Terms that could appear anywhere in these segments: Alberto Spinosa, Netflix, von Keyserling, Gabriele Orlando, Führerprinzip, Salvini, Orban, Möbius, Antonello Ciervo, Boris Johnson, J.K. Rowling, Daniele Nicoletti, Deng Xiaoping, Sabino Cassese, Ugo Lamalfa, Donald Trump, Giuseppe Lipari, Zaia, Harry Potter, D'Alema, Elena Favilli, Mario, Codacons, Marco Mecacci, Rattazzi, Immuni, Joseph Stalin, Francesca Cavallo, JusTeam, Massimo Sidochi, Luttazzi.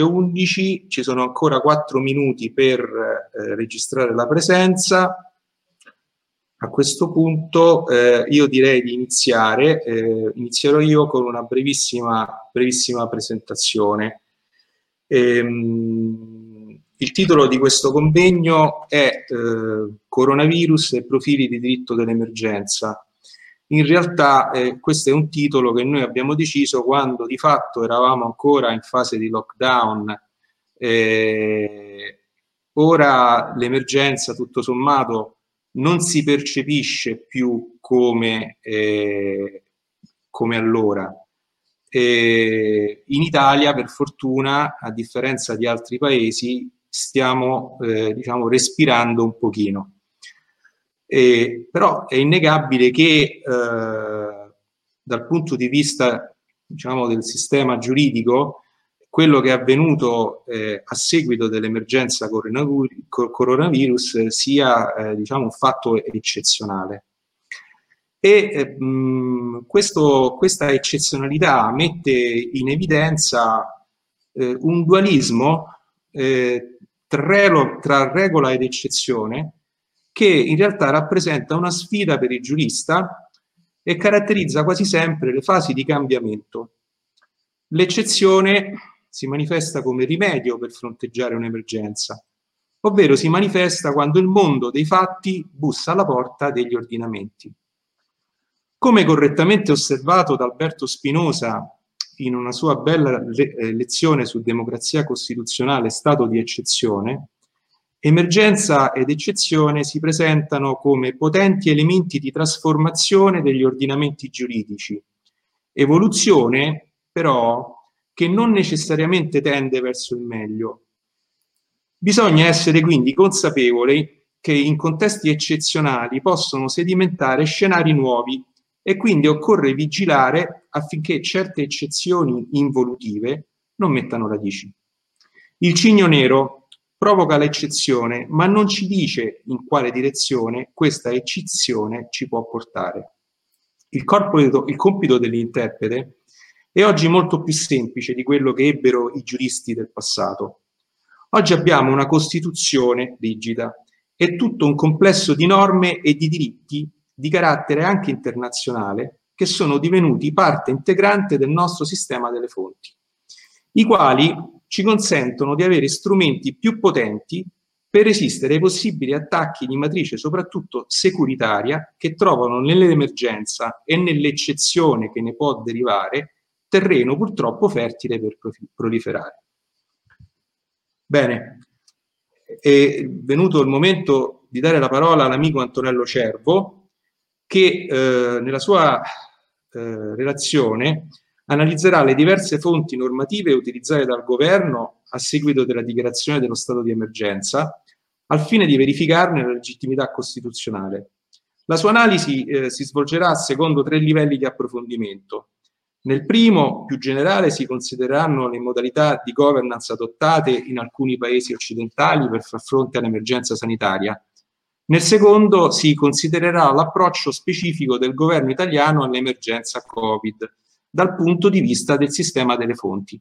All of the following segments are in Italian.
11, ci sono ancora 4 minuti per registrare la presenza. A questo punto io direi di iniziare, inizierò io con una brevissima presentazione. Il titolo di questo convegno è Coronavirus e profili di diritto dell'emergenza. In realtà questo è un titolo che noi abbiamo deciso quando di fatto eravamo ancora in fase di lockdown. Ora l'emergenza tutto sommato non si percepisce più come, come allora. In Italia, per fortuna, a differenza di altri paesi, stiamo diciamo, respirando un pochino. Però è innegabile che dal punto di vista diciamo, del sistema giuridico, quello che è avvenuto a seguito dell'emergenza coronavirus sia diciamo, un fatto eccezionale. E questa eccezionalità mette in evidenza un dualismo tra regola ed eccezione, che in realtà rappresenta una sfida per il giurista e caratterizza quasi sempre le fasi di cambiamento. L'eccezione si manifesta come rimedio per fronteggiare un'emergenza, ovvero si manifesta quando il mondo dei fatti bussa alla porta degli ordinamenti. Come correttamente osservato da Alberto Spinosa in una sua bella lezione su democrazia costituzionale e stato di eccezione, emergenza ed eccezione si presentano come potenti elementi di trasformazione degli ordinamenti giuridici, evoluzione però che non necessariamente tende verso il meglio. Bisogna essere quindi consapevoli che in contesti eccezionali possono sedimentare scenari nuovi e quindi occorre vigilare affinché certe eccezioni involutive non mettano radici. Il cigno nero provoca l'eccezione, ma non ci dice in quale direzione questa eccezione ci può portare. Il compito dell'interprete è oggi molto più semplice di quello che ebbero i giuristi del passato. Oggi abbiamo una Costituzione rigida e tutto un complesso di norme e di diritti di carattere anche internazionale che sono divenuti parte integrante del nostro sistema delle fonti, i quali ci consentono di avere strumenti più potenti per resistere ai possibili attacchi di matrice soprattutto securitaria che trovano nell'emergenza e nell'eccezione che ne può derivare terreno purtroppo fertile per proliferare. Bene, è venuto il momento di dare la parola all'amico Antonello Ciervo che nella sua relazione analizzerà le diverse fonti normative utilizzate dal governo a seguito della dichiarazione dello stato di emergenza, al fine di verificarne la legittimità costituzionale. La sua analisi si svolgerà secondo 3 livelli di approfondimento. Nel primo, più generale, si considereranno le modalità di governance adottate in alcuni paesi occidentali per far fronte all'emergenza sanitaria. Nel secondo, si considererà l'approccio specifico del governo italiano all'emergenza Covid, dal punto di vista del sistema delle fonti.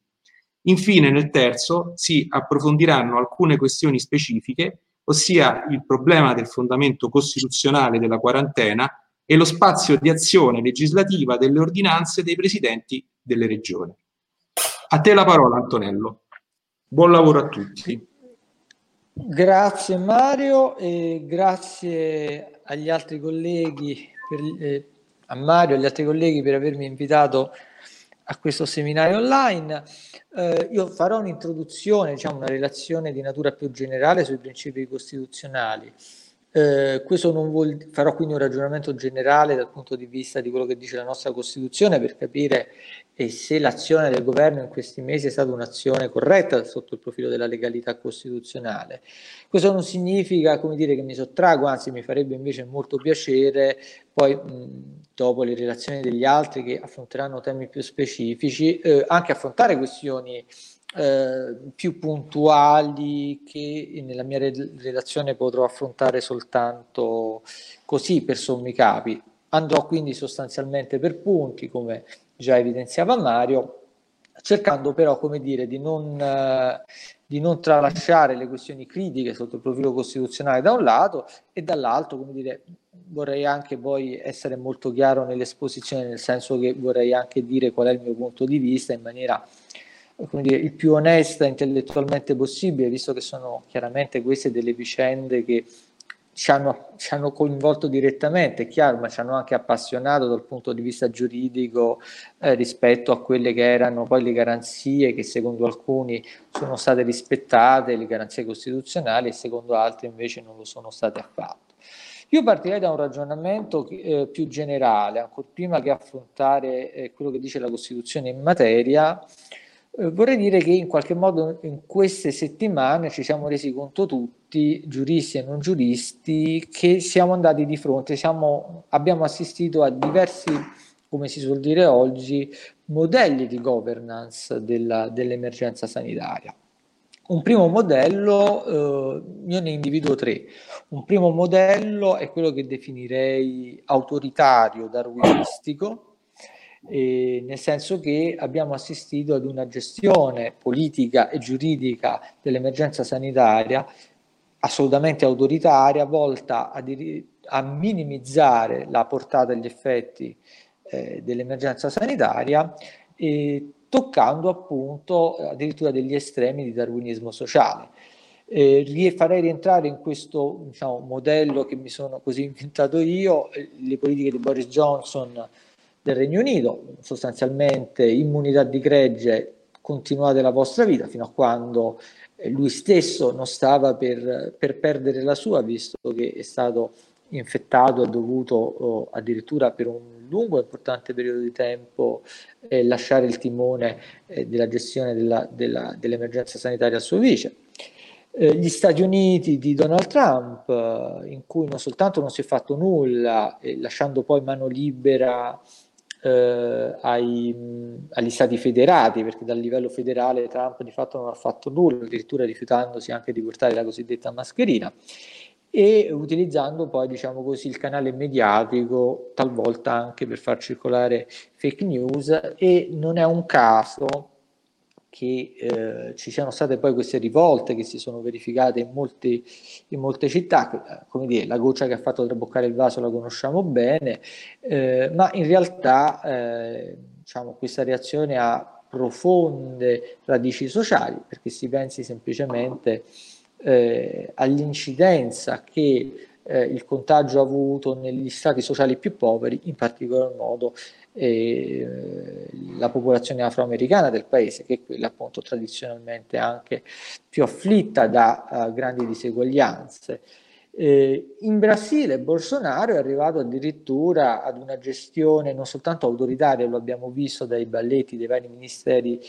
Infine, nel terzo, si approfondiranno alcune questioni specifiche, ossia il problema del fondamento costituzionale della quarantena e lo spazio di azione legislativa delle ordinanze dei presidenti delle regioni. A te la parola, Antonello. Buon lavoro a tutti. Grazie Mario e grazie agli altri colleghi a Mario e agli altri colleghi per avermi invitato a questo seminario online. Io farò un'introduzione, diciamo una relazione di natura più generale sui principi costituzionali. Questo non vuol, farò quindi un ragionamento generale dal punto di vista di quello che dice la nostra Costituzione per capire se l'azione del governo in questi mesi è stata un'azione corretta sotto il profilo della legalità costituzionale. Questo non significa, come dire, che mi sottraggo, anzi mi farebbe invece molto piacere poi dopo le relazioni degli altri che affronteranno temi più specifici, anche affrontare questioni più puntuali che nella mia relazione potrò affrontare soltanto così per sommi capi. Andrò quindi sostanzialmente per punti, come già evidenziava Mario, cercando però, come dire, di non tralasciare le questioni critiche sotto il profilo costituzionale da un lato, e dall'altro, come dire, vorrei anche poi essere molto chiaro nell'esposizione, nel senso che vorrei anche dire qual è il mio punto di vista in maniera, come dire, il più onesta intellettualmente possibile, visto che sono chiaramente queste delle vicende che ci hanno coinvolto direttamente, è chiaro, ma ci hanno anche appassionato dal punto di vista giuridico rispetto a quelle che erano poi le garanzie che secondo alcuni sono state rispettate, le garanzie costituzionali, e secondo altri invece non lo sono state affatto. Io partirei da un ragionamento più generale, ancor prima che affrontare quello che dice la Costituzione in materia. Vorrei dire che in qualche modo in queste settimane ci siamo resi conto tutti, giuristi e non giuristi, che siamo andati di fronte, abbiamo assistito a diversi, come si suol dire oggi, modelli di governance dell'emergenza sanitaria. Un primo modello, io ne individuo tre. Un primo modello è quello che definirei autoritario, darwinistico, nel senso che abbiamo assistito ad una gestione politica e giuridica dell'emergenza sanitaria assolutamente autoritaria, volta a minimizzare la portata e gli effetti dell'emergenza sanitaria, toccando appunto addirittura degli estremi di darwinismo sociale. Farei rientrare in questo, diciamo, modello che mi sono così inventato io, le politiche di Boris Johnson del Regno Unito, sostanzialmente immunità di gregge, continuate la vostra vita fino a quando lui stesso non stava per perdere la sua, visto che è stato infettato e ha dovuto addirittura per un lungo e importante periodo di tempo lasciare il timone della gestione dell'emergenza sanitaria al suo vice. Gli Stati Uniti di Donald Trump, in cui non soltanto non si è fatto nulla, lasciando poi mano libera agli stati federati, perché dal livello federale Trump di fatto non ha fatto nulla, addirittura rifiutandosi anche di portare la cosiddetta mascherina, e utilizzando poi, diciamo così, il canale mediatico talvolta anche per far circolare fake news. E non è un caso che ci siano state poi queste rivolte che si sono verificate in molte città, che, come dire, la goccia che ha fatto traboccare il vaso la conosciamo bene, ma in realtà diciamo, questa reazione ha profonde radici sociali, perché si pensi semplicemente all'incidenza che il contagio ha avuto negli stati sociali più poveri, in particolar modo la popolazione afroamericana del paese, che è quella appunto tradizionalmente anche più afflitta da grandi diseguaglianze. In Brasile Bolsonaro è arrivato addirittura ad una gestione non soltanto autoritaria, lo abbiamo visto dai balletti dei vari ministri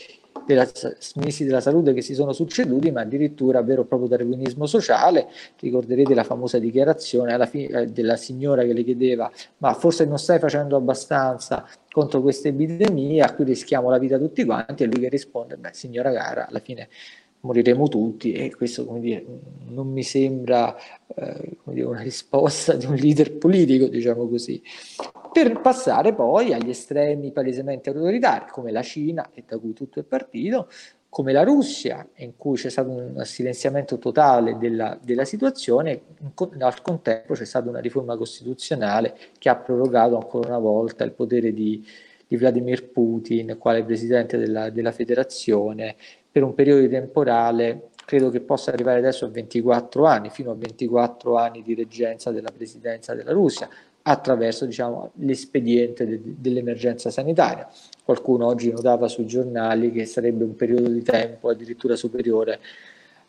della salute che si sono succeduti, ma addirittura vero e proprio darwinismo sociale. Ricorderete la famosa dichiarazione alla fine della signora che le chiedeva: ma forse non stai facendo abbastanza contro questa epidemia, qui rischiamo la vita tutti quanti, e lui che risponde: beh, signora cara, alla fine moriremo tutti. E questo, come dire, non mi sembra come dire, una risposta di un leader politico, diciamo così, per passare poi agli estremi palesemente autoritari, come la Cina, e da cui tutto è partito, come la Russia, in cui c'è stato un silenziamento totale della situazione, al contempo c'è stata una riforma costituzionale che ha prorogato ancora una volta il potere di Vladimir Putin, quale presidente della federazione, per un periodo temporale, credo che possa arrivare adesso a 24 anni, fino a 24 anni di reggenza della presidenza della Russia, attraverso, diciamo, l'espediente dell'emergenza sanitaria. Qualcuno oggi notava sui giornali che sarebbe un periodo di tempo addirittura superiore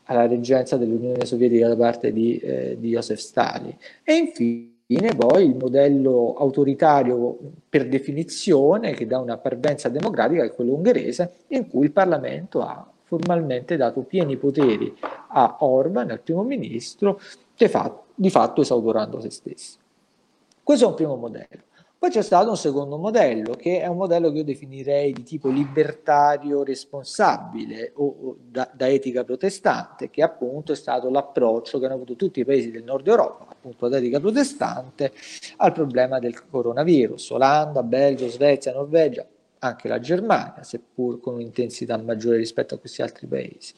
alla reggenza dell'Unione Sovietica da parte di Joseph Stalin. E infine poi il modello autoritario per definizione, che dà una parvenza democratica, è quello ungherese, in cui il Parlamento ha formalmente dato pieni poteri a Orban, al primo ministro, di fatto esautorando se stesso. Questo è un primo modello. Poi c'è stato un secondo modello, che è un modello che io definirei di tipo libertario responsabile o da etica protestante, che appunto è stato l'approccio che hanno avuto tutti i paesi del nord Europa, appunto ad etica protestante, al problema del coronavirus. Olanda, Belgio, Svezia, Norvegia, anche la Germania, seppur con un'intensità maggiore rispetto a questi altri paesi.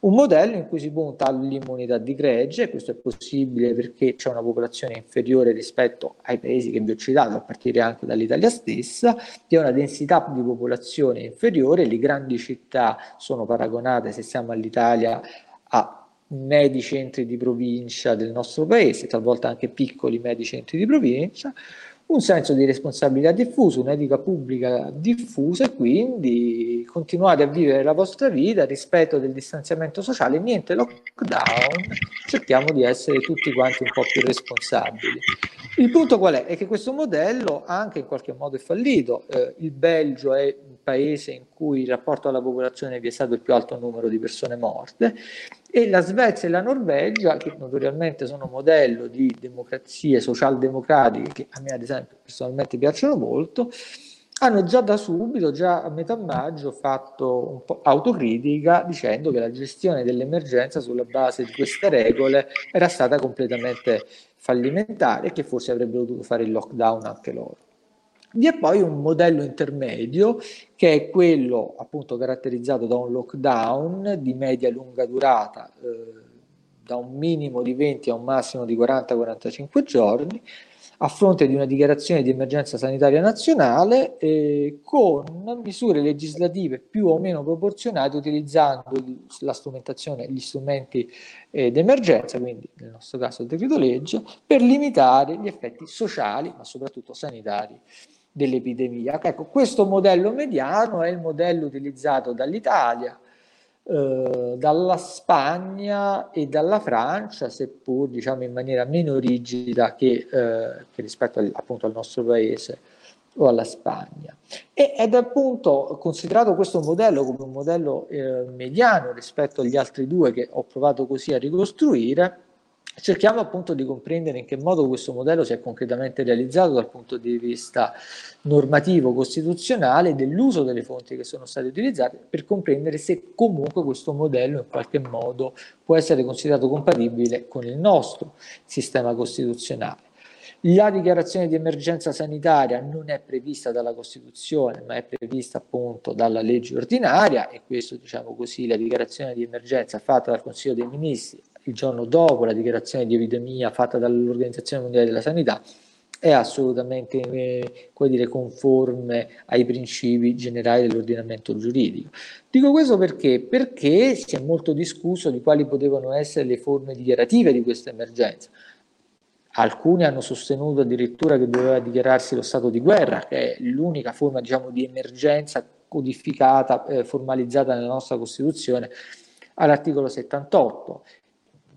Un modello in cui si punta all'immunità di gregge, questo è possibile perché c'è una popolazione inferiore rispetto ai paesi che vi ho citato, a partire anche dall'Italia stessa, che ha una densità di popolazione inferiore, le grandi città sono paragonate, se siamo all'Italia, a medi centri di provincia del nostro paese, talvolta anche piccoli medi centri di provincia, un senso di responsabilità diffuso, un'etica pubblica diffusa, e quindi continuate a vivere la vostra vita, rispetto del distanziamento sociale, niente lockdown, cerchiamo di essere tutti quanti un po' più responsabili. Il punto qual è? È che questo modello anche in qualche modo è fallito. Il Belgio è un paese in cui il rapporto alla popolazione vi è stato il più alto numero di persone morte, e la Svezia e la Norvegia, che notoriamente sono modello di democrazie socialdemocratiche, che a me ad esempio personalmente piacciono molto, hanno già da subito, già a metà maggio, fatto un po' autocritica dicendo che la gestione dell'emergenza sulla base di queste regole era stata completamente fallimentare e che forse avrebbero dovuto fare il lockdown anche loro. Vi è poi un modello intermedio che è quello appunto caratterizzato da un lockdown di media lunga durata, da un minimo di 20 a un massimo di 40-45 giorni, a fronte di una dichiarazione di emergenza sanitaria nazionale, con misure legislative più o meno proporzionate, utilizzando la strumentazione, gli strumenti d'emergenza, quindi nel nostro caso il decreto legge, per limitare gli effetti sociali ma soprattutto sanitari dell'epidemia. Ecco, questo modello mediano è il modello utilizzato dall'Italia, dalla Spagna e dalla Francia, seppur diciamo in maniera meno rigida che rispetto appunto al nostro paese o alla Spagna. Ed è appunto considerato questo modello come un modello mediano rispetto agli altri due che ho provato così a ricostruire. Cerchiamo appunto di comprendere in che modo questo modello si è concretamente realizzato dal punto di vista normativo, costituzionale, dell'uso delle fonti che sono state utilizzate, per comprendere se comunque questo modello in qualche modo può essere considerato compatibile con il nostro sistema costituzionale. La dichiarazione di emergenza sanitaria non è prevista dalla Costituzione, ma è prevista appunto dalla legge ordinaria, e questo, diciamo così, la dichiarazione di emergenza fatta dal Consiglio dei Ministri il giorno dopo la dichiarazione di epidemia fatta dall'Organizzazione Mondiale della Sanità è assolutamente conforme ai principi generali dell'ordinamento giuridico. Dico questo perché si è molto discusso di quali potevano essere le forme dichiarative di questa emergenza. Alcuni hanno sostenuto addirittura che doveva dichiararsi lo stato di guerra, che è l'unica forma, diciamo, di emergenza codificata, formalizzata nella nostra Costituzione all'articolo 78,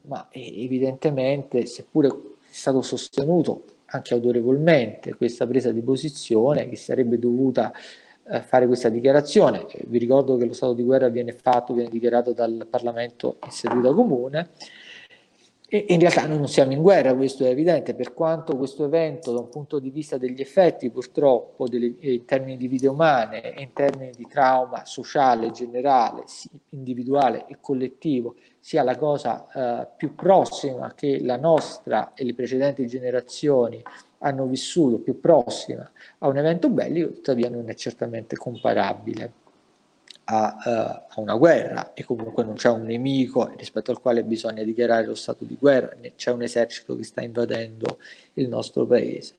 ma evidentemente, seppure è stato sostenuto anche autorevolmente questa presa di posizione, che sarebbe dovuta fare questa dichiarazione. Vi ricordo che lo stato di guerra viene dichiarato dal Parlamento in seduta comune. E in realtà noi non siamo in guerra, questo è evidente, per quanto questo evento da un punto di vista degli effetti purtroppo in termini di vite umane e in termini di trauma sociale generale, individuale e collettivo, sia la cosa più prossima che la nostra e le precedenti generazioni hanno vissuto, più prossima a un evento bellico, tuttavia non è certamente comparabile a una guerra, e comunque non c'è un nemico rispetto al quale bisogna dichiarare lo stato di guerra, né c'è un esercito che sta invadendo il nostro paese.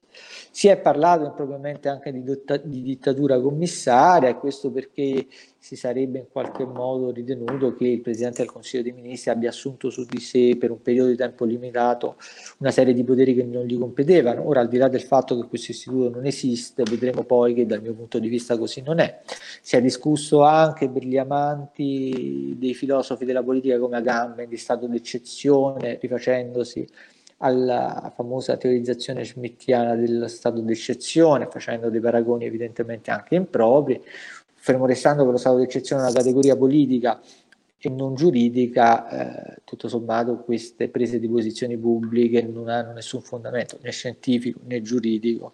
Si è parlato impropriamente anche di dittatura commissaria, e questo perché si sarebbe in qualche modo ritenuto che il Presidente del Consiglio dei Ministri abbia assunto su di sé per un periodo di tempo limitato una serie di poteri che non gli competevano. Ora, al di là del fatto che questo istituto non esiste, vedremo poi che dal mio punto di vista così non è. Si è discusso anche, per gli amanti dei filosofi della politica come Agamben, di stato d'eccezione, rifacendosi alla famosa teorizzazione schmittiana dello stato d'eccezione, facendo dei paragoni evidentemente anche impropri, fermo restando che lo stato d'eccezione è una categoria politica e non giuridica. Tutto sommato queste prese di posizioni pubbliche non hanno nessun fondamento né scientifico né giuridico,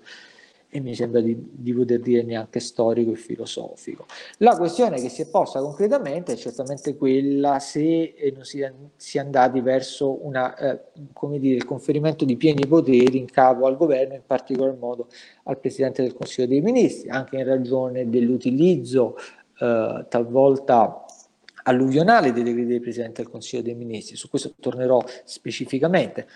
e mi sembra di poter dire neanche storico e filosofico. La questione che si è posta concretamente è certamente quella se non si è andati verso una, come dire, il conferimento di pieni poteri in capo al governo, in particolar modo al Presidente del Consiglio dei Ministri, anche in ragione dell'utilizzo talvolta alluvionale dei decreti del Presidente del Consiglio dei Ministri. Su questo tornerò specificamente.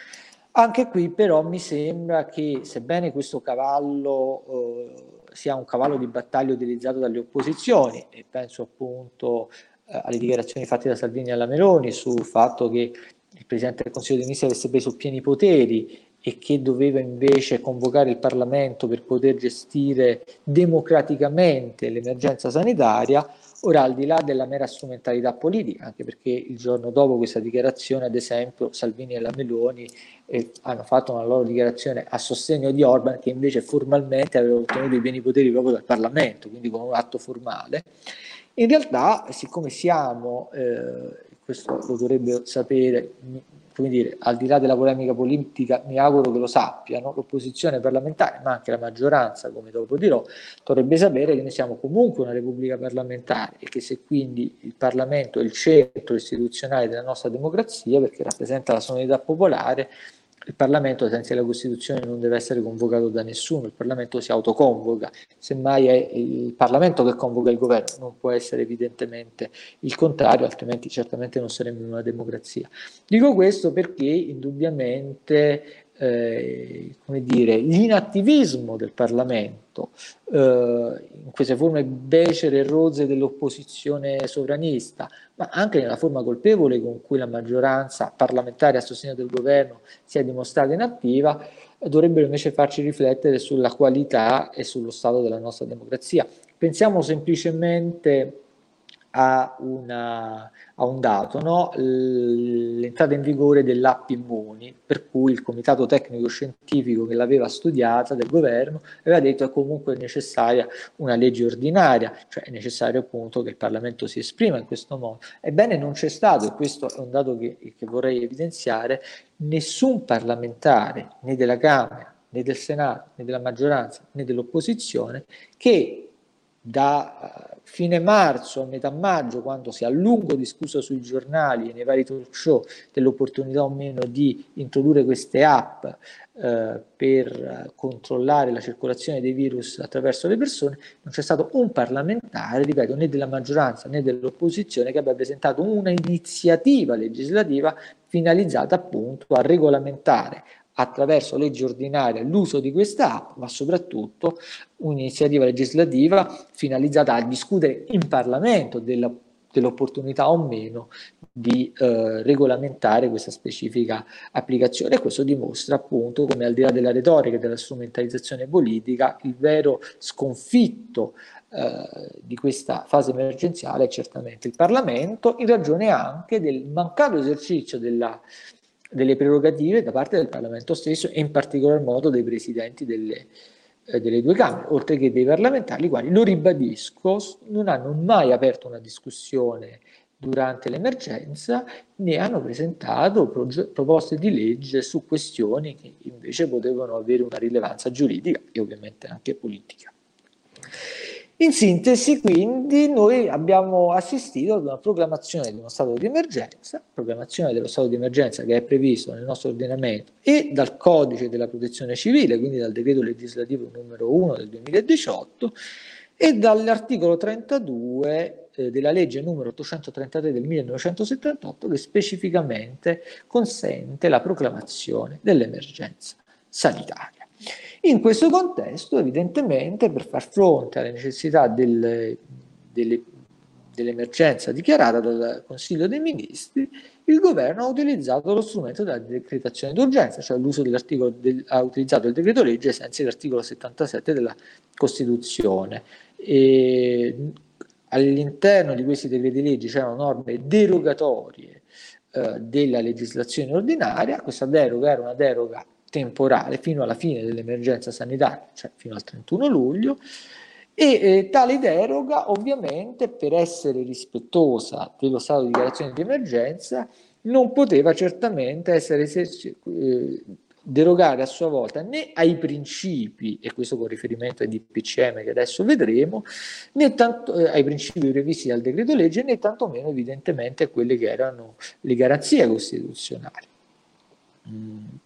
Anche qui però mi sembra che, sebbene questo cavallo sia un cavallo di battaglia utilizzato dalle opposizioni, e penso appunto alle dichiarazioni fatte da Salvini e alla Meloni sul fatto che il Presidente del Consiglio dei Ministri avesse preso pieni poteri e che doveva invece convocare il Parlamento per poter gestire democraticamente l'emergenza sanitaria, ora al di là della mera strumentalità politica, anche perché il giorno dopo questa dichiarazione, ad esempio, Salvini e la Meloni hanno fatto una loro dichiarazione a sostegno di Orban, che invece formalmente aveva ottenuto i pieni poteri proprio dal Parlamento, quindi con un atto formale. In realtà, siccome siamo, questo lo dovrebbe sapere, come dire, al di là della polemica politica, mi auguro che lo sappiano, l'opposizione parlamentare, ma anche la maggioranza, come dopo dirò, dovrebbe sapere che noi siamo comunque una repubblica parlamentare e che se quindi il Parlamento è il centro istituzionale della nostra democrazia, perché rappresenta la sovranità popolare, il Parlamento, senza la Costituzione, non deve essere convocato da nessuno, il Parlamento si autoconvoca, semmai è il Parlamento che convoca il governo, non può essere evidentemente il contrario, altrimenti certamente non saremmo una democrazia. Dico questo perché indubbiamente come dire, l'inattivismo del Parlamento in queste forme becere e rozze dell'opposizione sovranista, ma anche nella forma colpevole con cui la maggioranza parlamentare a sostegno del governo si è dimostrata inattiva, dovrebbero invece farci riflettere sulla qualità e sullo stato della nostra democrazia. Pensiamo semplicemente a un dato, no? L'entrata in vigore dell'app Immuni, per cui il comitato tecnico scientifico che l'aveva studiata del governo aveva detto che comunque è necessaria una legge ordinaria, cioè è necessario appunto che il Parlamento si esprima in questo modo. Ebbene non c'è stato, e questo è un dato che vorrei evidenziare, nessun parlamentare né della Camera né del Senato né della maggioranza né dell'opposizione che da fine marzo a metà maggio, quando si è a lungo discusso sui giornali e nei vari talk show dell'opportunità o meno di introdurre queste app per controllare la circolazione dei virus attraverso le persone, non c'è stato un parlamentare, ripeto, né della maggioranza né dell'opposizione che abbia presentato una iniziativa legislativa finalizzata appunto a regolamentare attraverso legge ordinaria l'uso di questa app, ma soprattutto un'iniziativa legislativa finalizzata a discutere in Parlamento dell'opportunità o meno di regolamentare questa specifica applicazione. E questo dimostra appunto come, al di là della retorica e della strumentalizzazione politica, il vero sconfitto di questa fase emergenziale è certamente il Parlamento, in ragione anche del mancato esercizio delle prerogative da parte del Parlamento stesso e in particolar modo dei presidenti delle due Camere, oltre che dei parlamentari, i quali, lo ribadisco, non hanno mai aperto una discussione durante l'emergenza né hanno presentato proposte di legge su questioni che invece potevano avere una rilevanza giuridica e ovviamente anche politica. In sintesi, quindi, noi abbiamo assistito ad una proclamazione di uno stato di emergenza, proclamazione dello stato di emergenza che è previsto nel nostro ordinamento e dal Codice della Protezione Civile, quindi dal decreto legislativo numero 1 del 2018 e dall'articolo 32 della legge numero 833 del 1978, che specificamente consente la proclamazione dell'emergenza sanitaria. In questo contesto, evidentemente, per far fronte alle necessità dell'emergenza dichiarata dal Consiglio dei Ministri, il governo ha utilizzato lo strumento della decretazione d'urgenza, cioè l'uso dell'articolo ha utilizzato il decreto legge ai sensi dell'articolo 77 della Costituzione. All'interno di questi decreti legge c'erano norme derogatorie della legislazione ordinaria. Questa deroga era una deroga temporale fino alla fine dell'emergenza sanitaria, cioè fino al 31 luglio, e tale deroga ovviamente, per essere rispettosa dello stato di dichiarazione di emergenza, non poteva certamente essere derogare a sua volta né ai principi, e questo con riferimento ai DPCM che adesso vedremo, né tanto, ai principi previsti dal decreto legge, né tantomeno evidentemente a quelle che erano le garanzie costituzionali.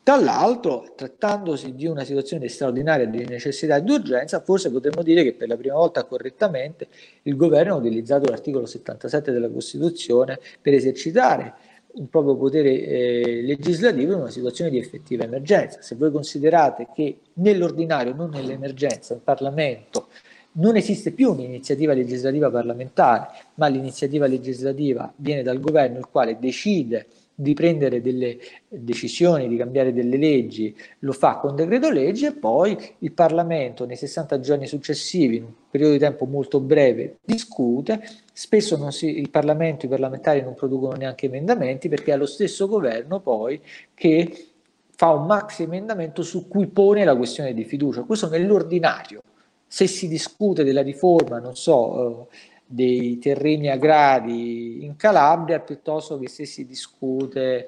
Tra l'altro, trattandosi di una situazione straordinaria di necessità e di urgenza, forse potremmo dire che per la prima volta correttamente il governo ha utilizzato l'articolo 77 della Costituzione per esercitare il proprio potere legislativo in una situazione di effettiva emergenza. Se voi considerate che nell'ordinario, non nell'emergenza, il Parlamento non esiste più un'iniziativa legislativa parlamentare, ma l'iniziativa legislativa viene dal governo, il quale decide di prendere delle decisioni, di cambiare delle leggi, lo fa con decreto legge, e poi il Parlamento nei 60 giorni successivi, in un periodo di tempo molto breve, discute. Spesso non si, il Parlamento, i parlamentari non producono neanche emendamenti, perché è lo stesso governo poi che fa un maxi emendamento su cui pone la questione di fiducia. Questo nell'ordinario. Se si discute della riforma, non so, dei terreni agrari in Calabria, piuttosto che se si discute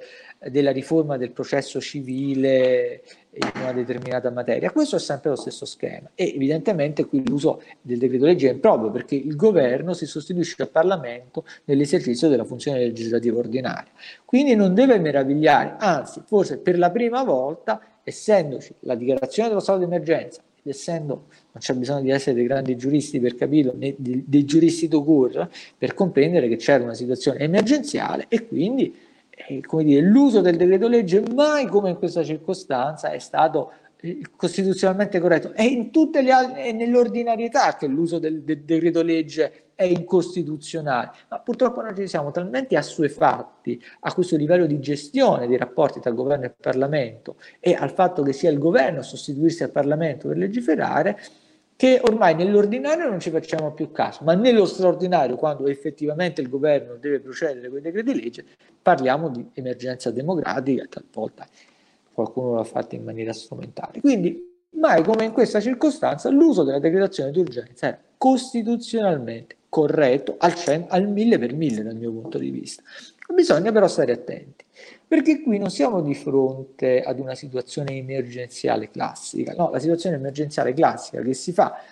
della riforma del processo civile in una determinata materia. Questo è sempre lo stesso schema, e evidentemente qui l'uso del decreto legge è improprio, perché il governo si sostituisce al Parlamento nell'esercizio della funzione legislativa ordinaria. Quindi non deve meravigliare, anzi forse per la prima volta, essendoci la dichiarazione dello stato di emergenza, essendo, non c'è bisogno di essere dei grandi giuristi per capirlo, né dei giuristi d'occorre per comprendere che c'era una situazione emergenziale, e quindi come dire, l'uso del decreto legge mai come in questa circostanza è stato costituzionalmente corretto. È in tutte le altre, è nell'ordinarietà che l'uso del decreto legge è incostituzionale, ma purtroppo noi ci siamo talmente assuefatti a questo livello di gestione dei rapporti tra governo e Parlamento, e al fatto che sia il governo a sostituirsi al Parlamento per legiferare, che ormai nell'ordinario non ci facciamo più caso, ma nello straordinario, quando effettivamente il governo deve procedere con i decreti legge, parliamo di emergenza democratica, talvolta qualcuno l'ha fatta in maniera strumentale. Quindi mai come in questa circostanza l'uso della decretazione d'urgenza era costituzionalmente corretto al 1000 per 1000 dal mio punto di vista. Bisogna però stare attenti, perché qui non siamo di fronte ad una situazione emergenziale classica. No, la situazione emergenziale classica che si fa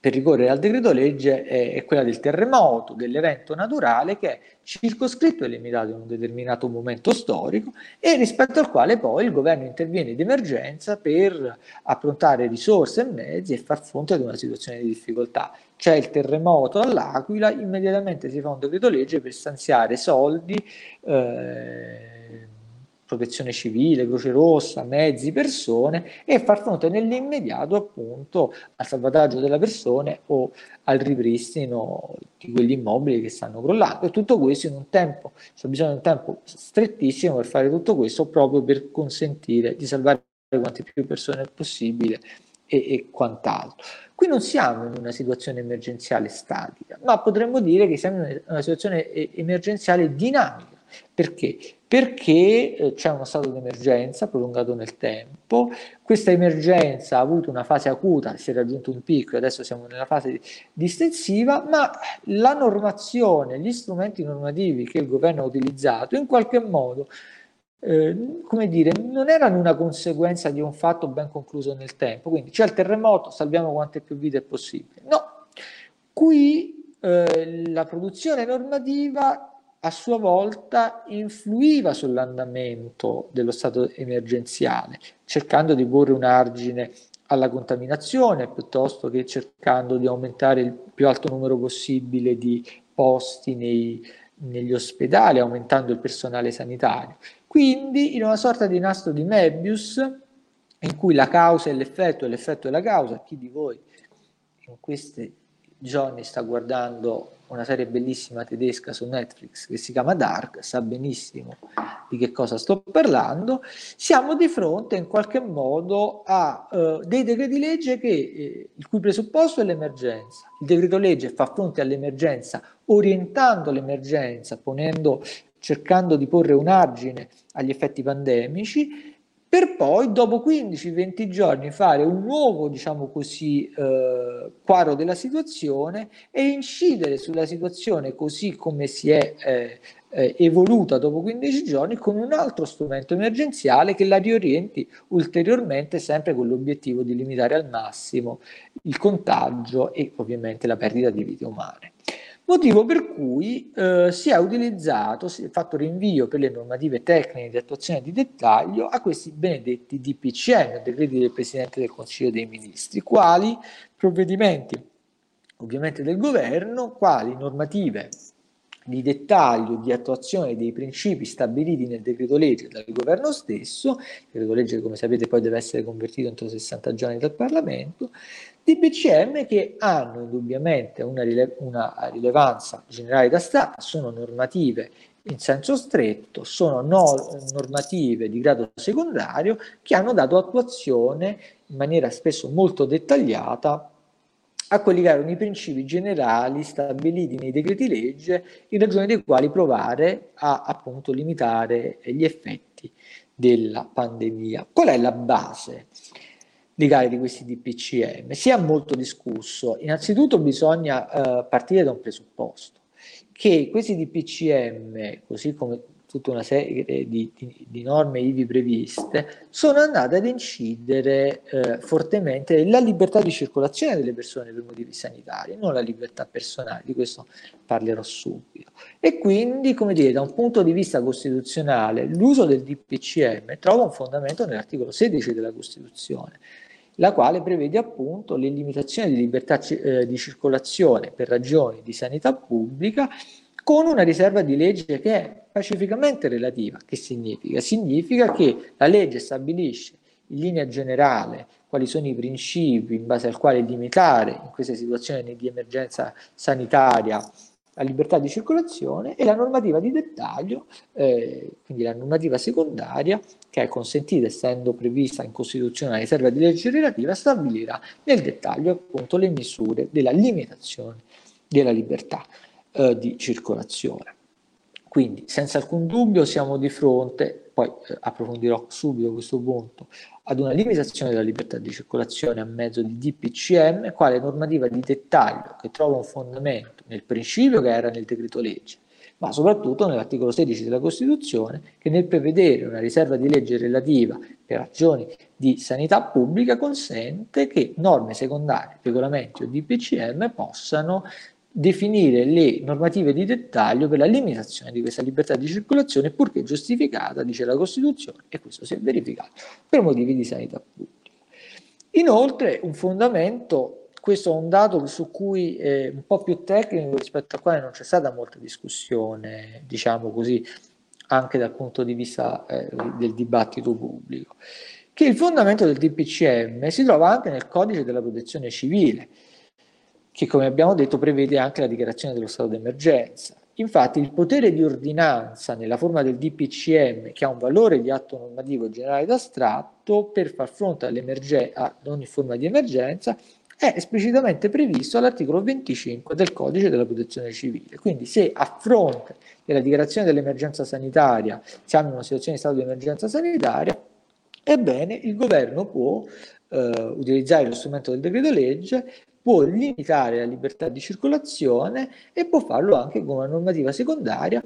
per ricorrere al decreto legge è quella del terremoto, dell'evento naturale che è circoscritto e limitato in un determinato momento storico, e rispetto al quale poi il governo interviene d'emergenza per approntare risorse e mezzi e far fronte ad una situazione di difficoltà. C'è il terremoto all'Aquila, immediatamente si fa un decreto legge per stanziare soldi, protezione civile, Croce Rossa, mezzi, persone, e far fronte nell'immediato appunto al salvataggio della persona o al ripristino di quegli immobili che stanno crollando. E tutto questo in un tempo, c'è bisogno di un tempo strettissimo per fare tutto questo, proprio per consentire di salvare quante più persone possibile e quant'altro. Qui non siamo in una situazione emergenziale statica, ma potremmo dire che siamo in una situazione emergenziale dinamica. Perché? Perché c'è uno stato di emergenza prolungato nel tempo, questa emergenza ha avuto una fase acuta, si è raggiunto un picco e adesso siamo nella fase distensiva, ma la normazione, gli strumenti normativi che il governo ha utilizzato in qualche modo, come dire, non erano una conseguenza di un fatto ben concluso nel tempo. Quindi c'è il terremoto, salviamo quante più vite è possibile. No, qui la produzione normativa a sua volta influiva sull'andamento dello stato emergenziale, cercando di porre un argine alla contaminazione, piuttosto che cercando di aumentare il più alto numero possibile di posti negli ospedali, aumentando il personale sanitario. Quindi in una sorta di nastro di Möbius, in cui la causa è l'effetto e l'effetto è la causa. Chi di voi in questi giorni sta guardando una serie bellissima tedesca su Netflix che si chiama Dark sa benissimo di che cosa sto parlando. Siamo di fronte in qualche modo a dei decreti legge che, il cui presupposto è l'emergenza. Il decreto legge fa fronte all'emergenza, orientando l'emergenza, cercando di porre un argine agli effetti pandemici, per poi dopo 15-20 giorni fare un nuovo, diciamo così, quadro della situazione e incidere sulla situazione così come si è evoluta dopo 15 giorni con un altro strumento emergenziale che la riorienti ulteriormente, sempre con l'obiettivo di limitare al massimo il contagio e ovviamente la perdita di vite umane. Motivo per cui si è utilizzato, si è fatto rinvio per le normative tecniche di attuazione di dettaglio a questi benedetti DPCM, decreti del Presidente del Consiglio dei Ministri, quali provvedimenti ovviamente del governo, quali normative di dettaglio di attuazione dei principi stabiliti nel decreto legge dal governo stesso, il decreto legge come sapete poi deve essere convertito entro 60 giorni dal Parlamento, DPCM che hanno indubbiamente una rilevanza generale da Stato, sono normative in senso stretto, sono normative di grado secondario che hanno dato attuazione in maniera spesso molto dettagliata a quelli che erano i principi generali stabiliti nei decreti legge, in ragione dei quali provare a appunto limitare gli effetti della pandemia. Qual è la base legale di questi DPCM? Si è molto discusso. Innanzitutto bisogna partire da un presupposto, che questi DPCM, così come tutta una serie di norme ivi previste, sono andate ad incidere fortemente nella libertà di circolazione delle persone per motivi sanitari, non la libertà personale, di questo parlerò subito. E quindi, come dire, da un punto di vista costituzionale, l'uso del DPCM trova un fondamento nell'articolo 16 della Costituzione, la quale prevede appunto le limitazioni di libertà di circolazione per ragioni di sanità pubblica, con una riserva di legge che è pacificamente relativa. Che significa? Significa che la legge stabilisce in linea generale quali sono i principi in base al quale limitare in queste situazioni di emergenza sanitaria la libertà di circolazione, e la normativa di dettaglio, quindi la normativa secondaria, che è consentita essendo prevista in Costituzione una riserva di legge relativa, stabilirà nel dettaglio appunto le misure della limitazione della libertà di circolazione. Quindi senza alcun dubbio siamo di fronte, poi approfondirò subito questo punto, ad una limitazione della libertà di circolazione a mezzo di DPCM, quale normativa di dettaglio che trova un fondamento nel principio che era nel decreto legge, ma soprattutto nell'articolo 16 della Costituzione, che nel prevedere una riserva di legge relativa per ragioni di sanità pubblica consente che norme secondarie, regolamenti o DPCM possano definire le normative di dettaglio per la limitazione di questa libertà di circolazione, purché giustificata, dice la Costituzione, e questo si è verificato per motivi di sanità pubblica. Inoltre un fondamento, questo è un dato su cui è un po' più tecnico, rispetto al quale non c'è stata molta discussione, diciamo così, anche dal punto di vista del dibattito pubblico, che il fondamento del DPCM si trova anche nel codice della protezione civile, che come abbiamo detto prevede anche la dichiarazione dello stato d'emergenza. Infatti il potere di ordinanza nella forma del DPCM, che ha un valore di atto normativo generale ed astratto per far fronte ad ogni forma di emergenza, è esplicitamente previsto all'articolo 25 del codice della protezione civile. Quindi se a fronte della dichiarazione dell'emergenza sanitaria siamo in una situazione di stato di emergenza sanitaria, ebbene il governo può utilizzare lo strumento del decreto legge, può limitare la libertà di circolazione e può farlo anche con una normativa secondaria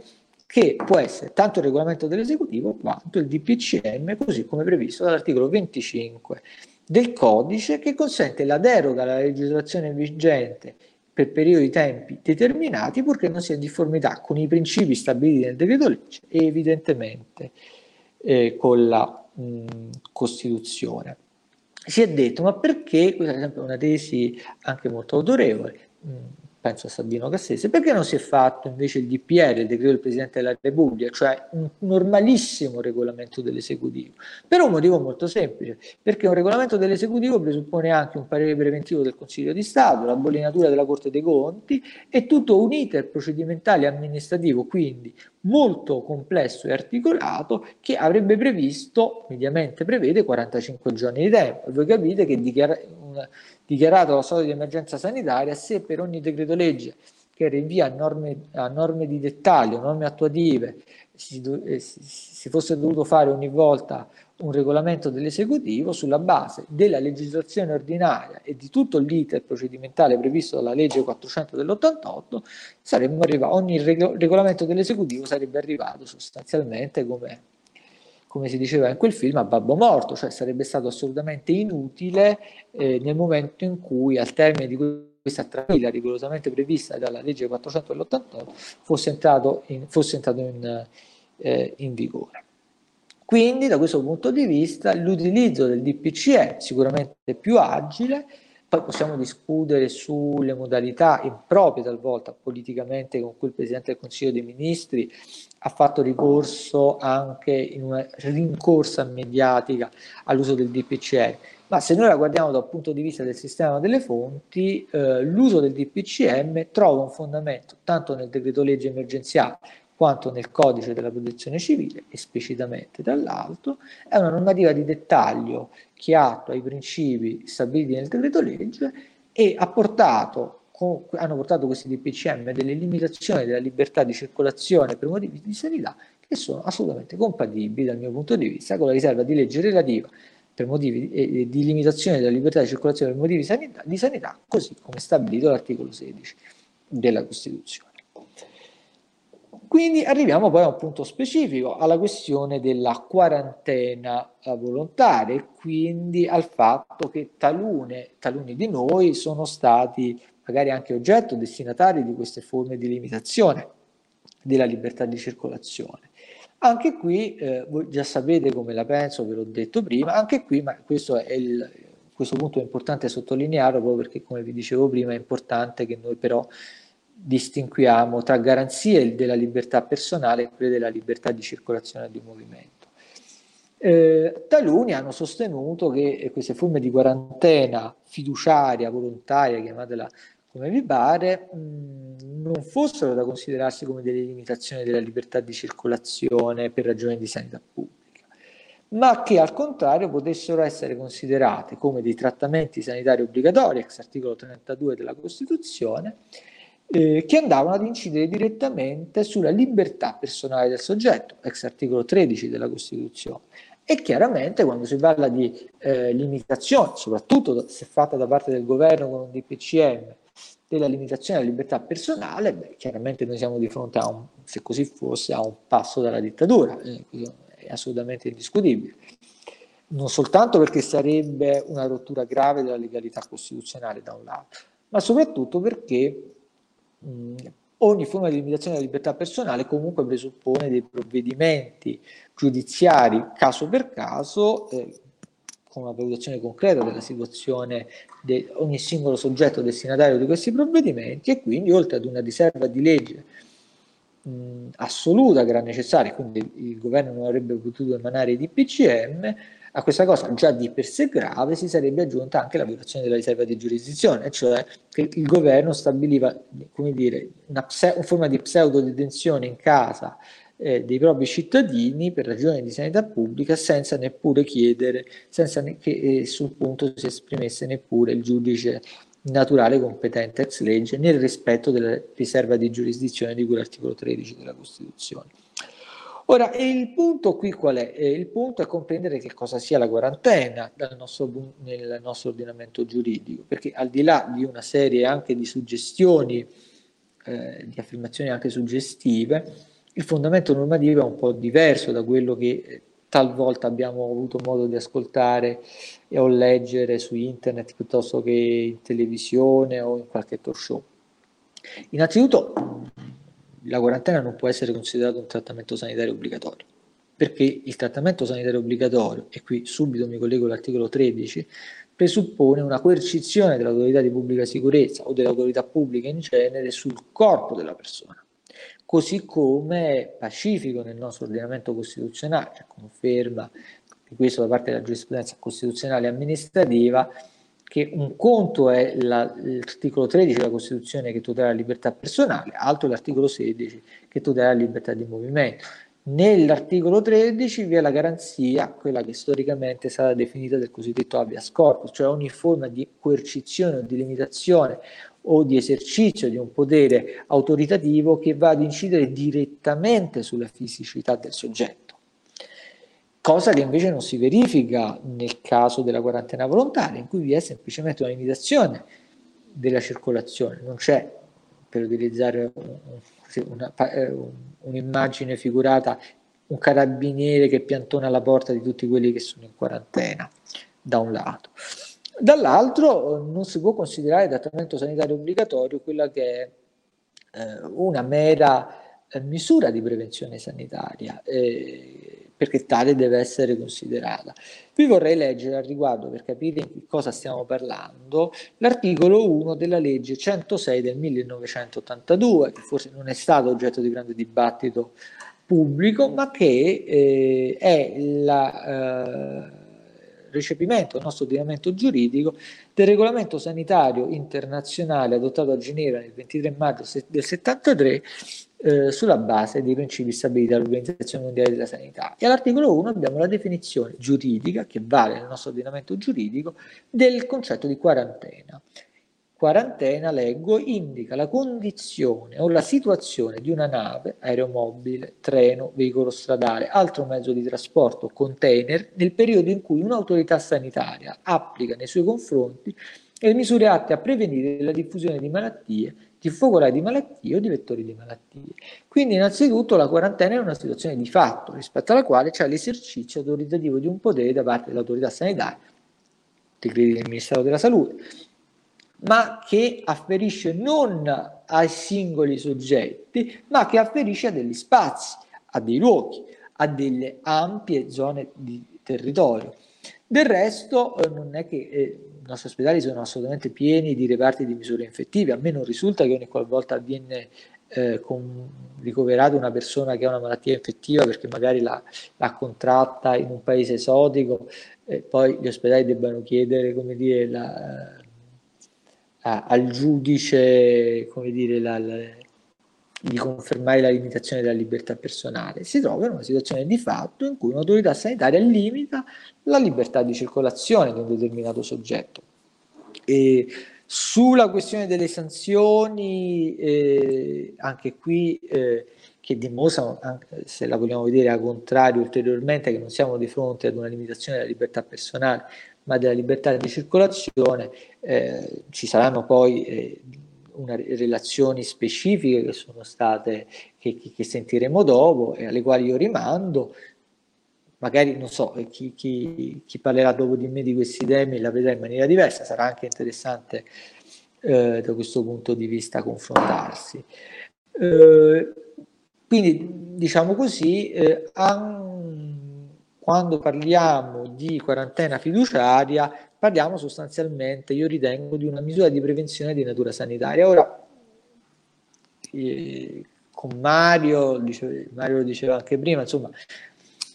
che può essere tanto il regolamento dell'esecutivo quanto il DPCM, così come previsto dall'articolo 25 del codice, che consente la deroga alla legislazione vigente per periodi di tempi determinati, purché non sia in difformità con i principi stabiliti nel decreto legge e evidentemente con la Costituzione. Si è detto, ma perché, questa è sempre una tesi anche molto autorevole, penso a Sabino Cassese, perché non si è fatto invece il DPR, il decreto del Presidente della Repubblica, cioè un normalissimo regolamento dell'esecutivo? Per un motivo molto semplice, perché un regolamento dell'esecutivo presuppone anche un parere preventivo del Consiglio di Stato, la bollinatura della Corte dei Conti e tutto un iter procedimentale amministrativo, quindi molto complesso e articolato, che avrebbe previsto, mediamente prevede, 45 giorni di tempo. Voi capite che dichiarato lo stato di emergenza sanitaria, se per ogni decreto legge che rinvia a norme di dettaglio, norme attuative, si fosse dovuto fare ogni volta un regolamento dell'esecutivo sulla base della legislazione ordinaria e di tutto l'iter procedimentale previsto dalla legge 400 dell'88, saremmo arrivati, ogni regolamento dell'esecutivo sarebbe arrivato sostanzialmente, come si diceva in quel film, a babbo morto, cioè sarebbe stato assolutamente inutile nel momento in cui, al termine di questa trafila rigorosamente prevista dalla legge 400 dell'88, fosse entrato in vigore. Quindi, da questo punto di vista, l'utilizzo del DPCM sicuramente più agile. Poi possiamo discutere sulle modalità improprie, talvolta politicamente, con cui il Presidente del Consiglio dei Ministri ha fatto ricorso, anche in una rincorsa mediatica, all'uso del DPCM. Ma se noi la guardiamo dal punto di vista del sistema delle fonti, l'uso del DPCM trova un fondamento tanto nel decreto legge emergenziale quanto nel codice della protezione civile, esplicitamente dall'alto. È una normativa di dettaglio che attua i principi stabiliti nel decreto legge e hanno portato questi DPCM delle limitazioni della libertà di circolazione per motivi di sanità che sono assolutamente compatibili dal mio punto di vista con la riserva di legge relativa per motivi di limitazione della libertà di circolazione per motivi di sanità, così come stabilito l'articolo 16 della Costituzione. Quindi arriviamo poi a un punto specifico, alla questione della quarantena volontaria e quindi al fatto che taluni di noi sono stati magari anche oggetto, destinatari di queste forme di limitazione della libertà di circolazione. Anche qui, voi già sapete come la penso, ve l'ho detto prima, anche qui, ma questo punto è importante sottolinearlo proprio perché, come vi dicevo prima, è importante che noi però distinguiamo tra garanzie della libertà personale e quelle della libertà di circolazione e di movimento. Taluni hanno sostenuto che queste forme di quarantena fiduciaria, volontaria, chiamatela come vi pare, non fossero da considerarsi come delle limitazioni della libertà di circolazione per ragioni di sanità pubblica, ma che al contrario potessero essere considerate come dei trattamenti sanitari obbligatori, ex articolo 32 della Costituzione, che andavano ad incidere direttamente sulla libertà personale del soggetto, ex articolo 13 della Costituzione. E chiaramente quando si parla di limitazione, soprattutto se fatta da parte del governo con un DPCM, della limitazione della libertà personale, chiaramente noi siamo di fronte a se così fosse, a un passo dalla dittatura, è assolutamente indiscutibile. Non soltanto perché sarebbe una rottura grave della legalità costituzionale da un lato, ma soprattutto perché ogni forma di limitazione della libertà personale comunque presuppone dei provvedimenti giudiziari caso per caso, con una valutazione concreta della situazione di ogni singolo soggetto destinatario di questi provvedimenti, e quindi oltre ad una riserva di legge assoluta che era necessaria, quindi il governo non avrebbe potuto emanare i DPCM, a questa cosa già di per sé grave si sarebbe aggiunta anche la violazione della riserva di giurisdizione, cioè che il governo stabiliva, come dire, una forma di pseudo-detenzione in casa dei propri cittadini per ragioni di sanità pubblica senza neppure chiedere, senza che sul punto si esprimesse neppure il giudice naturale competente ex legge, nel rispetto della riserva di giurisdizione di cui l'articolo 13 della Costituzione. Ora, il punto qui qual è? Il punto è comprendere che cosa sia la quarantena nel nostro ordinamento giuridico, perché al di là di una serie anche di suggestioni, di affermazioni anche suggestive, il fondamento normativo è un po' diverso da quello che talvolta abbiamo avuto modo di ascoltare o leggere su internet piuttosto che in televisione o in qualche talk show. Innanzitutto, la quarantena non può essere considerata un trattamento sanitario obbligatorio, perché il trattamento sanitario obbligatorio, e qui subito mi collego all'articolo 13, presuppone una coercizione dell'autorità di pubblica sicurezza o dell'autorità pubblica in genere sul corpo della persona, così come è pacifico nel nostro ordinamento costituzionale, cioè conferma di questo da parte della giurisprudenza costituzionale e amministrativa, che un conto è l'articolo 13 della Costituzione che tutela la libertà personale, altro l'articolo 16 che tutela la libertà di movimento. Nell'articolo 13 vi è la garanzia, quella che storicamente è stata definita del cosiddetto habeas corpus, cioè ogni forma di coercizione o di limitazione o di esercizio di un potere autoritativo che va ad incidere direttamente sulla fisicità del soggetto, cosa che invece non si verifica nel caso della quarantena volontaria, in cui vi è semplicemente una limitazione della circolazione, non c'è, per utilizzare un'immagine figurata, un carabiniere che piantona alla porta di tutti quelli che sono in quarantena, da un lato. Dall'altro non si può considerare trattamento sanitario obbligatorio quella che è una mera misura di prevenzione sanitaria, perché tale deve essere considerata. Vi vorrei leggere al riguardo, per capire di cosa stiamo parlando, l'articolo 1 della legge 106 del 1982, che forse non è stato oggetto di grande dibattito pubblico, ma che è la... recepimento del nostro ordinamento giuridico del regolamento sanitario internazionale adottato a Ginevra il 23 maggio del 73 sulla base dei principi stabiliti dall'Organizzazione Mondiale della Sanità. E all'articolo 1 abbiamo la definizione giuridica, che vale nel nostro ordinamento giuridico, del concetto di quarantena. Quarantena, leggo, indica la condizione o la situazione di una nave, aeromobile, treno, veicolo stradale, altro mezzo di trasporto, container, nel periodo in cui un'autorità sanitaria applica nei suoi confronti le misure atte a prevenire la diffusione di malattie, di focolai di malattie o di vettori di malattie. Quindi innanzitutto la quarantena è una situazione di fatto rispetto alla quale c'è l'esercizio autoritativo di un potere da parte dell'autorità sanitaria, decreti del Ministero della Salute, ma che afferisce non ai singoli soggetti, ma che afferisce a degli spazi, a dei luoghi, a delle ampie zone di territorio. Del resto non è che i nostri ospedali sono assolutamente pieni di reparti di misure infettive, a me non risulta che ogni qualvolta viene ricoverata una persona che ha una malattia infettiva perché magari l'ha contratta in un paese esotico, poi gli ospedali debbano chiedere, come dire, al giudice, come dire, di confermare la limitazione della libertà personale. Si trova in una situazione di fatto in cui un'autorità sanitaria limita la libertà di circolazione di un determinato soggetto. E sulla questione delle sanzioni, anche qui, che dimostrano, anche se la vogliamo vedere a contrario ulteriormente, che non siamo di fronte ad una limitazione della libertà personale, ma della libertà di circolazione, ci saranno poi relazioni specifiche che sono state, che sentiremo dopo e alle quali io rimando. Magari non so, chi parlerà dopo di me di questi temi la vedrà in maniera diversa, sarà anche interessante da questo punto di vista confrontarsi. Quindi diciamo così, quando parliamo di quarantena fiduciaria, parliamo sostanzialmente, io ritengo, di una misura di prevenzione di natura sanitaria. Ora, con Mario lo diceva anche prima, insomma,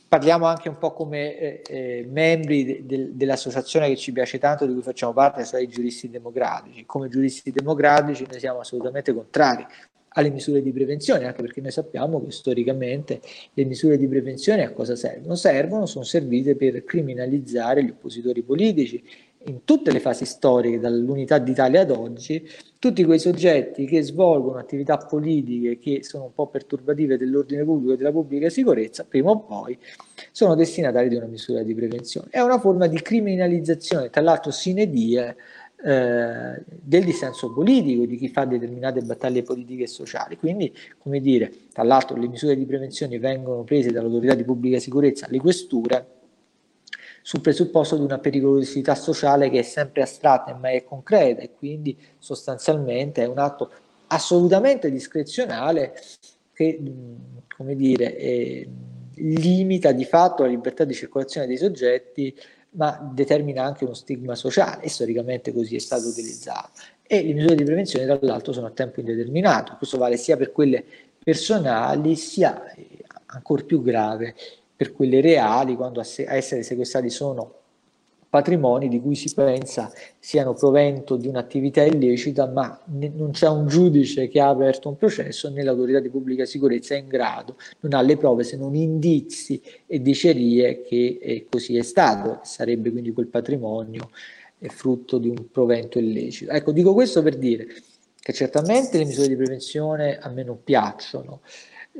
parliamo anche un po' come membri dell'associazione che ci piace tanto, di cui facciamo parte, cioè i giuristi democratici. Come giuristi democratici noi siamo assolutamente contrari alle misure di prevenzione, anche perché noi sappiamo che storicamente le misure di prevenzione a cosa servono? Sono servite per criminalizzare gli oppositori politici in tutte le fasi storiche, dall'Unità d'Italia ad oggi, tutti quei soggetti che svolgono attività politiche che sono un po' perturbative dell'ordine pubblico e della pubblica sicurezza, prima o poi sono destinatari di una misura di prevenzione. È una forma di criminalizzazione, tra l'altro sine die, del dissenso politico di chi fa determinate battaglie politiche e sociali. Quindi, come dire, tra l'altro le misure di prevenzione vengono prese dall'autorità di pubblica sicurezza, le questure, sul presupposto di una pericolosità sociale che è sempre astratta ma è concreta, e quindi sostanzialmente è un atto assolutamente discrezionale che, come dire, limita di fatto la libertà di circolazione dei soggetti, ma determina anche uno stigma sociale, e storicamente così è stato utilizzato. E le misure di prevenzione, dall'altro, sono a tempo indeterminato. Questo vale sia per quelle personali, sia, ancor più grave, per quelle reali, quando a essere sequestrati sono patrimoni di cui si pensa siano provento di un'attività illecita, ma non c'è un giudice che ha aperto un processo né l'autorità di pubblica sicurezza è in grado, non ha le prove se non indizi e dicerie che così è stato, sarebbe quindi quel patrimonio è frutto di un provento illecito. Ecco, dico questo per dire che certamente le misure di prevenzione a me non piacciono,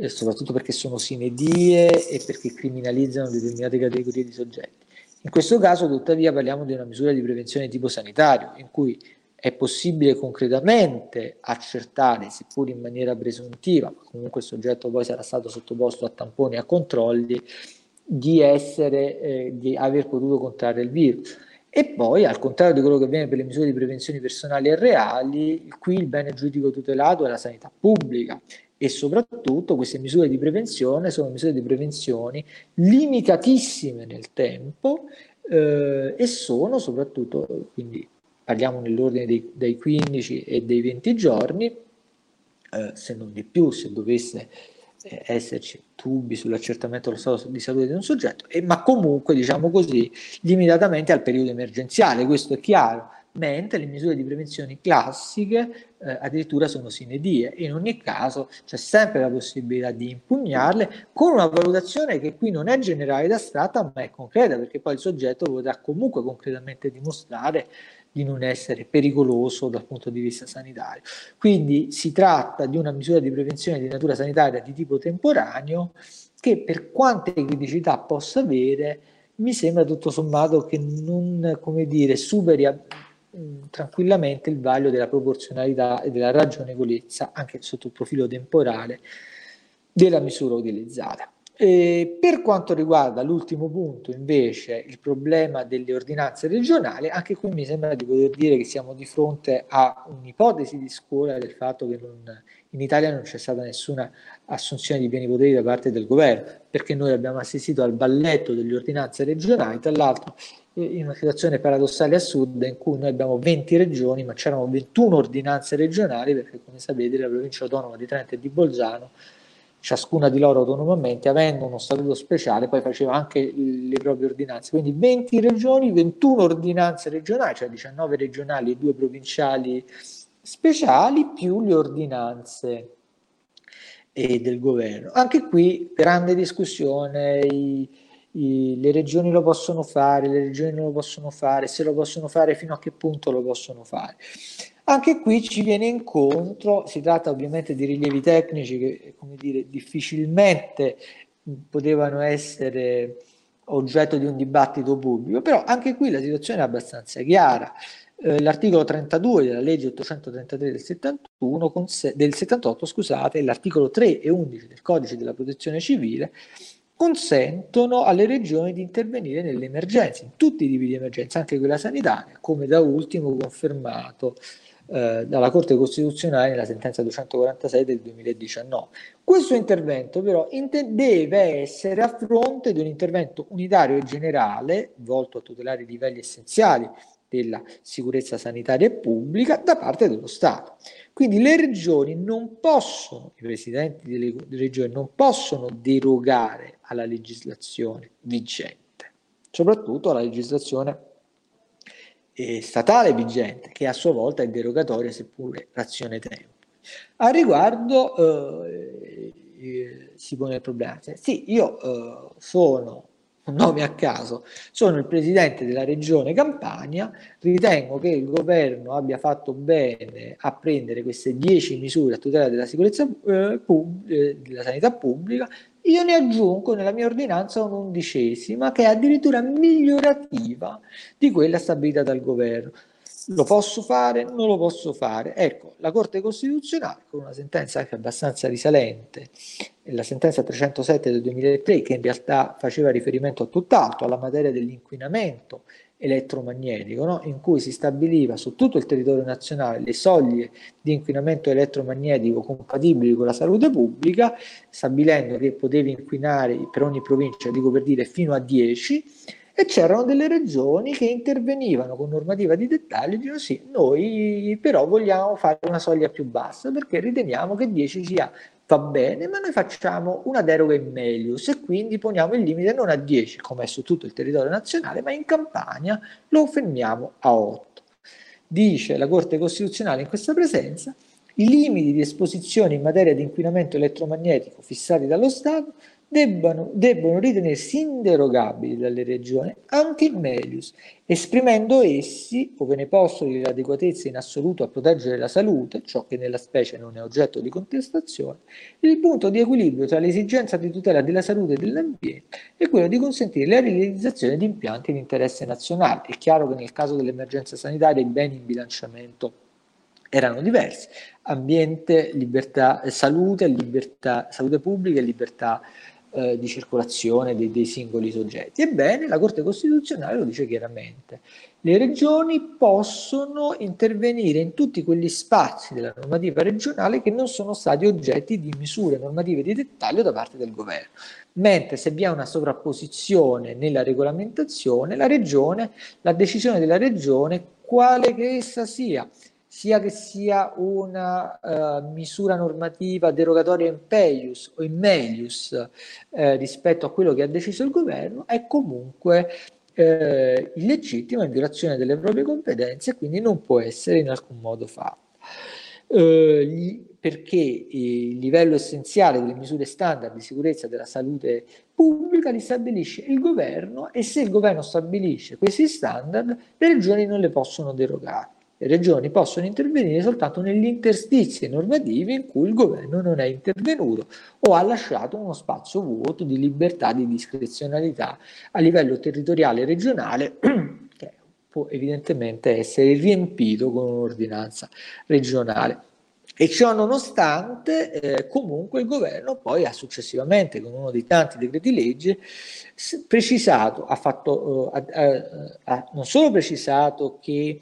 soprattutto perché sono sine die e perché criminalizzano determinate categorie di soggetti. In questo caso, tuttavia, parliamo di una misura di prevenzione di tipo sanitario, in cui è possibile concretamente accertare, seppur in maniera presuntiva, ma comunque il soggetto poi sarà stato sottoposto a tamponi e a controlli, di aver potuto contrarre il virus. E poi, al contrario di quello che avviene per le misure di prevenzione personali e reali, qui il bene giuridico tutelato è la sanità pubblica. E soprattutto queste misure di prevenzione sono misure di prevenzione limitatissime nel tempo e sono soprattutto, quindi parliamo nell'ordine dei 15 e dei 20 giorni, se non di più, se dovesse esserci dubbi sull'accertamento dello stato di salute di un soggetto, ma comunque, diciamo così, limitatamente al periodo emergenziale, questo è chiaro. Mentre le misure di prevenzione classiche addirittura sono sine die e in ogni caso c'è sempre la possibilità di impugnarle con una valutazione che qui non è generale ed astratta ma è concreta, perché poi il soggetto potrà comunque concretamente dimostrare di non essere pericoloso dal punto di vista sanitario. Quindi si tratta di una misura di prevenzione di natura sanitaria di tipo temporaneo che, per quante criticità possa avere, mi sembra tutto sommato che non, come dire, superi tranquillamente il vaglio della proporzionalità e della ragionevolezza anche sotto il profilo temporale della misura utilizzata. Per quanto riguarda l'ultimo punto, invece, il problema delle ordinanze regionali, anche qui mi sembra di poter dire che siamo di fronte a un'ipotesi di scuola del fatto che in Italia non c'è stata nessuna assunzione di pieni poteri da parte del governo, perché noi abbiamo assistito al balletto delle ordinanze regionali, tra l'altro in una situazione paradossale a sud in cui noi abbiamo 20 regioni ma c'erano 21 ordinanze regionali, perché come sapete la provincia autonoma di Trento e di Bolzano, ciascuna di loro autonomamente, avendo uno statuto speciale, poi faceva anche le proprie ordinanze, quindi 20 regioni, 21 ordinanze regionali, cioè 19 regionali e 2 provinciali speciali, più le ordinanze del governo. Anche qui grande discussione, le regioni lo possono fare, le regioni non lo possono fare, se lo possono fare, fino a che punto lo possono fare. Anche qui ci viene incontro, si tratta ovviamente di rilievi tecnici che, come dire, difficilmente potevano essere oggetto di un dibattito pubblico, però anche qui la situazione è abbastanza chiara. L'articolo 32 della legge 833 del 78, scusate, l'articolo 3 e 11 del codice della protezione civile consentono alle regioni di intervenire nelle emergenze, in tutti i tipi di emergenza, anche quella sanitaria, come da ultimo confermato dalla Corte Costituzionale nella sentenza 246 del 2019. Questo intervento però deve essere a fronte di un intervento unitario e generale volto a tutelare i livelli essenziali della sicurezza sanitaria e pubblica da parte dello Stato. Quindi le regioni non possono, i presidenti delle regioni non possono derogare alla legislazione vigente, soprattutto alla legislazione statale vigente, che a sua volta è derogatoria seppure razione tempo. A riguardo si pone il problema, sì, io sono un nome a caso, sono il presidente della regione Campania, ritengo che il governo abbia fatto bene a prendere queste 10 misure a tutela della sicurezza della sanità pubblica, io ne aggiungo nella mia ordinanza un'11ª che è addirittura migliorativa di quella stabilita dal governo. Lo posso fare? Non lo posso fare? Ecco, la Corte Costituzionale, con una sentenza anche abbastanza risalente, la sentenza 307 del 2003, che in realtà faceva riferimento a tutt'altro, alla materia dell'inquinamento elettromagnetico, no? In cui si stabiliva su tutto il territorio nazionale le soglie di inquinamento elettromagnetico compatibili con la salute pubblica, stabilendo che potevi inquinare per ogni provincia, dico per dire, fino a 10, e c'erano delle regioni che intervenivano con normativa di dettaglio e dicevano sì, noi però vogliamo fare una soglia più bassa perché riteniamo che 10 sia va bene, ma noi facciamo una deroga in melius e quindi poniamo il limite non a 10 come è su tutto il territorio nazionale, ma in Campania lo fermiamo a 8. Dice la Corte Costituzionale in questa presenza: i limiti di esposizione in materia di inquinamento elettromagnetico fissati dallo Stato debbono ritenersi inderogabili dalle regioni, anche in melius, esprimendo essi, ove ne possono, l'adeguatezza in assoluto a proteggere la salute, ciò che nella specie non è oggetto di contestazione, il punto di equilibrio tra l'esigenza di tutela della salute e dell'ambiente e quello di consentire la realizzazione di impianti di interesse nazionale. È chiaro che nel caso dell'emergenza sanitaria i beni in bilanciamento erano diversi: ambiente, libertà, salute pubblica e libertà di circolazione dei singoli soggetti. Ebbene, la Corte Costituzionale lo dice chiaramente: le regioni possono intervenire in tutti quegli spazi della normativa regionale che non sono stati oggetti di misure normative di dettaglio da parte del governo, mentre se vi è una sovrapposizione nella regolamentazione, la decisione della regione, quale che essa sia che sia una misura normativa derogatoria in peius o in melius rispetto a quello che ha deciso il governo, è comunque illegittima, in violazione delle proprie competenze, e quindi non può essere in alcun modo fatta. Perché il livello essenziale delle misure standard di sicurezza della salute pubblica li stabilisce il governo, e se il governo stabilisce questi standard, le regioni non le possono derogare. Le regioni possono intervenire soltanto negli interstizi normativi in cui il governo non è intervenuto o ha lasciato uno spazio vuoto di libertà, di discrezionalità a livello territoriale e regionale, che può evidentemente essere riempito con un'ordinanza regionale. E ciò nonostante, comunque il governo poi ha successivamente, con uno dei tanti decreti legge, precisato, non solo precisato che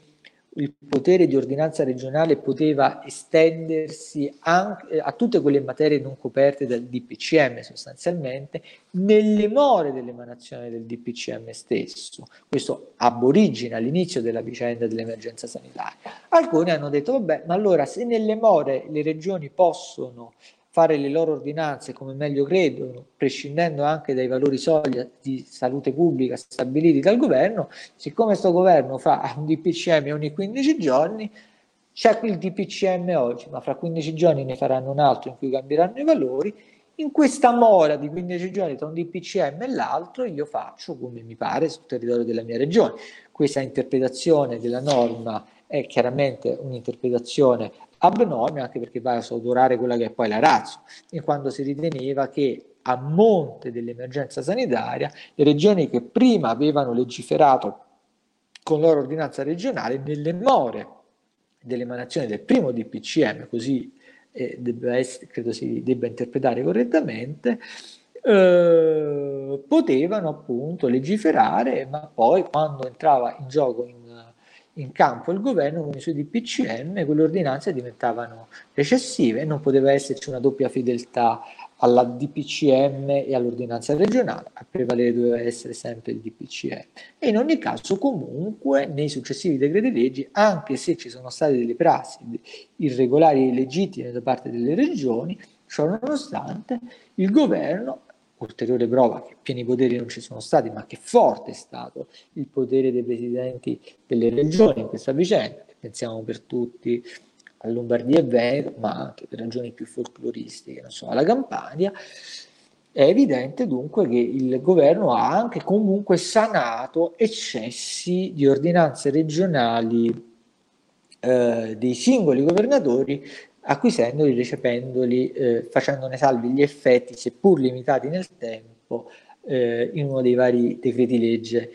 il potere di ordinanza regionale poteva estendersi anche a tutte quelle materie non coperte dal DPCM sostanzialmente, nelle more dell'emanazione del DPCM stesso. Questo ab origine, all'inizio della vicenda dell'emergenza sanitaria. Alcuni hanno detto: vabbè, ma allora se nelle more le regioni possono fare le loro ordinanze come meglio credono, prescindendo anche dai valori soglia di salute pubblica stabiliti dal governo, siccome sto governo fa un DPCM ogni 15 giorni, c'è il DPCM oggi, ma fra 15 giorni ne faranno un altro in cui cambieranno i valori, in questa mora di 15 giorni tra un DPCM e l'altro io faccio come mi pare sul territorio della mia regione. Questa interpretazione della norma è chiaramente un'interpretazione abnorme, anche perché va a sodorare quella che è poi la ratio, in quanto si riteneva che a monte dell'emergenza sanitaria le regioni che prima avevano legiferato con loro ordinanza regionale, nelle more dell'emanazione del primo DPCM, così credo si debba interpretare correttamente, potevano appunto legiferare, ma poi quando entrava in gioco in campo il governo con i suoi DPCM, quelle ordinanze diventavano recessive e non poteva esserci una doppia fedeltà alla DPCM e all'ordinanza regionale, a prevalere doveva essere sempre il DPCM. E in ogni caso comunque nei successivi decreti leggi, anche se ci sono state delle prassi irregolari e illegittime da parte delle regioni, ciò nonostante il governo, ulteriore prova che pieni poteri non ci sono stati, ma che forte è stato il potere dei presidenti delle regioni in questa vicenda. Pensiamo per tutti a Lombardia e Veneto, ma anche per ragioni più folcloristiche, non so, alla Campania. È evidente dunque che il governo ha anche comunque sanato eccessi di ordinanze regionali dei singoli governatori, acquisendoli, recependoli, facendone salvi gli effetti, seppur limitati nel tempo, in uno dei vari decreti legge,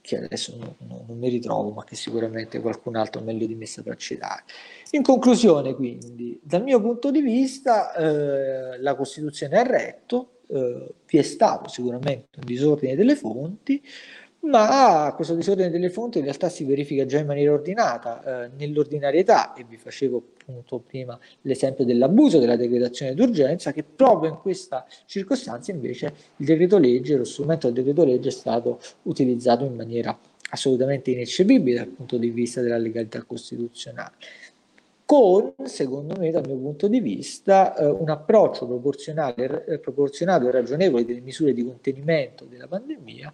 che adesso non mi ritrovo, ma che sicuramente qualcun altro meglio di me saprà citare. In conclusione, quindi, dal mio punto di vista, la Costituzione ha retto, vi è stato sicuramente un disordine delle fonti, ma questo disordine delle fonti in realtà si verifica già in maniera ordinata, nell'ordinarietà, e vi facevo appunto prima l'esempio dell'abuso della decretazione d'urgenza, che proprio in questa circostanza invece il decreto legge, lo strumento del decreto legge è stato utilizzato in maniera assolutamente ineccepibile dal punto di vista della legalità costituzionale. con, secondo me, dal mio punto di vista, un approccio proporzionato e ragionevole delle misure di contenimento della pandemia,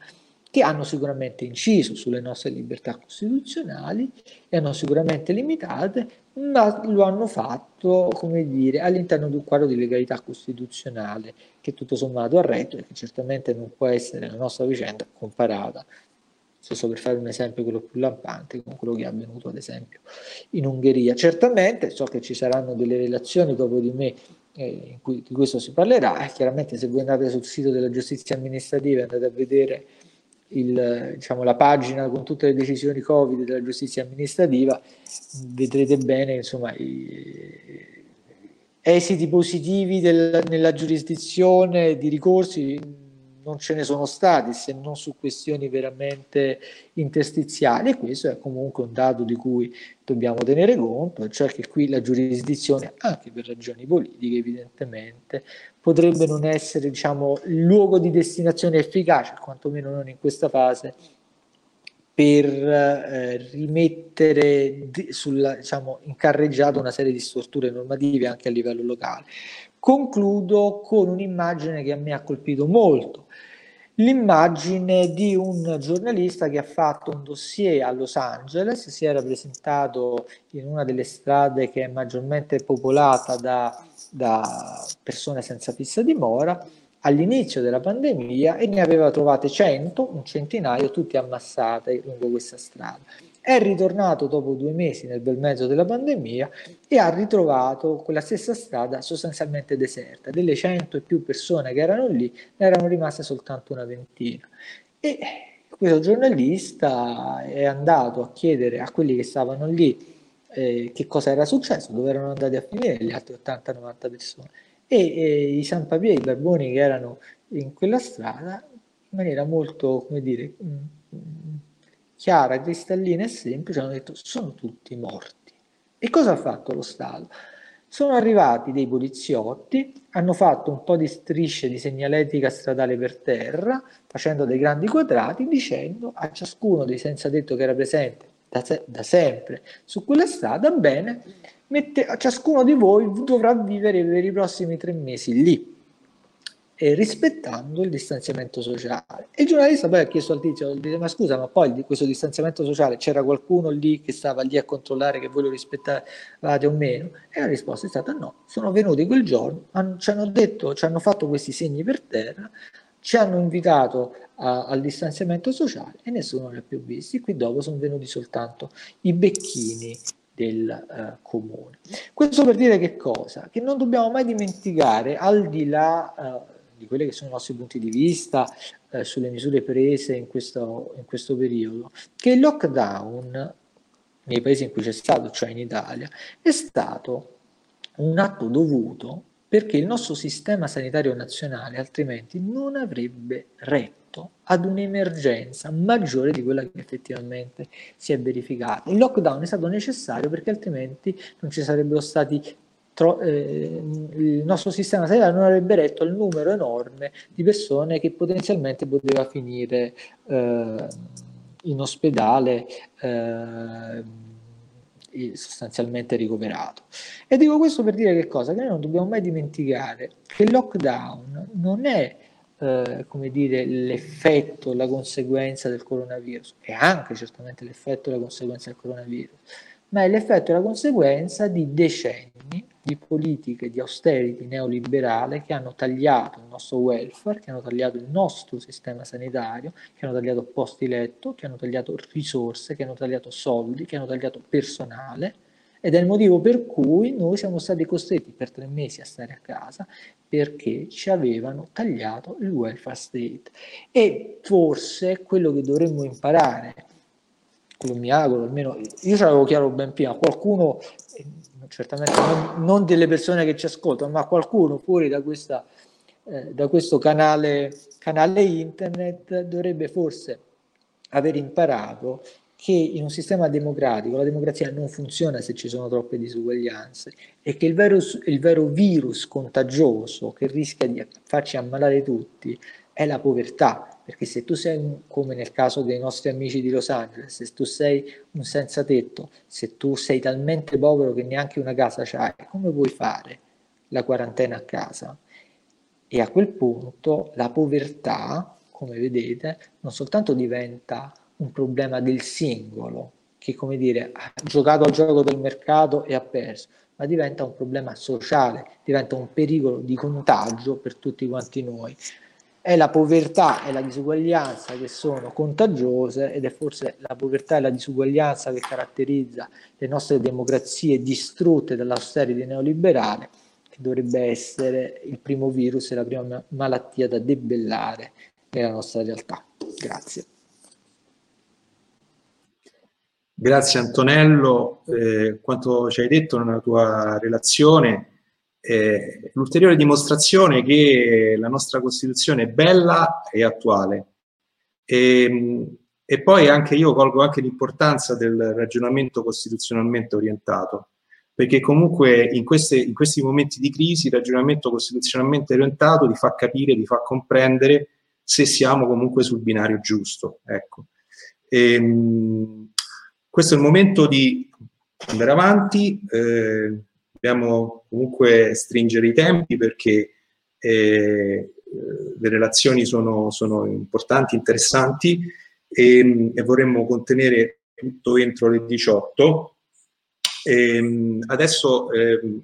che hanno sicuramente inciso sulle nostre libertà costituzionali, le hanno sicuramente limitate, ma lo hanno fatto, come dire, all'interno di un quadro di legalità costituzionale che tutto sommato ha retto e che certamente non può essere la nostra vicenda comparata, solo per fare un esempio quello più lampante, con quello che è avvenuto ad esempio in Ungheria. Certamente so che ci saranno delle relazioni dopo di me in cui di questo si parlerà, chiaramente se voi andate sul sito della giustizia amministrativa e andate a vedere la pagina con tutte le decisioni Covid della giustizia amministrativa, vedrete bene insomma i esiti positivi nella giurisdizione di ricorsi. Non ce ne sono stati, se non su questioni veramente interstiziali, e questo è comunque un dato di cui dobbiamo tenere conto, cioè che qui la giurisdizione, anche per ragioni politiche evidentemente, potrebbe non essere il luogo di destinazione efficace, quantomeno non in questa fase, per rimettere in carreggiata una serie di strutture normative anche a livello locale. Concludo con un'immagine che a me ha colpito molto, l'immagine di un giornalista che ha fatto un dossier a Los Angeles, si era presentato in una delle strade che è maggiormente popolata da persone senza fissa dimora all'inizio della pandemia, e ne aveva trovate 100, un centinaio, tutte ammassate lungo questa strada. È ritornato dopo 2 mesi nel bel mezzo della pandemia e ha ritrovato quella stessa strada sostanzialmente deserta. Delle 100 e più persone che erano lì, ne erano rimaste soltanto una ventina. E questo giornalista è andato a chiedere a quelli che stavano lì che cosa era successo, dove erano andati a finire le altre 80-90 persone. E i sanpapié, i barboni che erano in quella strada, in maniera molto, chiara, cristallina e semplice, hanno detto: sono tutti morti. E cosa ha fatto lo Stato? Sono arrivati dei poliziotti, hanno fatto un po' di strisce di segnaletica stradale per terra, facendo dei grandi quadrati, dicendo a ciascuno dei senza tetto che era presente da sempre su quella strada: bene, ciascuno di voi dovrà vivere per i prossimi 3 mesi lì, e rispettando il distanziamento sociale. E il giornalista poi ha chiesto al tizio: ma scusa, ma poi questo distanziamento sociale c'era qualcuno lì che stava lì a controllare che voi lo rispettavate o meno? E la risposta è stata: no, sono venuti quel giorno, ci hanno fatto questi segni per terra, ci hanno invitato al distanziamento sociale e nessuno ne ha più visti. Qui dopo sono venuti soltanto i becchini del comune. Questo per dire che cosa? Che non dobbiamo mai dimenticare, al di là di quelli che sono i nostri punti di vista sulle misure prese in questo periodo, che il lockdown nei paesi in cui c'è stato, cioè in Italia, è stato un atto dovuto, perché il nostro sistema sanitario nazionale altrimenti non avrebbe retto ad un'emergenza maggiore di quella che effettivamente si è verificata. Il lockdown è stato necessario perché altrimenti non ci sarebbero stati il nostro sistema sanitario non avrebbe retto al numero enorme di persone che potenzialmente poteva finire in ospedale, sostanzialmente ricoverato. E dico questo per dire che cosa? Che noi non dobbiamo mai dimenticare che il lockdown non è l'effetto, la conseguenza del coronavirus, è anche certamente l'effetto e la conseguenza del coronavirus, ma è l'effetto e la conseguenza di decenni di politiche di austerity neoliberale che hanno tagliato il nostro welfare, che hanno tagliato il nostro sistema sanitario, che hanno tagliato posti letto, che hanno tagliato risorse, che hanno tagliato soldi, che hanno tagliato personale. Ed è il motivo per cui noi siamo stati costretti per 3 mesi a stare a casa, perché ci avevano tagliato il welfare state. E forse quello che dovremmo imparare, quello mi auguro, almeno io ce l'avevo chiaro ben prima, qualcuno, certamente non delle persone che ci ascoltano, ma qualcuno fuori da questo canale internet dovrebbe forse aver imparato che in un sistema democratico la democrazia non funziona se ci sono troppe disuguaglianze, e che il vero virus contagioso che rischia di farci ammalare tutti è la povertà, perché se tu sei, come nel caso dei nostri amici di Los Angeles, se tu sei un senza tetto, se tu sei talmente povero che neanche una casa c'hai, come puoi fare la quarantena a casa? E a quel punto la povertà, come vedete, non soltanto diventa un problema del singolo, che, come dire, ha giocato al gioco del mercato e ha perso, ma diventa un problema sociale, diventa un pericolo di contagio per tutti quanti noi. È la povertà e la disuguaglianza che sono contagiose, ed è forse la povertà e la disuguaglianza che caratterizza le nostre democrazie distrutte dall'austerity neoliberale, che dovrebbe essere il primo virus e la prima malattia da debellare nella nostra realtà. Grazie. Grazie Antonello, quanto ci hai detto nella tua relazione, l'ulteriore dimostrazione che la nostra Costituzione è bella e attuale. E poi anche io colgo anche l'importanza del ragionamento costituzionalmente orientato, perché comunque in questi momenti di crisi il ragionamento costituzionalmente orientato ti fa capire, ti fa comprendere se siamo comunque sul binario giusto. Ecco. Questo è il momento di andare avanti, dobbiamo comunque stringere i tempi perché le relazioni sono importanti, interessanti e vorremmo contenere tutto entro le 18. Adesso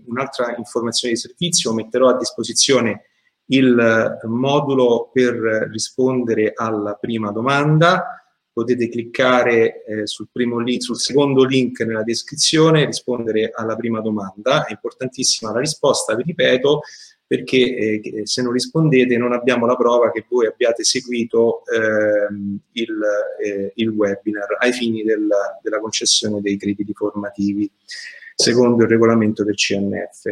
un'altra informazione di servizio, metterò a disposizione il modulo per rispondere alla prima domanda. Potete cliccare sul secondo link nella descrizione e rispondere alla prima domanda. È importantissima la risposta, vi ripeto, perché se non rispondete non abbiamo la prova che voi abbiate seguito il webinar ai fini della concessione dei crediti formativi, secondo il regolamento del CNF.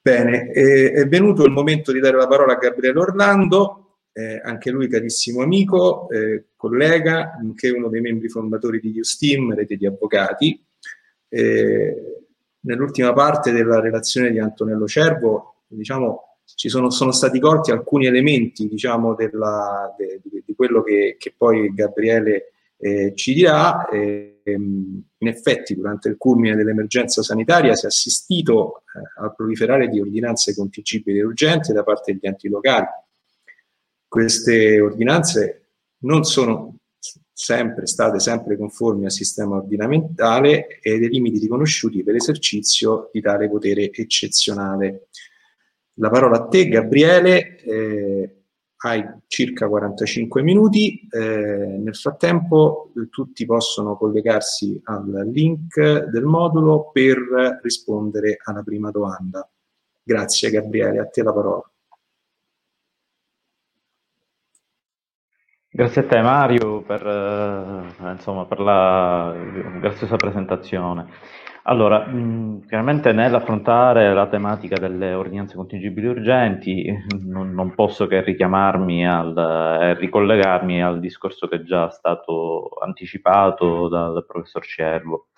Bene, è venuto il momento di dare la parola a Gabriele Orlando, anche lui carissimo amico, collega, nonché uno dei membri fondatori di JusTeam, rete di avvocati. Nell'ultima parte della relazione di Antonello Ciervo, diciamo, sono stati colti alcuni elementi, diciamo, di quello che poi Gabriele ci dirà. In effetti, durante il culmine dell'emergenza sanitaria si è assistito al proliferare di ordinanze contingibili e urgenti da parte degli enti locali. Queste ordinanze non sono state sempre conformi al sistema ordinamentale e ai limiti riconosciuti per l'esercizio di tale potere eccezionale. La parola a te, Gabriele, hai circa 45 minuti. Nel frattempo tutti possono collegarsi al link del modulo per rispondere alla prima domanda. Grazie Gabriele, a te la parola. Grazie a te Mario per la graziosa presentazione. Allora, chiaramente nell'affrontare la tematica delle ordinanze contingibili urgenti non posso che richiamarmi e ricollegarmi al discorso che è già stato anticipato dal professor Ciervo.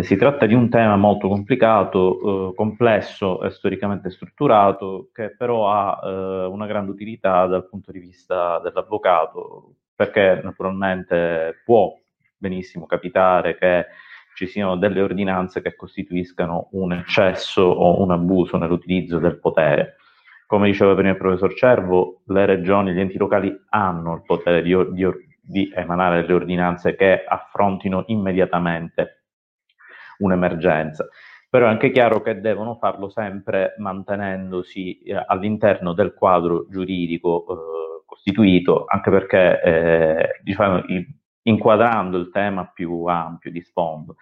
Si tratta di un tema molto complicato, complesso e storicamente strutturato, che però ha una grande utilità dal punto di vista dell'avvocato, perché naturalmente può benissimo capitare che ci siano delle ordinanze che costituiscano un eccesso o un abuso nell'utilizzo del potere. Come diceva prima il professor Ciervo, le regioni e gli enti locali hanno il potere di emanare le ordinanze che affrontino immediatamente un'emergenza, però è anche chiaro che devono farlo sempre mantenendosi all'interno del quadro giuridico costituito, anche perché inquadrando il tema più ampio di sfondo,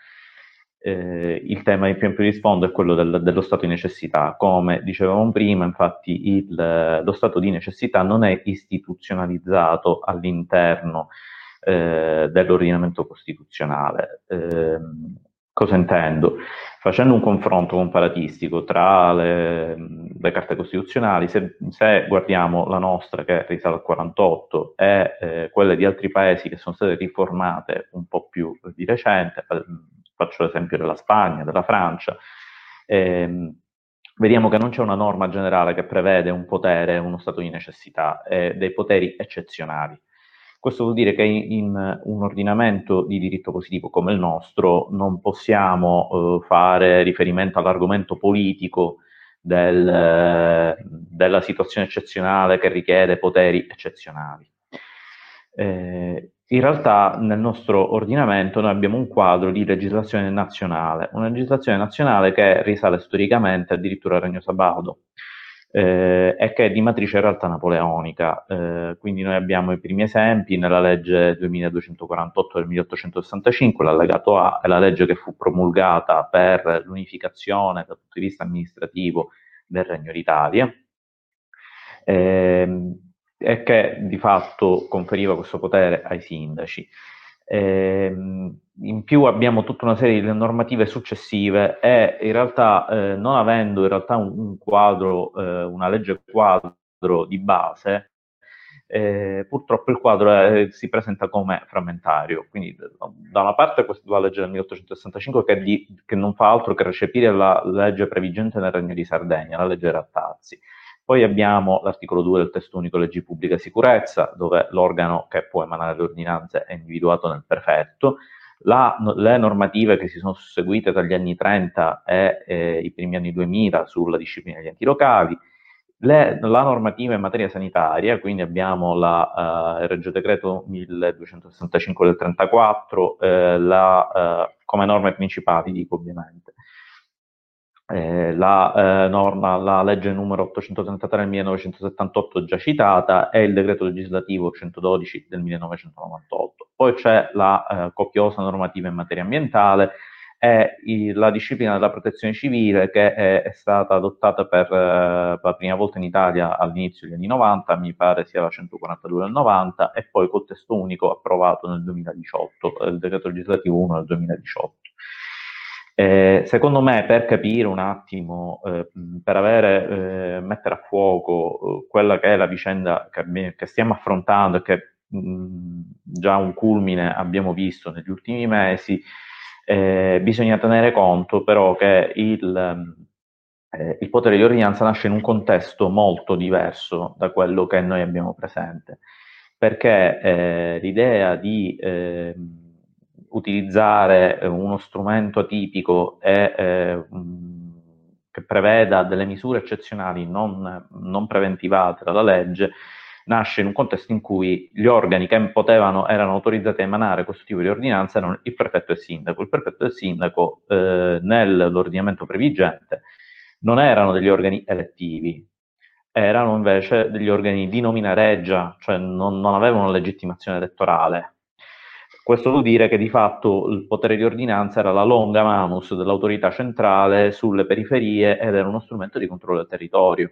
il tema più ampio di sfondo è quello dello stato di necessità. Come dicevamo prima, infatti lo stato di necessità non è istituzionalizzato all'interno dell'ordinamento costituzionale. Cosa intendo? Facendo un confronto comparatistico tra le carte costituzionali, se guardiamo la nostra che risale al 48 e quelle di altri paesi che sono state riformate un po' più di recente, faccio l'esempio della Spagna, della Francia, vediamo che non c'è una norma generale che prevede un potere, uno stato di necessità, dei poteri eccezionali. Questo vuol dire che in un ordinamento di diritto positivo come il nostro non possiamo fare riferimento all'argomento politico della situazione eccezionale che richiede poteri eccezionali. In realtà nel nostro ordinamento noi abbiamo un quadro di legislazione nazionale, una legislazione nazionale che risale storicamente addirittura al Regno Sabaudo e che è di matrice in realtà napoleonica, quindi noi abbiamo i primi esempi nella legge 2248 del 1865, l'allegato A, è la legge che fu promulgata per l'unificazione dal punto di vista amministrativo del Regno d'Italia, e che di fatto conferiva questo potere ai sindaci. In più abbiamo tutta una serie di normative successive e in realtà non avendo in realtà un quadro, una legge quadro di base, purtroppo il quadro si presenta come frammentario. Quindi da una parte questa la legge del 1865 che non fa altro che recepire la legge previgente nel Regno di Sardegna, la legge Rattazzi. Poi abbiamo l'articolo 2 del testo unico leggi pubblica e sicurezza, dove l'organo che può emanare le ordinanze è individuato nel prefetto, le normative che si sono susseguite dagli anni 30 e i primi anni 2000 sulla disciplina degli enti locali, la normativa in materia sanitaria, quindi abbiamo il Regio Decreto 1265 del 34, come norme principali dico ovviamente. Norma, la legge numero 833 del 1978 già citata e il decreto legislativo 112 del 1998. Poi c'è la copiosa normativa in materia ambientale e la disciplina della protezione civile che è stata adottata per la prima volta in Italia all'inizio degli anni 90, mi pare sia la 142 del 90 e poi col testo unico approvato nel 2018, il decreto legislativo 1 del 2018. Secondo me per capire un attimo, per mettere a fuoco quella che è la vicenda che stiamo affrontando e che già un culmine abbiamo visto negli ultimi mesi, bisogna tenere conto però che il potere di ordinanza nasce in un contesto molto diverso da quello che noi abbiamo presente, perché l'idea di utilizzare uno strumento atipico che preveda delle misure eccezionali non preventivate dalla legge, nasce in un contesto in cui gli organi che erano autorizzati a emanare questo tipo di ordinanza erano il prefetto e il sindaco. Il prefetto e il sindaco nell'ordinamento previgente non erano degli organi elettivi, erano invece degli organi di nomina reggia, cioè non avevano legittimazione elettorale. Questo vuol dire che di fatto il potere di ordinanza era la longa manus dell'autorità centrale sulle periferie ed era uno strumento di controllo del territorio.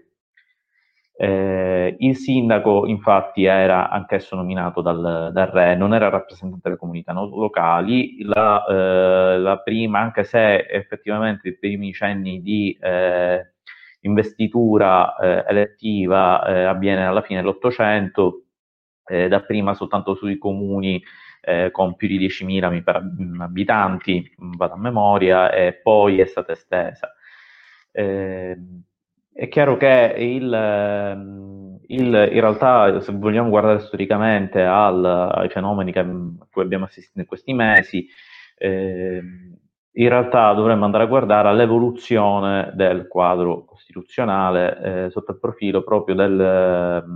Il sindaco infatti era anch'esso nominato dal re, non era rappresentante delle comunità locali. La prima, anche se effettivamente i primi cenni di investitura elettiva avviene alla fine dell'Ottocento, dapprima soltanto sui comuni con più di 10.000 abitanti, vado a memoria, e poi è stata estesa. È chiaro che in realtà, se vogliamo guardare storicamente ai fenomeni a cui abbiamo assistito in questi mesi, in realtà dovremmo andare a guardare all'evoluzione del quadro costituzionale sotto il profilo proprio delle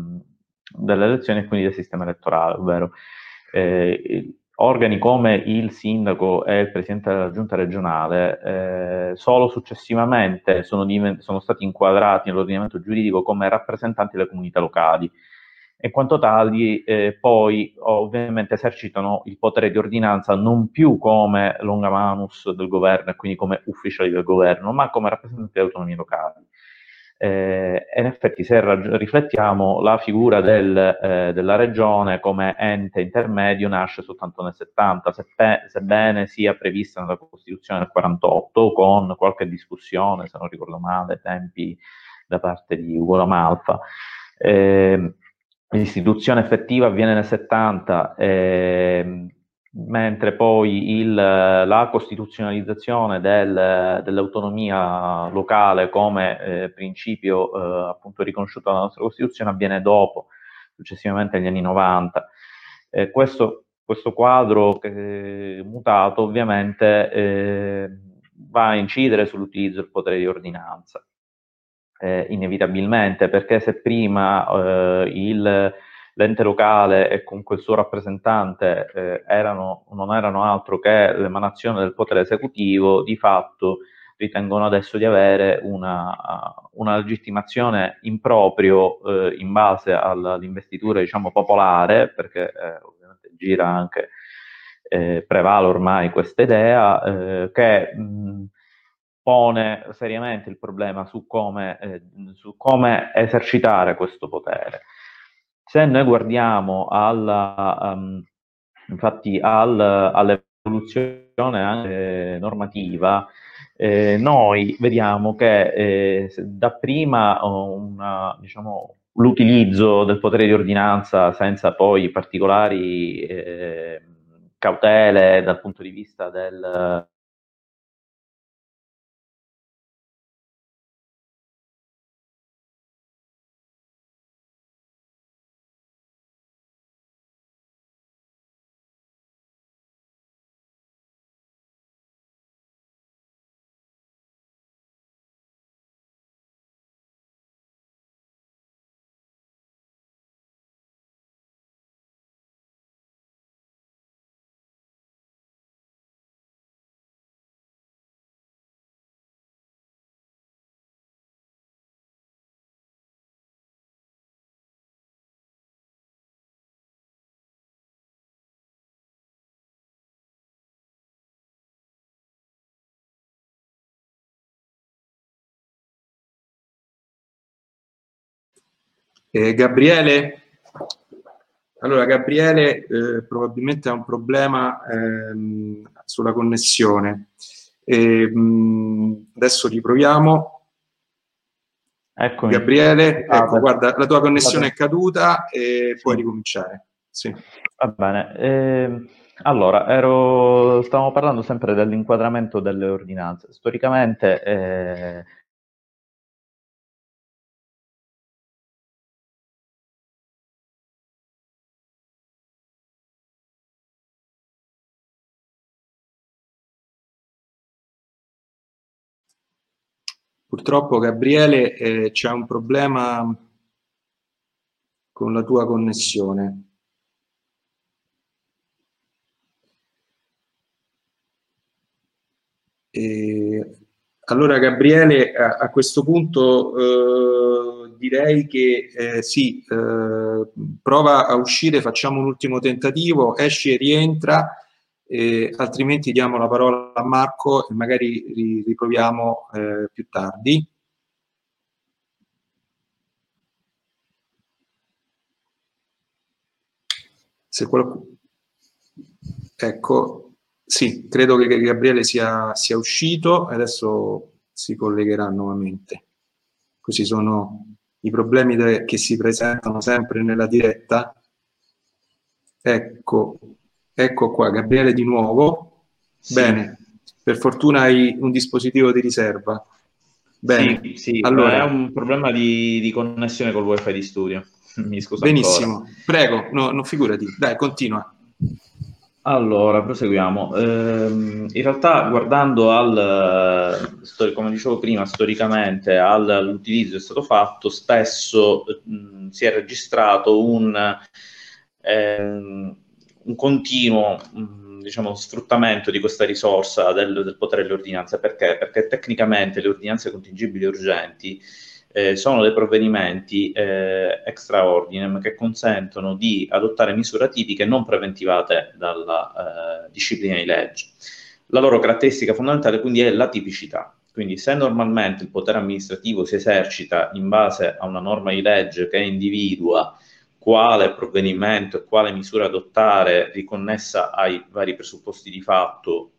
elezioni e quindi del sistema elettorale, ovvero organi come il sindaco e il presidente della giunta regionale solo successivamente sono stati inquadrati nell'ordinamento giuridico come rappresentanti delle comunità locali e in quanto tali poi ovviamente esercitano il potere di ordinanza non più come longa manus del governo e quindi come ufficiali del governo ma come rappresentanti delle autonomie locali. In effetti se riflettiamo la figura della regione come ente intermedio nasce soltanto nel 70, sebbene sia prevista nella Costituzione del 48 con qualche discussione, se non ricordo male, tempi da parte di Ugo Lamalfa. L'istituzione effettiva avviene nel 70 mentre poi la costituzionalizzazione dell'autonomia locale come principio appunto riconosciuto dalla nostra Costituzione avviene dopo, successivamente agli anni 90. Questo quadro mutato ovviamente va a incidere sull'utilizzo del potere di ordinanza, inevitabilmente, perché se prima l'ente locale e comunque il suo rappresentante non erano altro che l'emanazione del potere esecutivo, di fatto ritengono adesso di avere una legittimazione improprio in base all'investitura, diciamo, popolare, perché ovviamente gira anche, prevale ormai questa idea, che pone seriamente il problema su come esercitare questo potere. Se noi guardiamo all'evoluzione anche normativa, noi vediamo che dapprima l'utilizzo del potere di ordinanza senza poi particolari cautele dal punto di vista del Gabriele probabilmente ha un problema sulla connessione. Adesso riproviamo. Eccomi. Gabriele, ecco, guarda, la tua connessione è caduta e puoi ricominciare. Sì. Va bene. Allora, stavamo parlando sempre dell'inquadramento delle ordinanze. Storicamente purtroppo, Gabriele, c'è un problema con la tua connessione. Allora, Gabriele, a questo punto direi che prova a uscire, facciamo un ultimo tentativo, esci e rientra. Altrimenti diamo la parola a Marco e magari riproviamo più tardi. Se ecco, sì, credo che Gabriele sia uscito e adesso si collegherà nuovamente. Questi sono i problemi che si presentano sempre nella diretta. Ecco qua, Gabriele di nuovo. Sì. Bene, per fortuna hai un dispositivo di riserva. Bene, sì, allora è un problema di connessione col wifi di studio. Mi scuso. Benissimo, ancora. Prego, no, figurati, dai, continua. Allora, proseguiamo. In realtà, guardando come dicevo prima, storicamente all'utilizzo è stato fatto, spesso si è registrato un continuo, sfruttamento di questa risorsa del potere dell'ordinanza. Perché? Perché tecnicamente le ordinanze contingibili e urgenti sono dei provvedimenti extra ordinem che consentono di adottare misure atipiche non preventivate dalla disciplina di legge. La loro caratteristica fondamentale quindi è l'atipicità. Quindi se normalmente il potere amministrativo si esercita in base a una norma di legge che individua quale provvedimento e quale misura adottare riconnessa ai vari presupposti di fatto,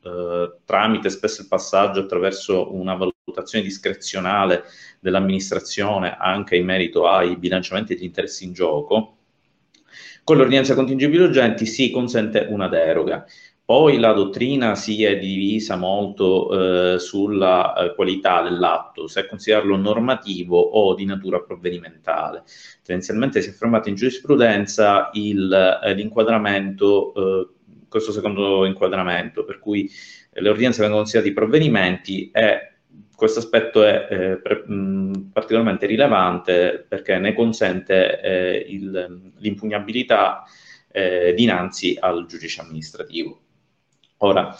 tramite spesso il passaggio attraverso una valutazione discrezionale dell'amministrazione anche in merito ai bilanciamenti degli interessi in gioco, con l'ordinanza contingibili urgenti si consente una deroga. Poi la dottrina si è divisa molto sulla qualità dell'atto, se considerarlo normativo o di natura provvedimentale. Tendenzialmente si è formato in giurisprudenza l'inquadramento, questo secondo inquadramento, per cui le ordinanze vengono considerate provvedimenti e questo aspetto è particolarmente rilevante perché ne consente l'impugnabilità dinanzi al giudice amministrativo. Ora,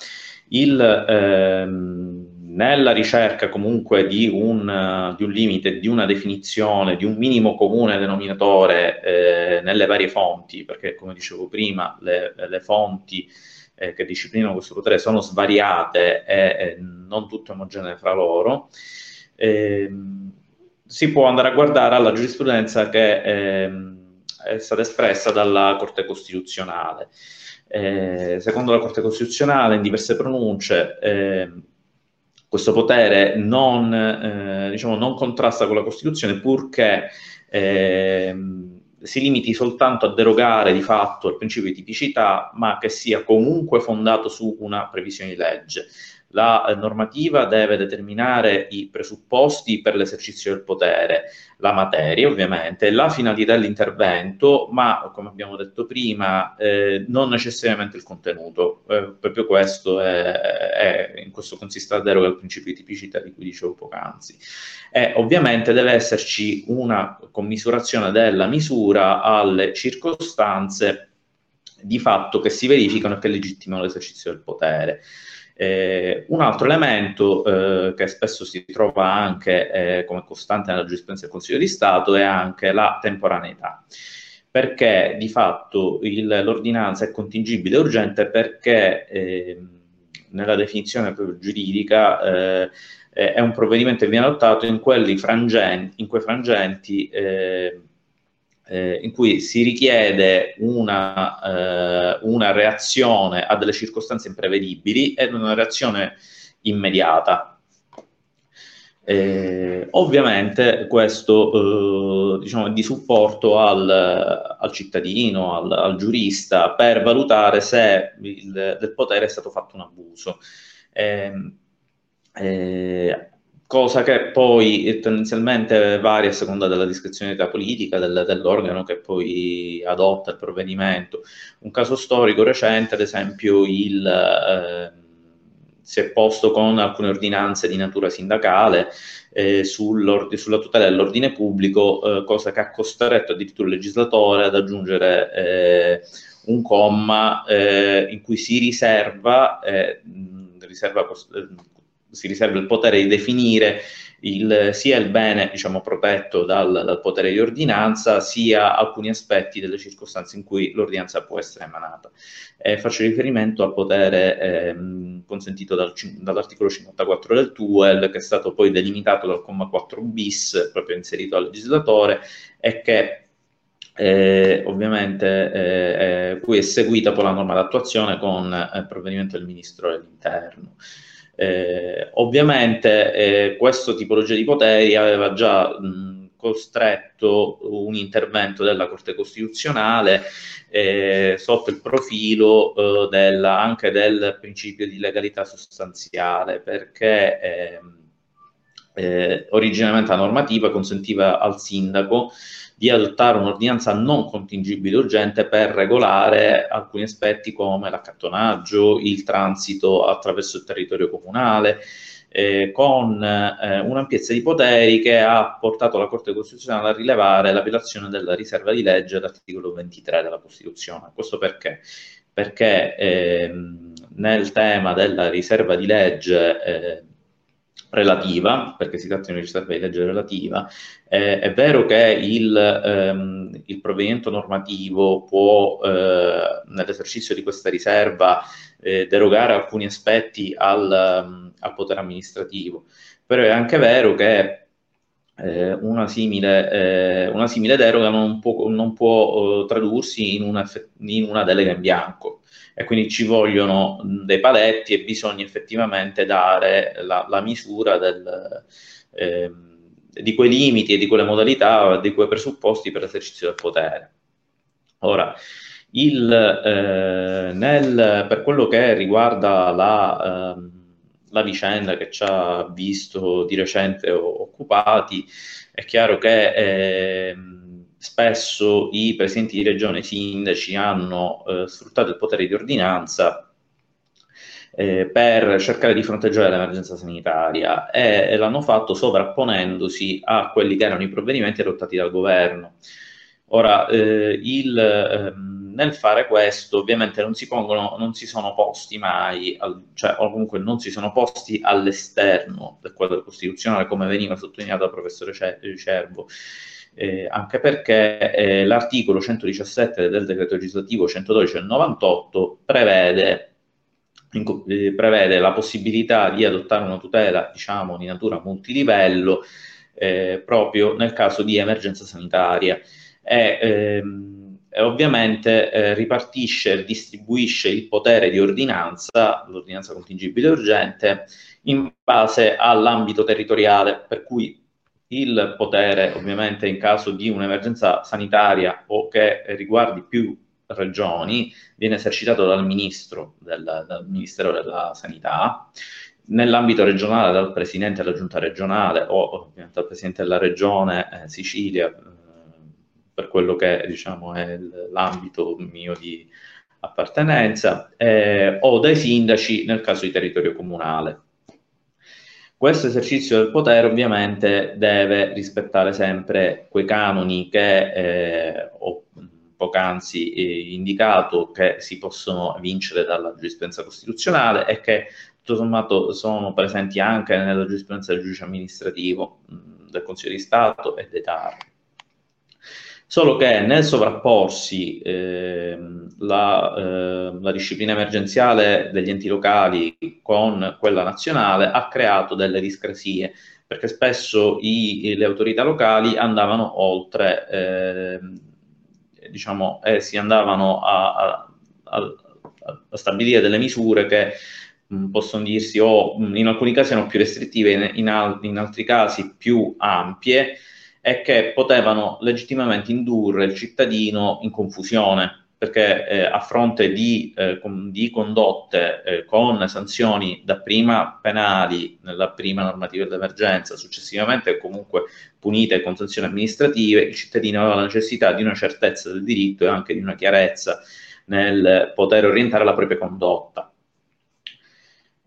nella ricerca comunque di un limite, di una definizione, di un minimo comune denominatore nelle varie fonti, perché come dicevo prima le fonti che disciplinano questo potere sono svariate e non tutte omogenee fra loro, si può andare a guardare alla giurisprudenza che è stata espressa dalla Corte Costituzionale. Secondo la Corte Costituzionale, in diverse pronunce, questo potere non contrasta con la Costituzione purché si limiti soltanto a derogare di fatto al principio di tipicità, ma che sia comunque fondato su una previsione di legge. La normativa deve determinare i presupposti per l'esercizio del potere, la materia ovviamente, la finalità dell'intervento, ma come abbiamo detto prima non necessariamente il contenuto, proprio questo in questo consiste la deroga al principio di tipicità di cui dicevo poc'anzi. E ovviamente deve esserci una commisurazione della misura alle circostanze di fatto che si verificano e che legittimano l'esercizio del potere. Un altro elemento che spesso si trova anche come costante nella giurisprudenza del Consiglio di Stato è anche la temporaneità, perché di fatto l'ordinanza è contingibile e urgente perché nella definizione giuridica è un provvedimento che viene adottato in quei frangenti in cui si richiede una reazione a delle circostanze imprevedibili ed una reazione immediata. Ovviamente questo è di supporto al cittadino, al giurista, per valutare se del potere è stato fatto un abuso. Cosa che poi tendenzialmente varia a seconda della discrezionalità politica dell'organo che poi adotta il provvedimento. Un caso storico recente, ad esempio, si è posto con alcune ordinanze di natura sindacale sulla tutela dell'ordine pubblico, cosa che ha costretto addirittura il legislatore ad aggiungere un comma in cui si riserva il potere di definire sia il bene protetto dal potere di ordinanza, sia alcuni aspetti delle circostanze in cui l'ordinanza può essere emanata. Faccio riferimento al potere consentito dall'articolo 54 del TUEL, che è stato poi delimitato dal comma 4 bis, proprio inserito al legislatore, e che ovviamente qui è seguita poi la norma d'attuazione con provvedimento del Ministro dell'Interno. Ovviamente questa tipologia di poteri aveva già costretto un intervento della Corte Costituzionale sotto il profilo anche del principio di legalità sostanziale, perché originariamente la normativa consentiva al sindaco di adottare un'ordinanza non contingibile e urgente per regolare alcuni aspetti come l'accattonaggio, il transito attraverso il territorio comunale, con un'ampiezza di poteri che ha portato la Corte Costituzionale a rilevare la violazione della riserva di legge dell'articolo 23 della Costituzione. Questo perché? Perché nel tema della riserva di legge relativa, perché si tratta di una riserva di legge relativa, è vero che il provvedimento normativo può, nell'esercizio di questa riserva, derogare alcuni aspetti al potere amministrativo, però è anche vero che una simile deroga non può tradursi in una delega in bianco, e quindi ci vogliono dei paletti e bisogna effettivamente dare la misura di quei limiti e di quelle modalità, di quei presupposti per l'esercizio del potere. Ora, Per quello che riguarda la vicenda che ci ha visto di recente occupati, è chiaro che spesso i presidenti di regione e sindaci hanno sfruttato il potere di ordinanza per cercare di fronteggiare l'emergenza sanitaria, e l'hanno fatto sovrapponendosi a quelli che erano i provvedimenti adottati dal governo. Ora, nel fare questo ovviamente non si sono posti all'esterno del quadro costituzionale, come veniva sottolineato dal professore Ciervo, anche perché l'articolo 117 del decreto legislativo 112 del 98 prevede la possibilità di adottare una tutela, diciamo, di natura multilivello proprio nel caso di emergenza sanitaria, e ovviamente ripartisce e distribuisce il potere di ordinanza, l'ordinanza contingibile e urgente, in base all'ambito territoriale, per cui il potere ovviamente in caso di un'emergenza sanitaria o che riguardi più regioni viene esercitato dal ministro dal Ministero della Sanità, nell'ambito regionale dal Presidente della Giunta regionale o ovviamente dal Presidente della Regione Sicilia, per quello che diciamo è l'ambito mio di appartenenza, o dai sindaci nel caso di territorio comunale. Questo esercizio del potere ovviamente deve rispettare sempre quei canoni che ho poc'anzi indicato, che si possono vincere dalla giurisprudenza costituzionale e che tutto sommato sono presenti anche nella giurisprudenza del giudice amministrativo, del Consiglio di Stato e dei TAR. Solo che nel sovrapporsi la disciplina emergenziale degli enti locali con quella nazionale ha creato delle discrasie, perché spesso le autorità locali andavano oltre, si andavano a stabilire delle misure che possono dirsi in alcuni casi erano più restrittive, in altri casi più ampie, e che potevano legittimamente indurre il cittadino in confusione, perché a fronte di condotte con sanzioni dapprima penali nella prima normativa d'emergenza, successivamente comunque punite con sanzioni amministrative, il cittadino aveva la necessità di una certezza del diritto e anche di una chiarezza nel poter orientare la propria condotta.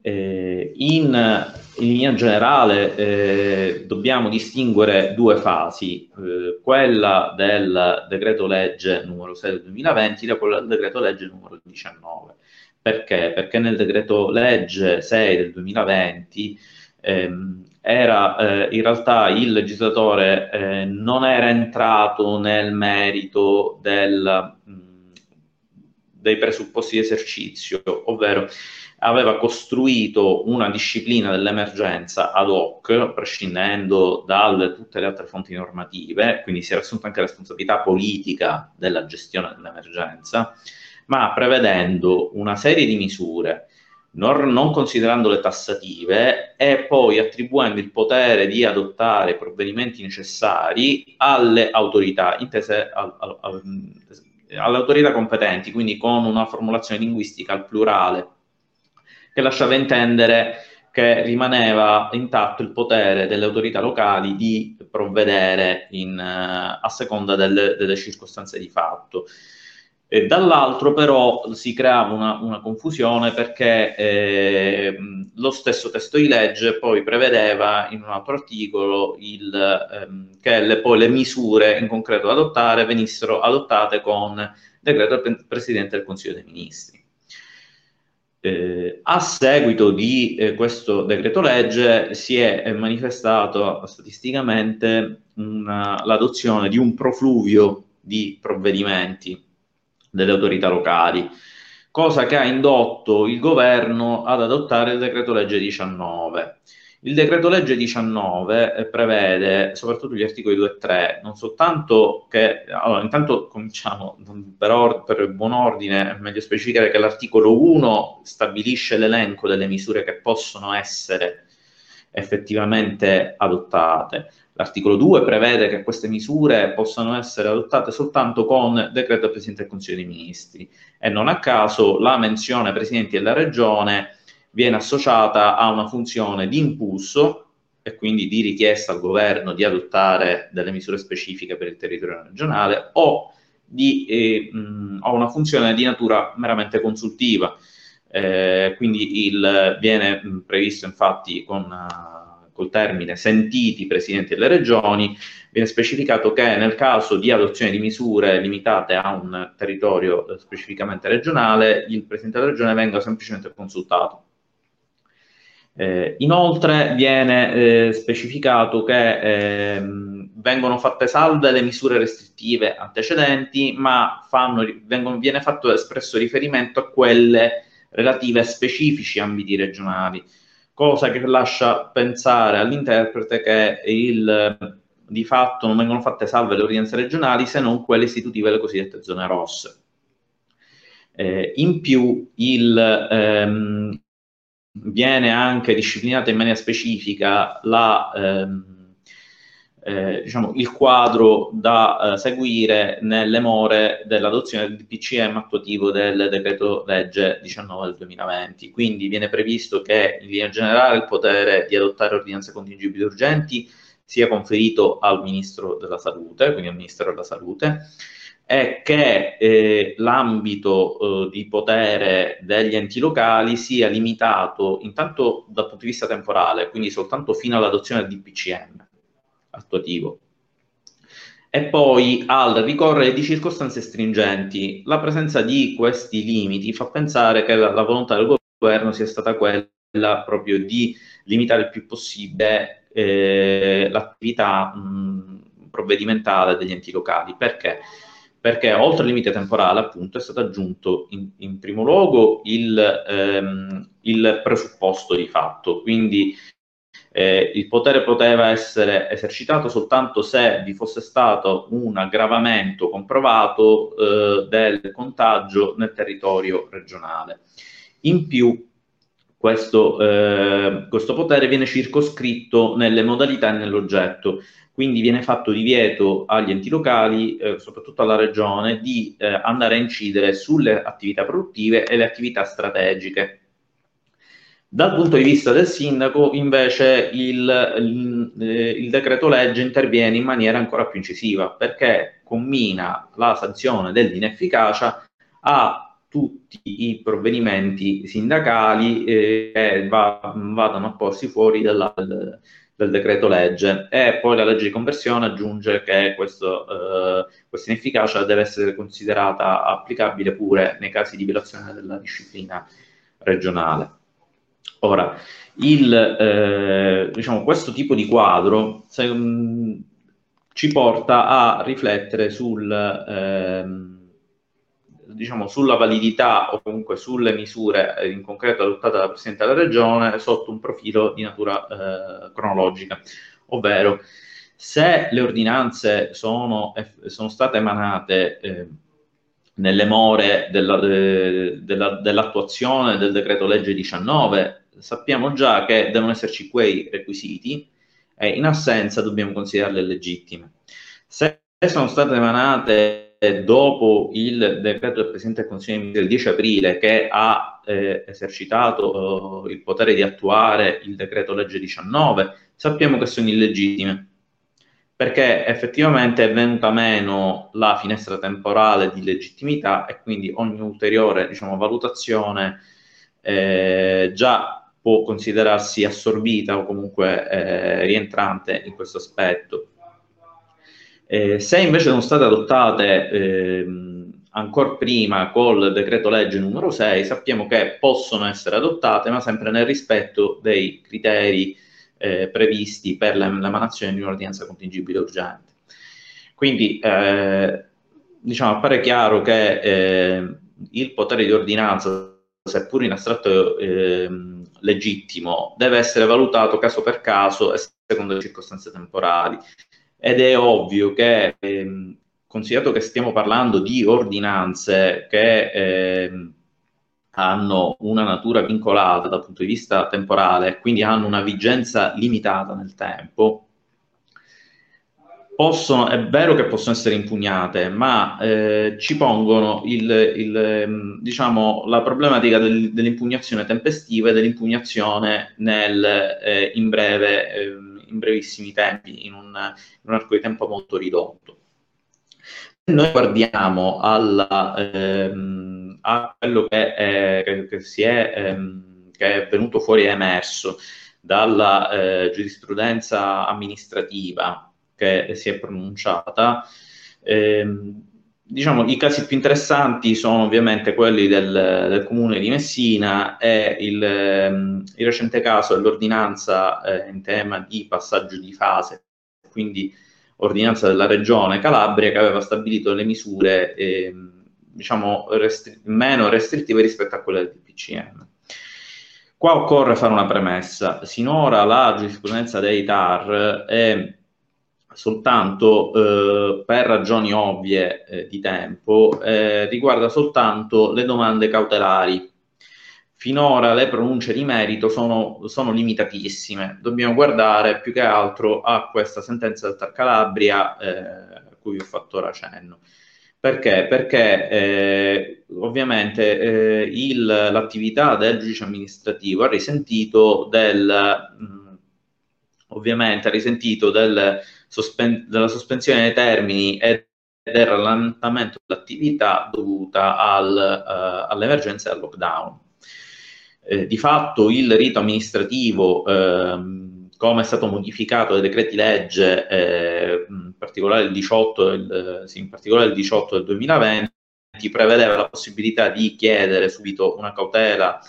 In linea generale dobbiamo distinguere due fasi, quella del decreto legge numero 6 del 2020 da quella del decreto legge numero 19. Perché? Perché nel decreto legge 6 del 2020 in realtà il legislatore non era entrato nel merito dei presupposti di esercizio, ovvero aveva costruito una disciplina dell'emergenza ad hoc, prescindendo da tutte le altre fonti normative, quindi si era assunta anche la responsabilità politica della gestione dell'emergenza, ma prevedendo una serie di misure, non considerando le tassative, e poi attribuendo il potere di adottare provvedimenti necessari alle autorità, intese alle autorità competenti, quindi con una formulazione linguistica al plurale, che lasciava intendere che rimaneva intatto il potere delle autorità locali di provvedere a seconda delle circostanze di fatto. E dall'altro però si creava una confusione, perché lo stesso testo di legge poi prevedeva in un altro articolo che poi le misure in concreto da adottare venissero adottate con decreto del Presidente del Consiglio dei Ministri. A seguito di questo decreto legge si è manifestata statisticamente l'adozione di un profluvio di provvedimenti delle autorità locali, cosa che ha indotto il governo ad adottare il decreto legge 19. Il decreto legge 19 prevede, soprattutto gli articoli 2 e 3, non soltanto che... Allora, intanto cominciamo per buon ordine, è meglio specificare che l'articolo 1 stabilisce l'elenco delle misure che possono essere effettivamente adottate. L'articolo 2 prevede che queste misure possano essere adottate soltanto con decreto del Presidente del Consiglio dei Ministri, e non a caso la menzione Presidenti della Regione viene associata a una funzione di impulso e quindi di richiesta al governo di adottare delle misure specifiche per il territorio regionale, o ha una funzione di natura meramente consultiva. Quindi viene previsto infatti col termine sentiti i presidenti delle regioni, viene specificato che nel caso di adozione di misure limitate a un territorio specificamente regionale, il presidente della regione venga semplicemente consultato. Inoltre viene specificato che vengono fatte salve le misure restrittive antecedenti, ma viene fatto espresso riferimento a quelle relative a specifici ambiti regionali, cosa che lascia pensare all'interprete che di fatto non vengono fatte salve le ordinanze regionali se non quelle istitutive delle cosiddette zone rosse. In più viene anche disciplinata in maniera specifica il quadro da seguire nelle more dell'adozione del DPCM attuativo del decreto legge 19 del 2020. Quindi viene previsto che in linea generale il potere di adottare ordinanze contingibili urgenti sia conferito al Ministro della Salute, quindi al Ministero della Salute, è che l'ambito di potere degli enti locali sia limitato intanto dal punto di vista temporale, quindi soltanto fino all'adozione del DPCM attuativo, e poi al ricorrere di circostanze stringenti. La presenza di questi limiti fa pensare che la volontà del governo sia stata quella proprio di limitare il più possibile l'attività provvedimentale degli enti locali. Perché? Perché oltre al limite temporale, appunto, è stato aggiunto in primo luogo il presupposto di fatto, quindi il potere poteva essere esercitato soltanto se vi fosse stato un aggravamento comprovato del contagio nel territorio regionale. In più, questo potere viene circoscritto nelle modalità e nell'oggetto. Quindi viene fatto divieto agli enti locali, soprattutto alla regione, di andare a incidere sulle attività produttive e le attività strategiche. Dal punto di vista del sindaco, invece, il decreto legge interviene in maniera ancora più incisiva, perché commina la sanzione dell'inefficacia a tutti i provvedimenti sindacali che vadano a porsi fuori del decreto legge, e poi la legge di conversione aggiunge che questa inefficacia deve essere considerata applicabile pure nei casi di violazione della disciplina regionale. Ora, questo tipo di quadro ci porta a riflettere sulla validità, o comunque sulle misure in concreto adottate dal Presidente della Regione sotto un profilo di natura cronologica, ovvero se le ordinanze sono state emanate nelle more dell'attuazione del decreto legge 19, sappiamo già che devono esserci quei requisiti e in assenza dobbiamo considerarle legittime. Se sono state emanate dopo il decreto del Presidente del Consiglio dei Ministri del 10 aprile che ha esercitato il potere di attuare il decreto legge 19, sappiamo che sono illegittime, perché effettivamente è venuta meno la finestra temporale di legittimità e quindi ogni ulteriore valutazione già può considerarsi assorbita o comunque rientrante in questo aspetto. Se invece sono state adottate ancora prima col decreto legge numero 6, sappiamo che possono essere adottate, ma sempre nel rispetto dei criteri previsti per l'emanazione di un'ordinanza contingibile urgente. Quindi appare chiaro che il potere di ordinanza, seppur in astratto legittimo, deve essere valutato caso per caso e secondo le circostanze temporali. Ed è ovvio che, considerato che stiamo parlando di ordinanze che hanno una natura vincolata dal punto di vista temporale, quindi hanno una vigenza limitata nel tempo, possono, è vero che possono essere impugnate, ma ci pongono diciamo, la problematica dell'impugnazione tempestiva e dell'impugnazione in breve, in brevissimi tempi, in un arco di tempo molto ridotto. Se noi guardiamo a quello che è venuto fuori e emerso dalla giurisprudenza amministrativa che si è pronunciata, diciamo, i casi più interessanti sono ovviamente quelli del Comune di Messina e il recente caso dell'ordinanza in tema di passaggio di fase, quindi ordinanza della Regione Calabria che aveva stabilito le misure diciamo, meno restrittive rispetto a quelle del DPCM. Qua occorre fare una premessa: sinora la giurisprudenza dei TAR è soltanto per ragioni ovvie di tempo, riguarda soltanto le domande cautelari. Finora le pronunce di merito sono limitatissime. Dobbiamo guardare più che altro a questa sentenza del TAR Calabria a cui ho fatto ora cenno. Perché? Perché ovviamente l'attività del giudice amministrativo ha risentito della sospensione dei termini e del rallentamento dell'attività dovuta all'emergenza e al lockdown. Di fatto il rito amministrativo, come è stato modificato dai decreti legge, in particolare il 18 del 2020, prevedeva la possibilità di chiedere subito una cautela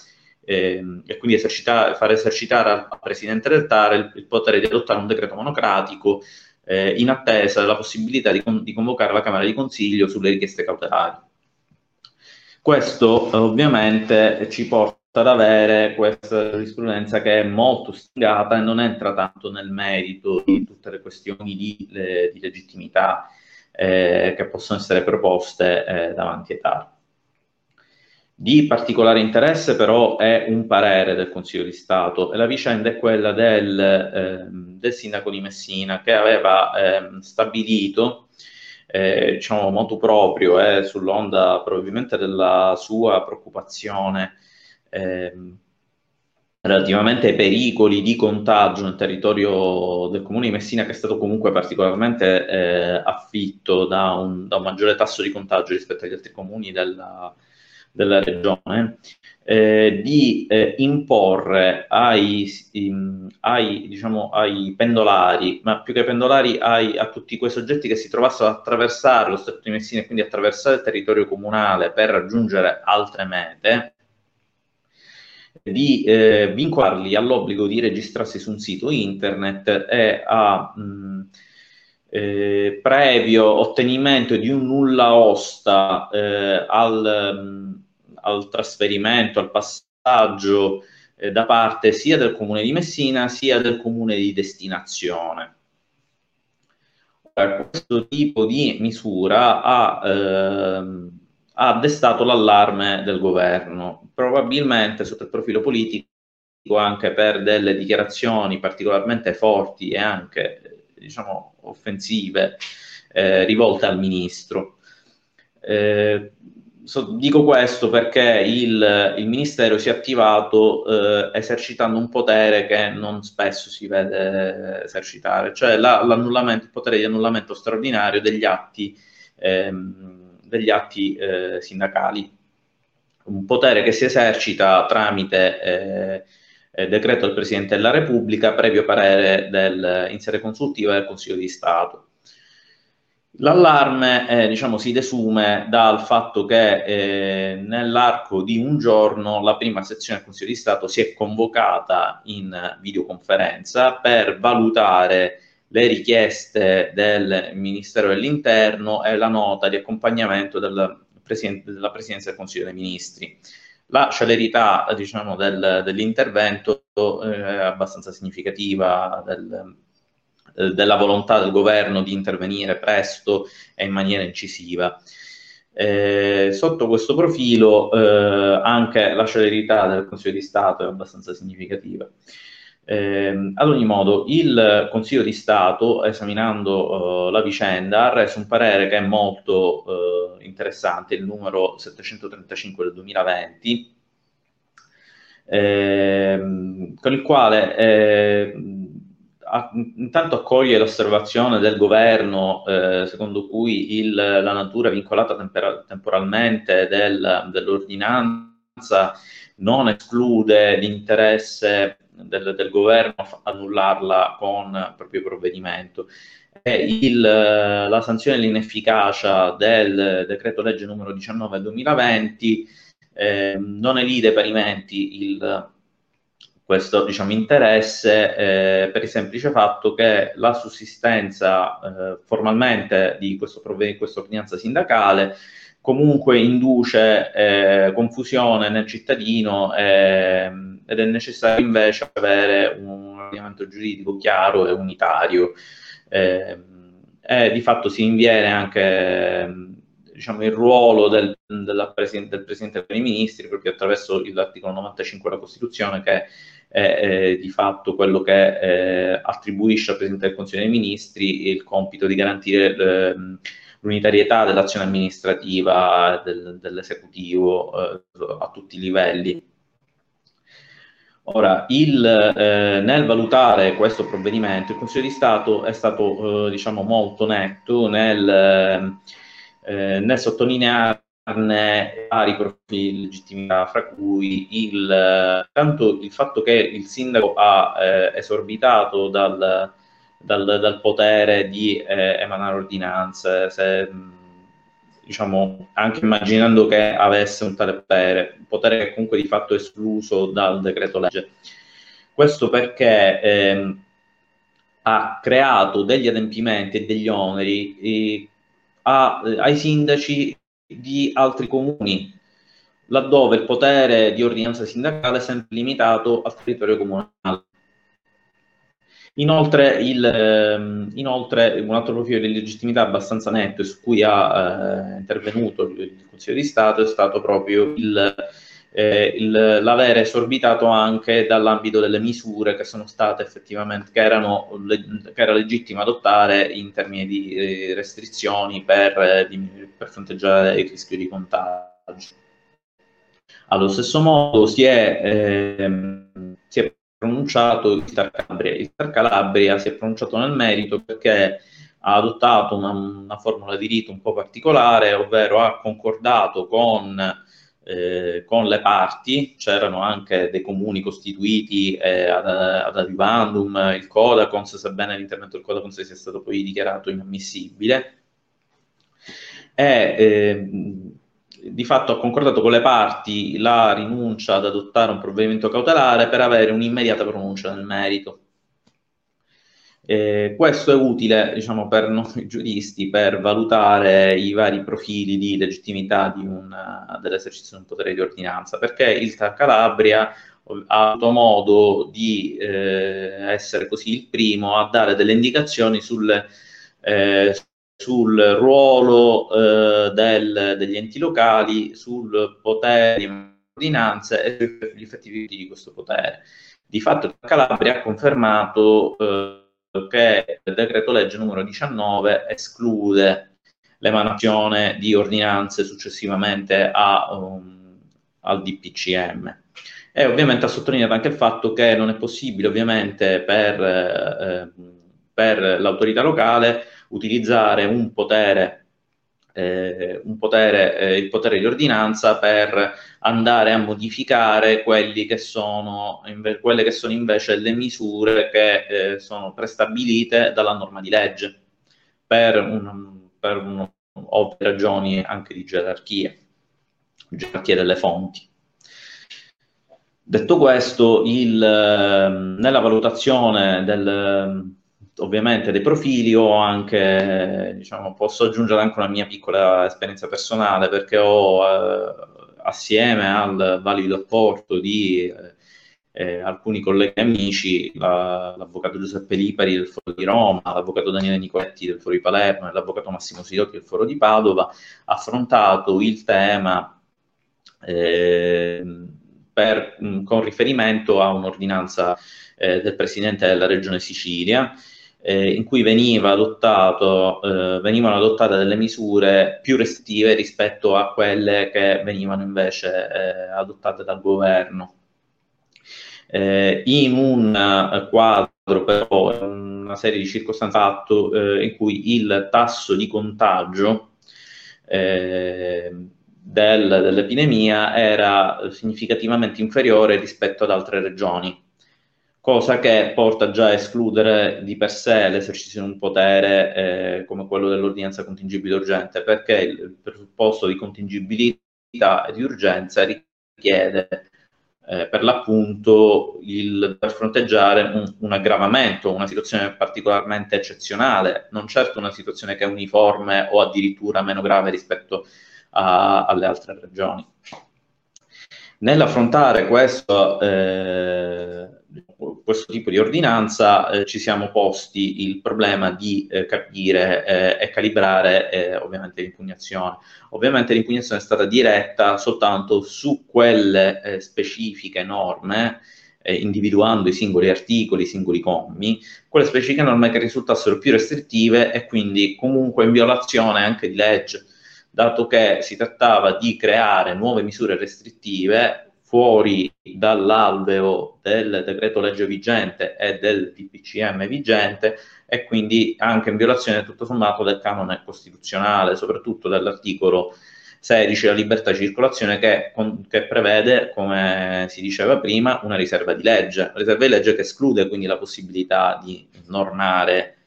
e quindi far esercitare al Presidente del TAR il potere di adottare un decreto monocratico in attesa della possibilità di convocare la Camera di Consiglio sulle richieste cautelari. Questo ovviamente ci porta ad avere questa giurisprudenza che è molto stringata e non entra tanto nel merito di tutte le questioni di legittimità che possono essere proposte davanti ai TAR. Di particolare interesse però è un parere del Consiglio di Stato e la vicenda è quella del sindaco di Messina che aveva stabilito, diciamo motu proprio, sull'onda probabilmente della sua preoccupazione relativamente ai pericoli di contagio nel territorio del Comune di Messina, che è stato comunque particolarmente affitto da un maggiore tasso di contagio rispetto agli altri comuni della regione, di imporre ai pendolari, ma più che ai pendolari a tutti quei soggetti che si trovassero ad attraversare lo Stretto di Messina e quindi attraversare il territorio comunale per raggiungere altre mete, di vincolarli all'obbligo di registrarsi su un sito internet e a previo ottenimento di un nulla osta al trasferimento, al passaggio da parte sia del Comune di Messina sia del Comune di destinazione. Questo tipo di misura ha destato l'allarme del governo, probabilmente sotto il profilo politico anche per delle dichiarazioni particolarmente forti e anche, diciamo, offensive rivolte al ministro. Dico questo perché il ministero si è attivato esercitando un potere che non spesso si vede esercitare, cioè l'annullamento, il potere di annullamento straordinario degli atti sindacali, un potere che si esercita tramite decreto del Presidente della Repubblica, previo parere in sede consultiva del Consiglio di Stato. L'allarme diciamo, si desume dal fatto che nell'arco di un giorno la prima sezione del Consiglio di Stato si è convocata in videoconferenza per valutare le richieste del Ministero dell'Interno e la nota di accompagnamento della Presidenza del Consiglio dei Ministri. La celerità, diciamo, dell'intervento è abbastanza significativa della volontà del governo di intervenire presto e in maniera incisiva. Sotto questo profilo anche la celerità del Consiglio di Stato è abbastanza significativa. Ad ogni modo, il Consiglio di Stato, esaminando la vicenda, ha reso un parere che è molto interessante, il numero 735 del 2020, con il quale intanto accoglie l'osservazione del governo secondo cui la natura vincolata temporalmente dell'ordinanza non esclude l'interesse del governo a annullarla con proprio provvedimento. E la sanzione dell'inefficacia del decreto legge numero 19 del 2020 non elide parimenti questo, diciamo, interesse per il semplice fatto che la sussistenza formalmente di questa ordinanza sindacale comunque induce confusione nel cittadino ed è necessario invece avere un ordinamento giuridico chiaro e unitario. E di fatto si inviene anche, diciamo, il ruolo del Presidente dei Ministri proprio attraverso l'articolo 95 della Costituzione, che è di fatto quello che attribuisce al Presidente del Consiglio dei Ministri il compito di garantire l'unitarietà dell'azione amministrativa dell'esecutivo a tutti i livelli. Ora, nel valutare questo provvedimento, il Consiglio di Stato è stato diciamo molto netto nel sottolinearne vari profili di legittimità, fra cui tanto il fatto che il sindaco ha esorbitato dal potere di emanare ordinanze, diciamo, anche immaginando che avesse un tale potere, che comunque di fatto è escluso dal decreto legge. Questo perché ha creato degli adempimenti e degli oneri ai sindaci di altri comuni, laddove il potere di ordinanza sindacale è sempre limitato al territorio comunale. Inoltre, un altro profilo di legittimità abbastanza netto su cui ha intervenuto il Consiglio di Stato è stato proprio l'avere esorbitato anche dall'ambito delle misure che sono state effettivamente, che era legittimo adottare in termini di restrizioni per fronteggiare il rischio di contagio. Allo stesso modo si è pronunciato il Tar Calabria si è pronunciato nel merito, perché ha adottato una formula di rito un po' particolare, ovvero ha concordato con le parti. C'erano anche dei comuni costituiti ad adiuvandum, il Codacons, sebbene l'intervento del Codacons sia stato poi dichiarato inammissibile, di fatto ha concordato con le parti la rinuncia ad adottare un provvedimento cautelare per avere un'immediata pronuncia nel merito. Questo è utile, diciamo, per noi giuristi per valutare i vari profili di legittimità dell'esercizio di un potere di ordinanza, perché il Tar Calabria ha avuto modo di essere così il primo a dare delle indicazioni sul ruolo degli enti locali, sul potere di ordinanze e sugli effettivi di questo potere. Di fatto Calabria ha confermato che il decreto legge numero 19 esclude l'emanazione di ordinanze successivamente al DPCM. E ovviamente ha sottolineato anche il fatto che non è possibile, ovviamente, per l'autorità locale utilizzare il potere di ordinanza per andare a modificare quelle che sono invece le misure che sono prestabilite dalla norma di legge per ragioni anche di gerarchia delle fonti. Detto questo, nella valutazione ovviamente dei profili ho anche, diciamo, posso aggiungere anche una mia piccola esperienza personale, perché ho assieme al valido apporto di alcuni colleghi amici, l'avvocato Giuseppe Lipari del Foro di Roma, l'avvocato Daniele Nicoletti del Foro di Palermo e l'avvocato Massimo Sidochi del Foro di Padova, affrontato il tema con riferimento a un'ordinanza del Presidente della Regione Sicilia, in cui venivano adottate delle misure più restrittive rispetto a quelle che venivano invece adottate dal governo. In un quadro, però, una serie di circostanze in cui il tasso di contagio dell'epidemia era significativamente inferiore rispetto ad altre regioni, cosa che porta già a escludere di per sé l'esercizio di un potere come quello dell'ordinanza contingibile urgente, perché il presupposto di contingibilità e di urgenza richiede per l'appunto per fronteggiare un aggravamento, una situazione particolarmente eccezionale, non certo una situazione che è uniforme o addirittura meno grave rispetto alle altre regioni. Nell'affrontare questo tipo di ordinanza ci siamo posti il problema di capire e calibrare ovviamente l'impugnazione. Ovviamente l'impugnazione è stata diretta soltanto su quelle specifiche norme, individuando i singoli articoli, i singoli commi, quelle specifiche norme che risultassero più restrittive e quindi comunque in violazione anche di legge, dato che si trattava di creare nuove misure restrittive fuori dall'alveo del decreto legge vigente e del DPCM vigente e quindi anche in violazione tutto sommato del canone costituzionale, soprattutto dell'articolo 16, la libertà di circolazione, che prevede, come si diceva prima, una riserva di legge. La riserva di legge che esclude quindi la possibilità di normare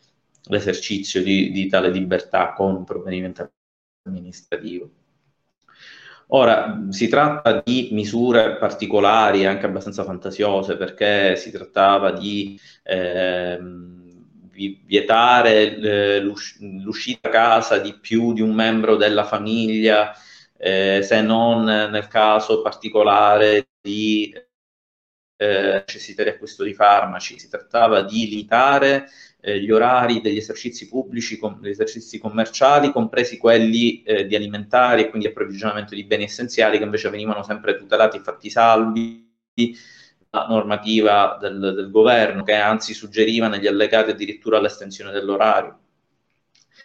l'esercizio di tale libertà con un provvedimento amministrativo. Ora, si tratta di misure particolari, anche abbastanza fantasiose, perché si trattava di vietare l'uscita a casa di più di un membro della famiglia, se non nel caso particolare di necessità di acquisto di farmaci. Si trattava di limitare gli orari degli esercizi pubblici, degli esercizi commerciali, compresi quelli di alimentari e quindi approvvigionamento di beni essenziali, che invece venivano sempre tutelati e fatti salvi la normativa del governo, che anzi suggeriva negli allegati addirittura l'estensione dell'orario.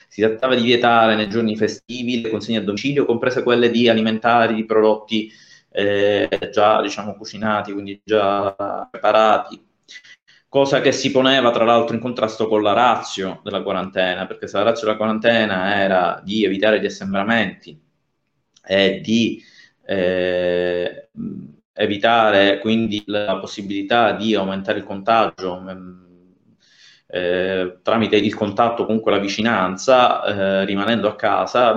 Si trattava di vietare nei giorni festivi le consegne a domicilio, comprese quelle di alimentari, di prodotti già diciamo cucinati, quindi già preparati, cosa che si poneva tra l'altro in contrasto con la ratio della quarantena, perché se la ratio della quarantena era di evitare gli assembramenti e di evitare quindi la possibilità di aumentare il contagio tramite il contatto, comunque la vicinanza, rimanendo a casa,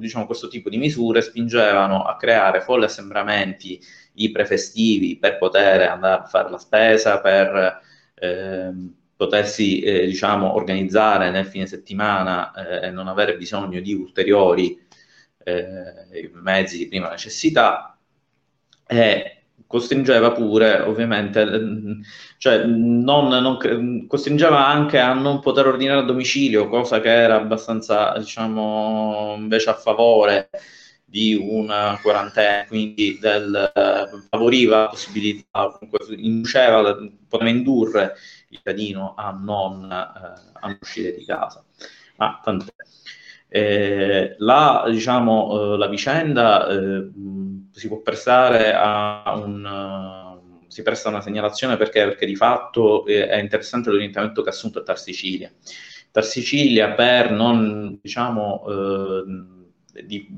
diciamo questo tipo di misure spingevano a creare folli assembramenti i prefestivi per poter andare a fare la spesa, per potersi diciamo organizzare nel fine settimana e non avere bisogno di ulteriori mezzi di prima necessità, e costringeva pure ovviamente, cioè costringeva anche a non poter ordinare a domicilio, cosa che era abbastanza diciamo invece a favore di una quarantena, quindi favoriva la possibilità, poteva indurre il cittadino a non uscire di casa. Ma tant'è. La vicenda si può prestare si presta una segnalazione perché di fatto è interessante l'orientamento che ha assunto a Tar Sicilia per non che si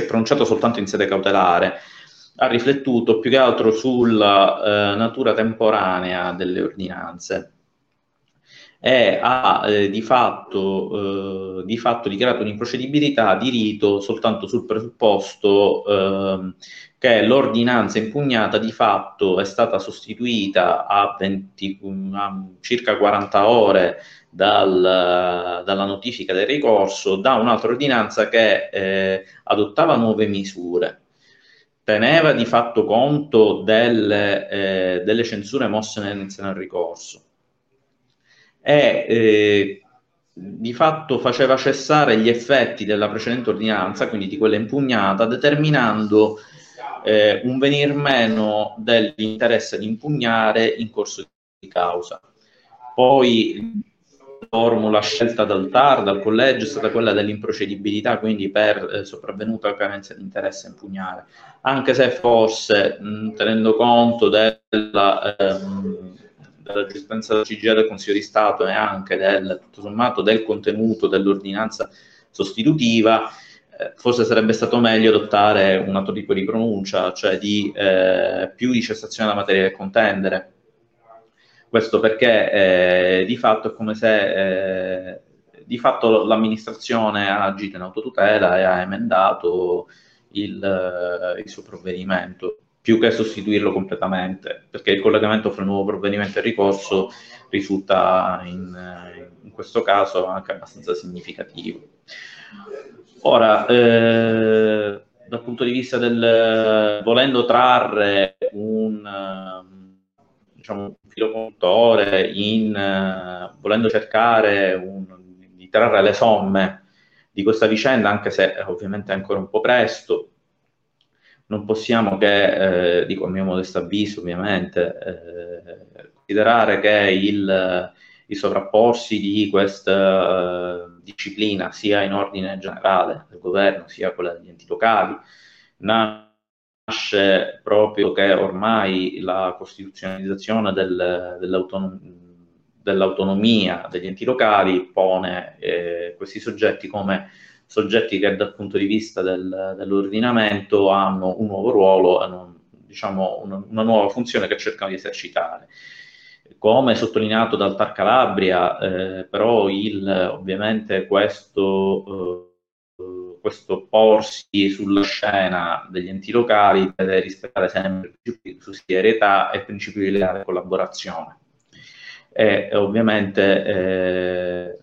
è pronunciato soltanto in sede cautelare, ha riflettuto più che altro sulla natura temporanea delle ordinanze e ha di fatto dichiarato un'improcedibilità di rito soltanto sul presupposto che l'ordinanza impugnata di fatto è stata sostituita a circa 40 ore dalla notifica del ricorso da un'altra ordinanza che adottava nuove misure teneva di fatto conto delle censure mosse nell'insieme al ricorso e di fatto faceva cessare gli effetti della precedente ordinanza, quindi di quella impugnata, determinando un venir meno dell'interesse di impugnare in corso di causa. Poi la formula scelta dal TAR, dal collegio, è stata quella dell'improcedibilità, quindi per sopravvenuta carenza di interesse a impugnare, anche se forse tenendo conto della giurisprudenza del CGR del Consiglio di Stato e anche tutto sommato del contenuto dell'ordinanza sostitutiva, forse sarebbe stato meglio adottare un altro tipo di pronuncia, cioè di più di cessazione della materia del contendere. Questo perché di fatto è come se di fatto l'amministrazione ha agito in autotutela e ha emendato il suo provvedimento, più che sostituirlo completamente, perché il collegamento fra il nuovo provvedimento e il ricorso risulta in questo caso anche abbastanza significativo. Ora, dal punto di vista volendo trarre un filo conduttore, volendo cercare di trarre le somme di questa vicenda, anche se ovviamente è ancora un po' presto, non possiamo che, dico a mio modesto avviso ovviamente, considerare che i sovrapporsi di questa disciplina, sia in ordine generale del governo, sia quella degli enti locali, nasce proprio che ormai la costituzionalizzazione dell'autonomia degli enti locali pone questi soggetti come soggetti che dal punto di vista dell'ordinamento hanno un nuovo ruolo, hanno, diciamo, una nuova funzione che cercano di esercitare. Come sottolineato dal TAR Calabria, però ovviamente questo porsi sulla scena degli enti locali deve rispettare sempre il principio di sussidiarietà e il principio di leale collaborazione. E ovviamente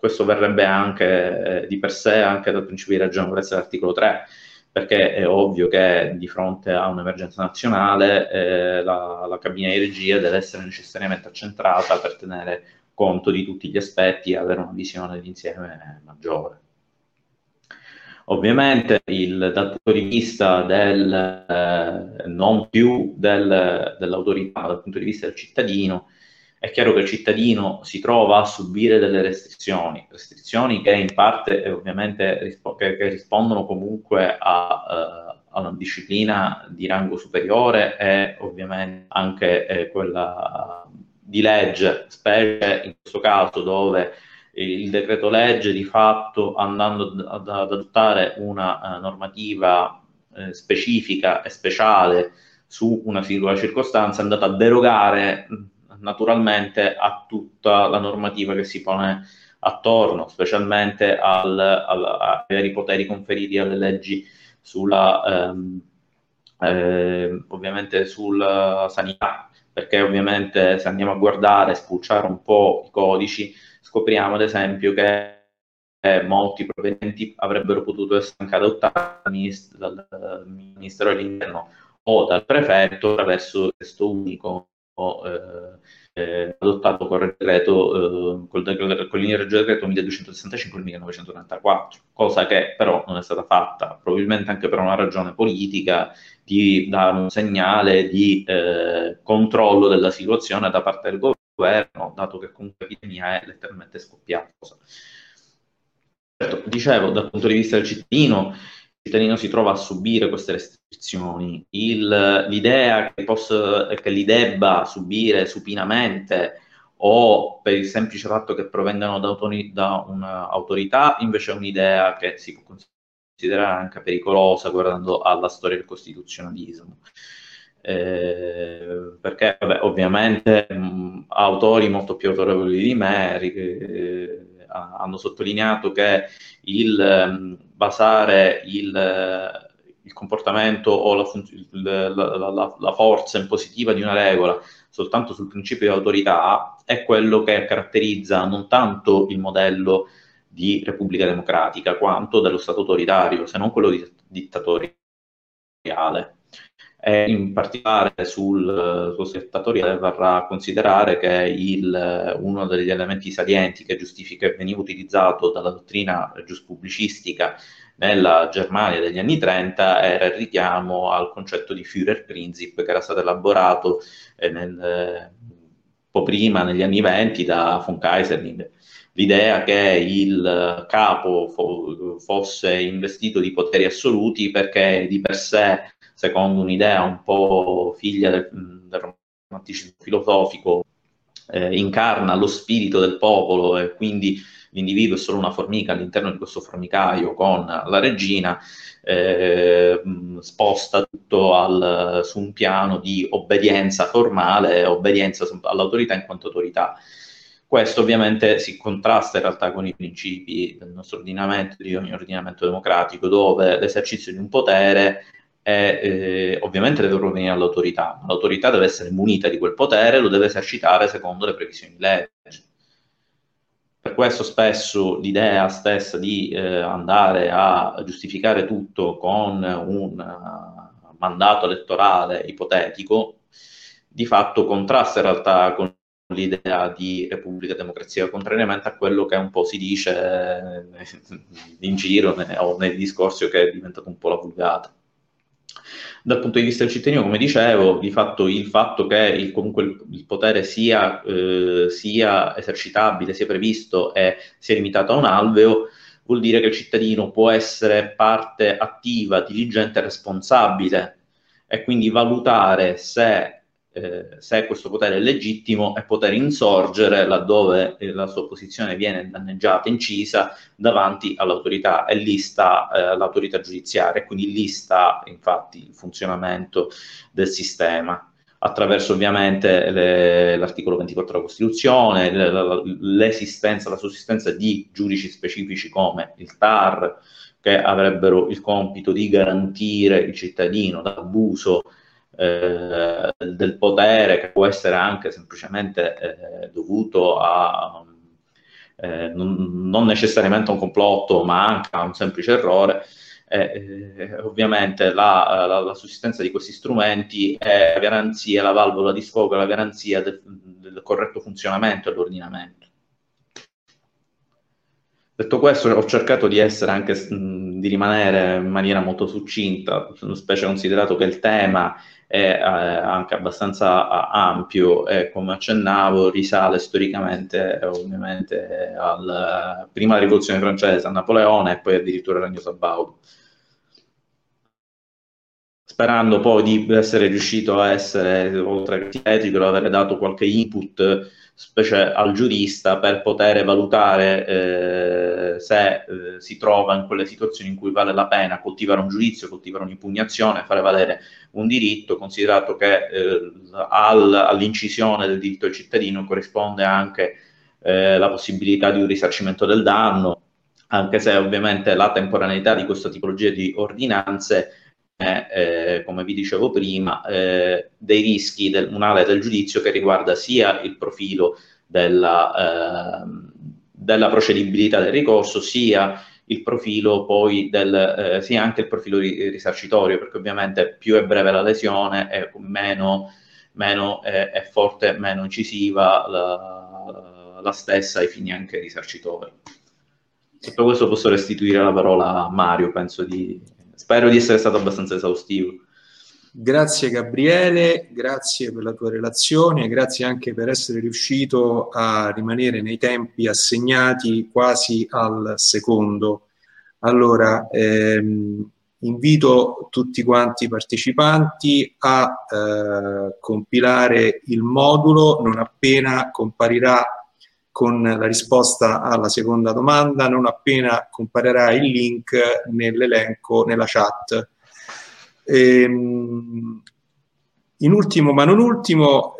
questo verrebbe anche di per sé anche dal principio di ragionevolezza dell'articolo 3, perché è ovvio che di fronte a un'emergenza nazionale la cabina di regia deve essere necessariamente accentrata per tenere conto di tutti gli aspetti e avere una visione d'insieme maggiore. Ovviamente dal punto di vista non più dell'autorità, ma dal punto di vista del cittadino, è chiaro che il cittadino si trova a subire delle restrizioni che in parte ovviamente rispondono comunque a una disciplina di rango superiore e ovviamente anche quella di legge, specie in questo caso dove il decreto legge di fatto, andando ad adottare una normativa specifica e speciale su una singola circostanza, è andata a derogare naturalmente a tutta la normativa che si pone attorno, specialmente ai veri poteri conferiti alle leggi ovviamente sulla sanità, perché ovviamente se andiamo a guardare, spulciare un po' i codici, scopriamo ad esempio che molti provvedimenti avrebbero potuto essere anche adottati dal Ministero dell'Interno o dal prefetto attraverso il testo unico adottato con il decreto 1265 del 1994, cosa che però non è stata fatta, probabilmente anche per una ragione politica di dare un segnale di controllo della situazione da parte del governo, dato che comunque l'epidemia è letteralmente scoppiata. Certo, dicevo, dal punto di vista del cittadino, il cittadino si trova a subire queste restrizioni. L'idea che li debba subire supinamente o per il semplice fatto che provengano da un'autorità invece è un'idea che si può considerare anche pericolosa guardando alla storia del costituzionalismo. Perché vabbè, ovviamente autori molto più autorevoli di me hanno sottolineato che basare il comportamento o la forza impositiva di una regola soltanto sul principio di autorità è quello che caratterizza non tanto il modello di Repubblica Democratica quanto dello Stato autoritario, se non quello dittatoriale. E in particolare sul suo settatoriale varrà a considerare che uno degli elementi salienti che giustifica e veniva utilizzato dalla dottrina giuspubblicistica nella Germania degli anni 30 era il richiamo al concetto di Führerprinzip, che era stato elaborato un po' prima, negli anni 20, da von Keyserling. L'idea che il capo fosse investito di poteri assoluti perché di per sé, secondo un'idea un po' figlia del romanticismo filosofico, incarna lo spirito del popolo e quindi l'individuo è solo una formica all'interno di questo formicaio con la regina, sposta tutto su un piano di obbedienza formale, obbedienza all'autorità in quanto autorità. Questo ovviamente si contrasta in realtà con i principi del nostro ordinamento, di ogni ordinamento democratico, dove l'esercizio di un potere ovviamente deve provenire dall'autorità, ma l'autorità deve essere munita di quel potere, lo deve esercitare secondo le previsioni di legge. Per questo spesso l'idea stessa di andare a giustificare tutto con un mandato elettorale ipotetico di fatto contrasta in realtà con l'idea di Repubblica e Democrazia, contrariamente a quello che un po' si dice in giro o nel discorso che è diventato un po' la vulgata. Dal punto di vista del cittadino, come dicevo, di fatto il fatto che comunque il potere sia esercitabile, sia previsto e sia limitato a un alveo, vuol dire che il cittadino può essere parte attiva, diligente e responsabile, e quindi valutare se questo potere è legittimo e poter insorgere laddove la sua posizione viene danneggiata, incisa davanti all'autorità, e lì sta l'autorità giudiziaria, e quindi lì sta infatti il funzionamento del sistema attraverso ovviamente l'articolo 24 della Costituzione, l'esistenza, la sussistenza di giudici specifici come il TAR, che avrebbero il compito di garantire il cittadino dall'abuso del potere, che può essere anche semplicemente dovuto a non necessariamente a un complotto, ma anche a un semplice errore. Ovviamente la sussistenza di questi strumenti è la garanzia, la valvola di sfogo, la garanzia del corretto funzionamento dell'ordinamento. Detto questo, ho cercato di essere anche di rimanere in maniera molto succinta, specie considerato che il tema è anche abbastanza ampio e, come accennavo, risale storicamente ovviamente prima alla rivoluzione francese, a Napoleone e poi addirittura al regno sabaudo. Sperando poi di essere riuscito a essere, oltre che etico, ad avere dato qualche input specie al giurista per poter valutare se si trova in quelle situazioni in cui vale la pena coltivare un giudizio, coltivare un'impugnazione, fare valere un diritto, considerato che all'incisione del diritto del cittadino corrisponde anche la possibilità di un risarcimento del danno, anche se ovviamente la temporaneità di questa tipologia di ordinanze come vi dicevo prima, dei rischi un'area del giudizio che riguarda sia il profilo della procedibilità del ricorso, sia il profilo poi sia anche il profilo risarcitorio, perché ovviamente più è breve la lesione e meno è forte, meno incisiva la stessa ai fini anche risarcitori. Sotto questo posso restituire la parola a Mario, Spero di essere stato abbastanza esaustivo. Grazie Gabriele, grazie per la tua relazione, grazie anche per essere riuscito a rimanere nei tempi assegnati quasi al secondo. Allora, invito tutti quanti i partecipanti a compilare il modulo non appena comparirà con la risposta alla seconda domanda, non appena comparirà il link nell'elenco, nella chat. In ultimo ma non ultimo,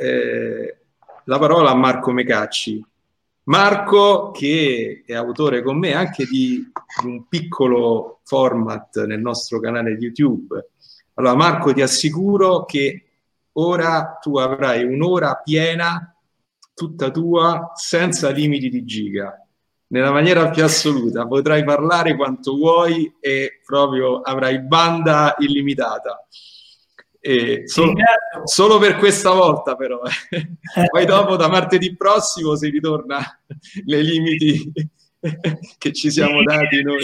la parola a Marco Mecacci. Marco, che è autore con me anche di un piccolo format nel nostro canale YouTube. Allora Marco, ti assicuro che ora tu avrai un'ora piena tutta tua, senza limiti di giga, nella maniera più assoluta, potrai parlare quanto vuoi e proprio avrai banda illimitata. Solo per questa volta, però. Poi dopo, da martedì prossimo, si ritorna nei limiti che ci siamo dati noi.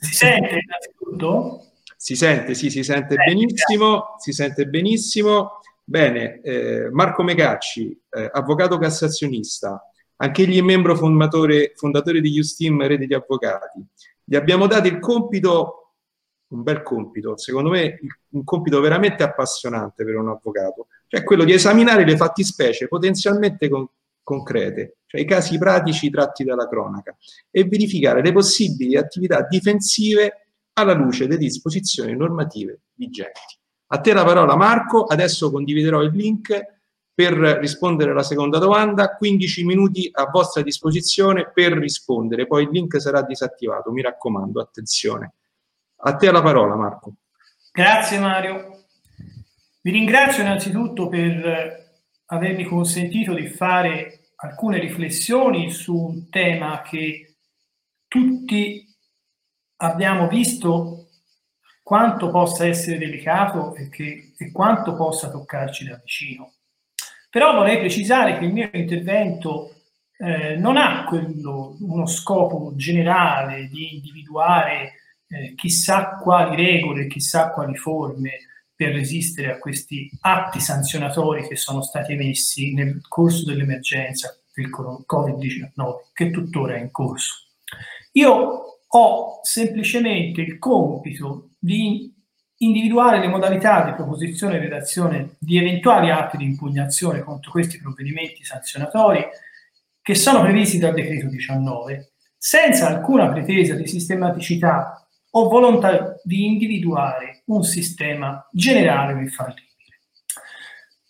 Si sente innanzitutto? Si sente benissimo. Bene, Marco Mecacci, avvocato cassazionista, anch'egli membro fondatore di JusTeam, rete di avvocati. Gli abbiamo dato il compito, un bel compito, secondo me un compito veramente appassionante per un avvocato, cioè quello di esaminare le fattispecie potenzialmente concrete, cioè i casi pratici tratti dalla cronaca, e verificare le possibili attività difensive alla luce delle disposizioni normative vigenti. A te la parola, Marco. Adesso condividerò il link per rispondere alla seconda domanda, 15 minuti a vostra disposizione per rispondere, poi il link sarà disattivato, mi raccomando, attenzione. A te la parola, Marco. Grazie Mario, vi ringrazio innanzitutto per avermi consentito di fare alcune riflessioni su un tema che tutti abbiamo visto quanto possa essere delicato e quanto possa toccarci da vicino. Però vorrei precisare che il mio intervento non ha uno scopo generale di individuare chissà quali regole, chissà quali forme per resistere a questi atti sanzionatori che sono stati emessi nel corso dell'emergenza del Covid-19, che tuttora è in corso. Io ho semplicemente il compito di individuare le modalità di proposizione e redazione di eventuali atti di impugnazione contro questi provvedimenti sanzionatori che sono previsti dal decreto 19, senza alcuna pretesa di sistematicità o volontà di individuare un sistema generale o infallibile.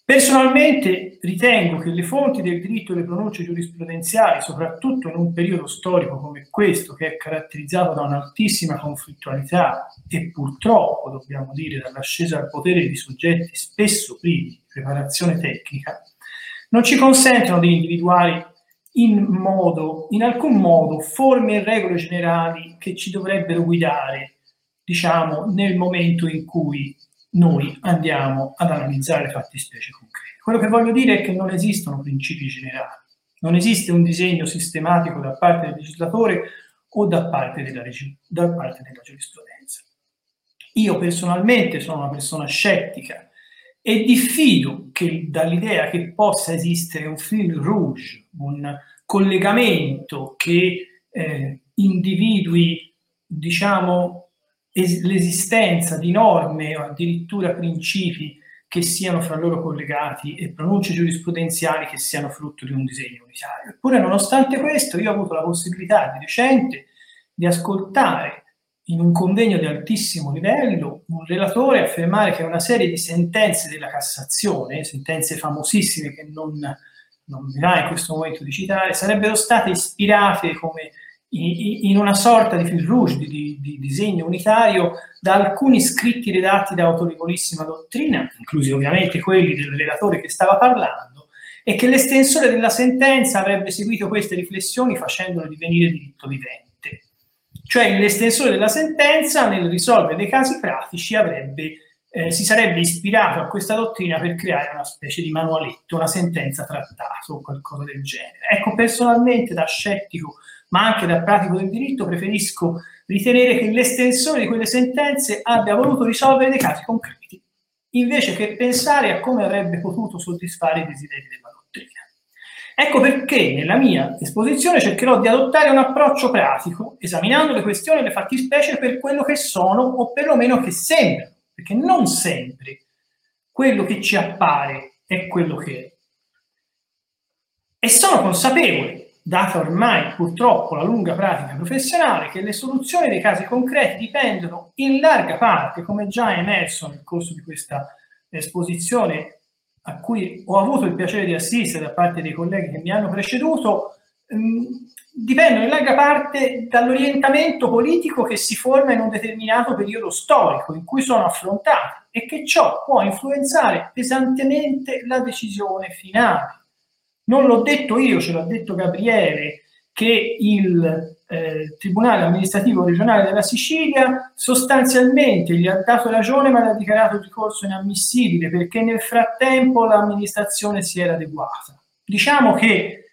Personalmente ritengo che le fonti del diritto e le pronunce giurisprudenziali, soprattutto in un periodo storico come questo, che è caratterizzato da un'altissima conflittualità e purtroppo, dobbiamo dire, dall'ascesa al potere di soggetti spesso privi di preparazione tecnica, non ci consentono di individuare in alcun modo forme e regole generali che ci dovrebbero guidare, diciamo, nel momento in cui noi andiamo ad analizzare le fattispecie concrete. Quello che voglio dire è che non esistono principi generali, non esiste un disegno sistematico da parte del legislatore o da parte della giurisprudenza. Io personalmente sono una persona scettica e diffido dall'idea che possa esistere un fil rouge, un collegamento che individui, diciamo, l'esistenza di norme o addirittura principi che siano fra loro collegati e pronunce giurisprudenziali che siano frutto di un disegno unitario. Eppure, nonostante questo, io ho avuto la possibilità di recente di ascoltare in un convegno di altissimo livello un relatore affermare che una serie di sentenze della Cassazione, sentenze famosissime che non mi va in questo momento di citare, sarebbero state ispirate come in una sorta di fil rouge, di disegno unitario, da alcuni scritti redatti da autorevolissima dottrina, inclusi ovviamente quelli del relatore che stava parlando, e che l'estensore della sentenza avrebbe seguito queste riflessioni facendole divenire diritto vivente. Cioè l'estensore della sentenza, nel risolvere dei casi pratici, si sarebbe ispirato a questa dottrina per creare una specie di manualetto, una sentenza trattato o qualcosa del genere. Ecco, personalmente, da scettico ma anche da pratico del diritto, preferisco ritenere che l'estensore di quelle sentenze abbia voluto risolvere dei casi concreti, invece che pensare a come avrebbe potuto soddisfare i desideri della dottrina. Ecco perché nella mia esposizione cercherò di adottare un approccio pratico, esaminando le questioni e le fattispecie per quello che sono, o perlomeno che sembrano, perché non sempre quello che ci appare è quello che è. E sono consapevole, data ormai purtroppo la lunga pratica professionale, che le soluzioni dei casi concreti dipendono in larga parte, come già emerso nel corso di questa esposizione a cui ho avuto il piacere di assistere da parte dei colleghi che mi hanno preceduto, dipendono in larga parte dall'orientamento politico che si forma in un determinato periodo storico in cui sono affrontati, e che ciò può influenzare pesantemente la decisione finale. Non l'ho detto io, ce l'ha detto Gabriele, che il Tribunale amministrativo regionale della Sicilia sostanzialmente gli ha dato ragione, ma l'ha dichiarato il ricorso inammissibile perché nel frattempo l'amministrazione si era adeguata. Diciamo che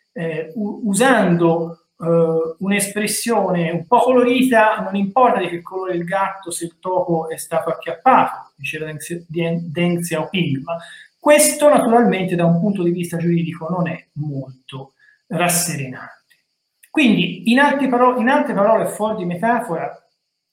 usando un'espressione un po' colorita, non importa di che colore il gatto se il topo è stato acchiappato, diceva Deng Xiaoping, ma questo naturalmente da un punto di vista giuridico non è molto rasserenante. Quindi, in altre parole, fuori di metafora,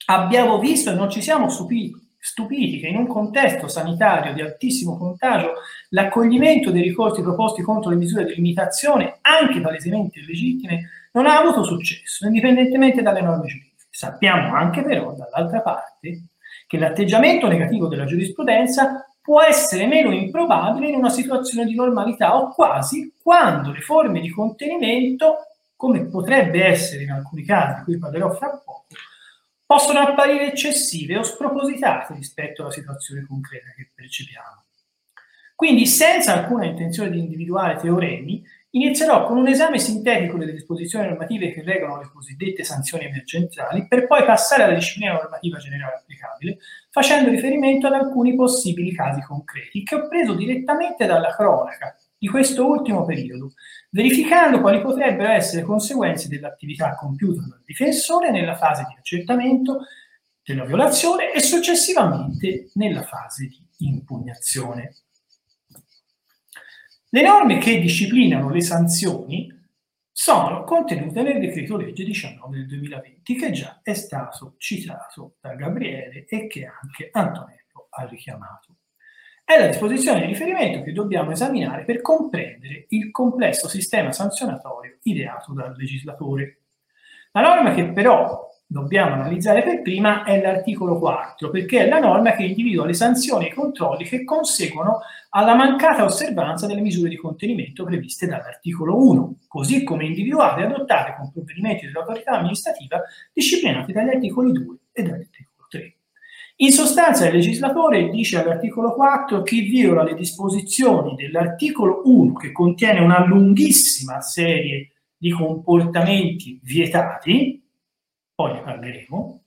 abbiamo visto e non ci siamo stupiti che in un contesto sanitario di altissimo contagio l'accoglimento dei ricorsi proposti contro le misure di limitazione, anche palesemente illegittime, non ha avuto successo, indipendentemente dalle norme giuridiche. Sappiamo anche però, dall'altra parte, che l'atteggiamento negativo della giurisprudenza può essere meno improbabile in una situazione di normalità o quasi, quando le forme di contenimento, come potrebbe essere in alcuni casi, di cui parlerò fra poco, possono apparire eccessive o spropositate rispetto alla situazione concreta che percepiamo. Quindi, senza alcuna intenzione di individuare teoremi, inizierò con un esame sintetico delle disposizioni normative che regolano le cosiddette sanzioni emergenziali, per poi passare alla disciplina normativa generale applicabile, facendo riferimento ad alcuni possibili casi concreti, che ho preso direttamente dalla cronaca di questo ultimo periodo, verificando quali potrebbero essere conseguenze dell'attività compiuta dal difensore nella fase di accertamento della violazione e successivamente nella fase di impugnazione. Le norme che disciplinano le sanzioni sono contenute nel decreto legge 19 del 2020, che già è stato citato da Gabriele e che anche Antonello ha richiamato. È la disposizione di riferimento che dobbiamo esaminare per comprendere il complesso sistema sanzionatorio ideato dal legislatore. La norma che però dobbiamo analizzare per prima è l'articolo 4, perché è la norma che individua le sanzioni e i controlli che conseguono alla mancata osservanza delle misure di contenimento previste dall'articolo 1, così come individuate e adottate con provvedimenti dell'autorità amministrativa disciplinati dagli articoli 2 e dall'articolo 3. In sostanza il legislatore dice all'articolo 4: chi viola le disposizioni dell'articolo 1, che contiene una lunghissima serie di comportamenti vietati, poi ne parleremo,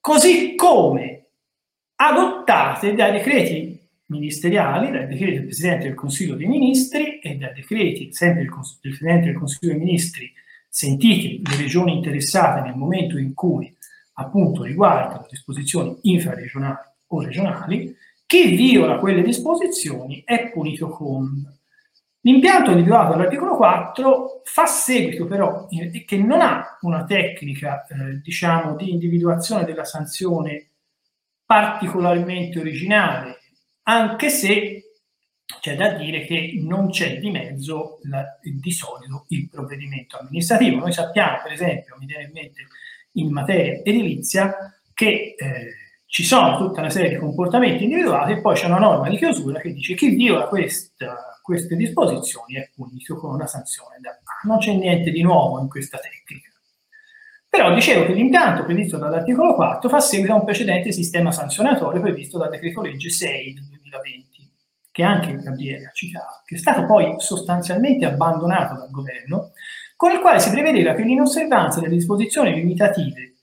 così come adottate dai decreti ministeriali, dai decreti del Presidente del Consiglio dei Ministri e dai decreti sempre del Presidente del Consiglio dei Ministri, sentite le regioni interessate nel momento in cui appunto riguardano disposizioni infraregionali o regionali, chi viola quelle disposizioni è punito con. L'impianto individuato all'articolo 4 fa seguito però, che non ha una tecnica di individuazione della sanzione particolarmente originale, anche se c'è da dire che non c'è di mezzo di solito il provvedimento amministrativo. Noi sappiamo, per esempio, mi viene in mente in materia edilizia, che ci sono tutta una serie di comportamenti individuati e poi c'è una norma di chiusura che dice chi viola queste disposizioni è punito con una sanzione da. Non c'è niente di nuovo in questa tecnica. Però dicevo che l'impianto previsto dall'articolo 4 fa seguito a un precedente sistema sanzionatorio previsto dal decreto legge 6 del 2020, che anche Gabriele ha citato, che è stato poi sostanzialmente abbandonato dal governo, con il quale si prevedeva che l'inosservanza delle disposizioni limitative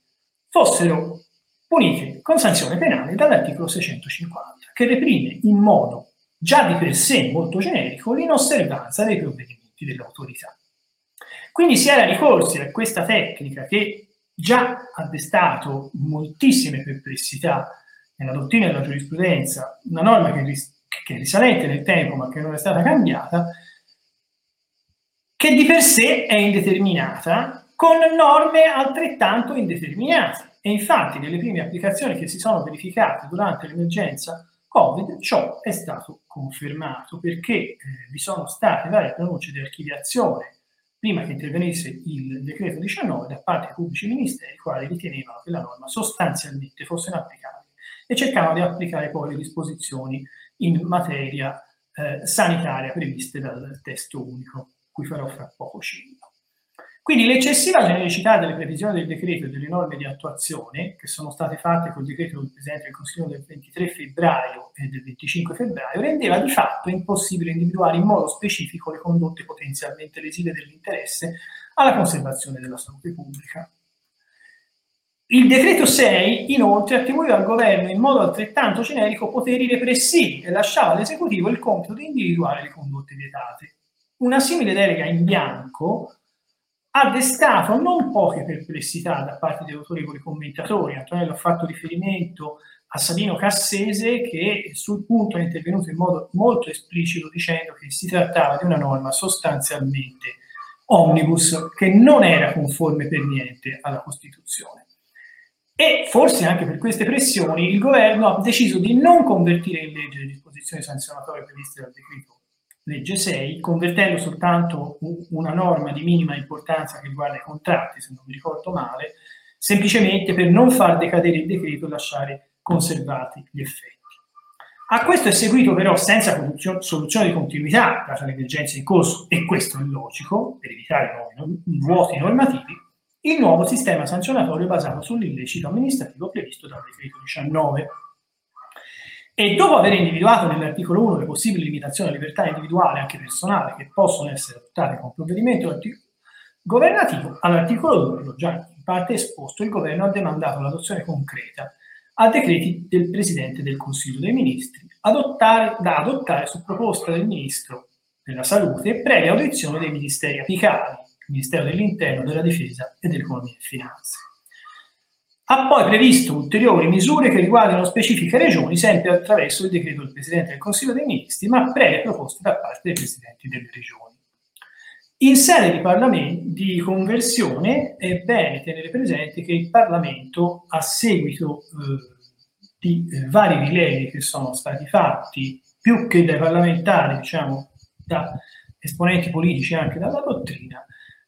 fossero punite con sanzione penale dall'articolo 650, che reprime in modo già di per sé molto generico l'inosservanza dei provvedimenti dell'autorità. Quindi si era ricorsi a questa tecnica che già ha destato moltissime perplessità nella dottrina della giurisprudenza, una norma che è risalente nel tempo ma che non è stata cambiata, che di per sé è indeterminata con norme altrettanto indeterminate. E infatti nelle prime applicazioni che si sono verificate durante l'emergenza Covid ciò è stato confermato, perché vi sono state varie pronunce di archiviazione prima che intervenisse il decreto 19 da parte dei pubblici ministeri, i quali ritenevano che la norma sostanzialmente fosse inapplicabile e cercavano di applicare poi le disposizioni in materia sanitaria previste dal testo unico, cui farò fra poco cenno. Quindi l'eccessiva genericità delle previsioni del decreto e delle norme di attuazione, che sono state fatte col decreto del Presidente del Consiglio del 23 febbraio e del 25 febbraio, rendeva di fatto impossibile individuare in modo specifico le condotte potenzialmente lesive dell'interesse alla conservazione della salute pubblica. Il decreto 6, inoltre, attribuiva al governo in modo altrettanto generico poteri repressivi e lasciava all'esecutivo il compito di individuare le condotte vietate. Una simile delega in bianco ha destato non poche perplessità da parte di autorevoli commentatori. Antonello ha fatto riferimento a Sabino Cassese, che sul punto è intervenuto in modo molto esplicito dicendo che si trattava di una norma sostanzialmente omnibus, che non era conforme per niente alla Costituzione. E forse anche per queste pressioni il governo ha deciso di non convertire in legge le disposizioni sanzionatorie previste dal decreto legge 6, convertendo soltanto una norma di minima importanza che riguarda i contratti, se non mi ricordo male, semplicemente per non far decadere il decreto e lasciare conservati gli effetti. A questo è seguito però, senza soluzione di continuità, data l'emergenza in corso, e questo è logico, per evitare nuovi vuoti normativi, il nuovo sistema sanzionatorio basato sull'illecito amministrativo previsto dal decreto 19. E dopo aver individuato nell'articolo 1 le possibili limitazioni alla libertà individuale, anche personale, che possono essere adottate con provvedimento governativo, all'articolo 2, l'ho già in parte esposto, il governo ha demandato l'adozione concreta a decreti del Presidente del Consiglio dei Ministri, da adottare su proposta del Ministro della Salute e previa audizione dei ministeri apicali, il Ministero dell'Interno, della Difesa e dell'Economia e Finanze. Ha poi previsto ulteriori misure che riguardano specifiche regioni, sempre attraverso il decreto del Presidente del Consiglio dei Ministri, ma previe proposte da parte dei Presidenti delle regioni. In sede di conversione è bene tenere presente che il Parlamento, a seguito di vari rilievi che sono stati fatti, più che dai parlamentari, diciamo, da esponenti politici, anche dalla dottrina,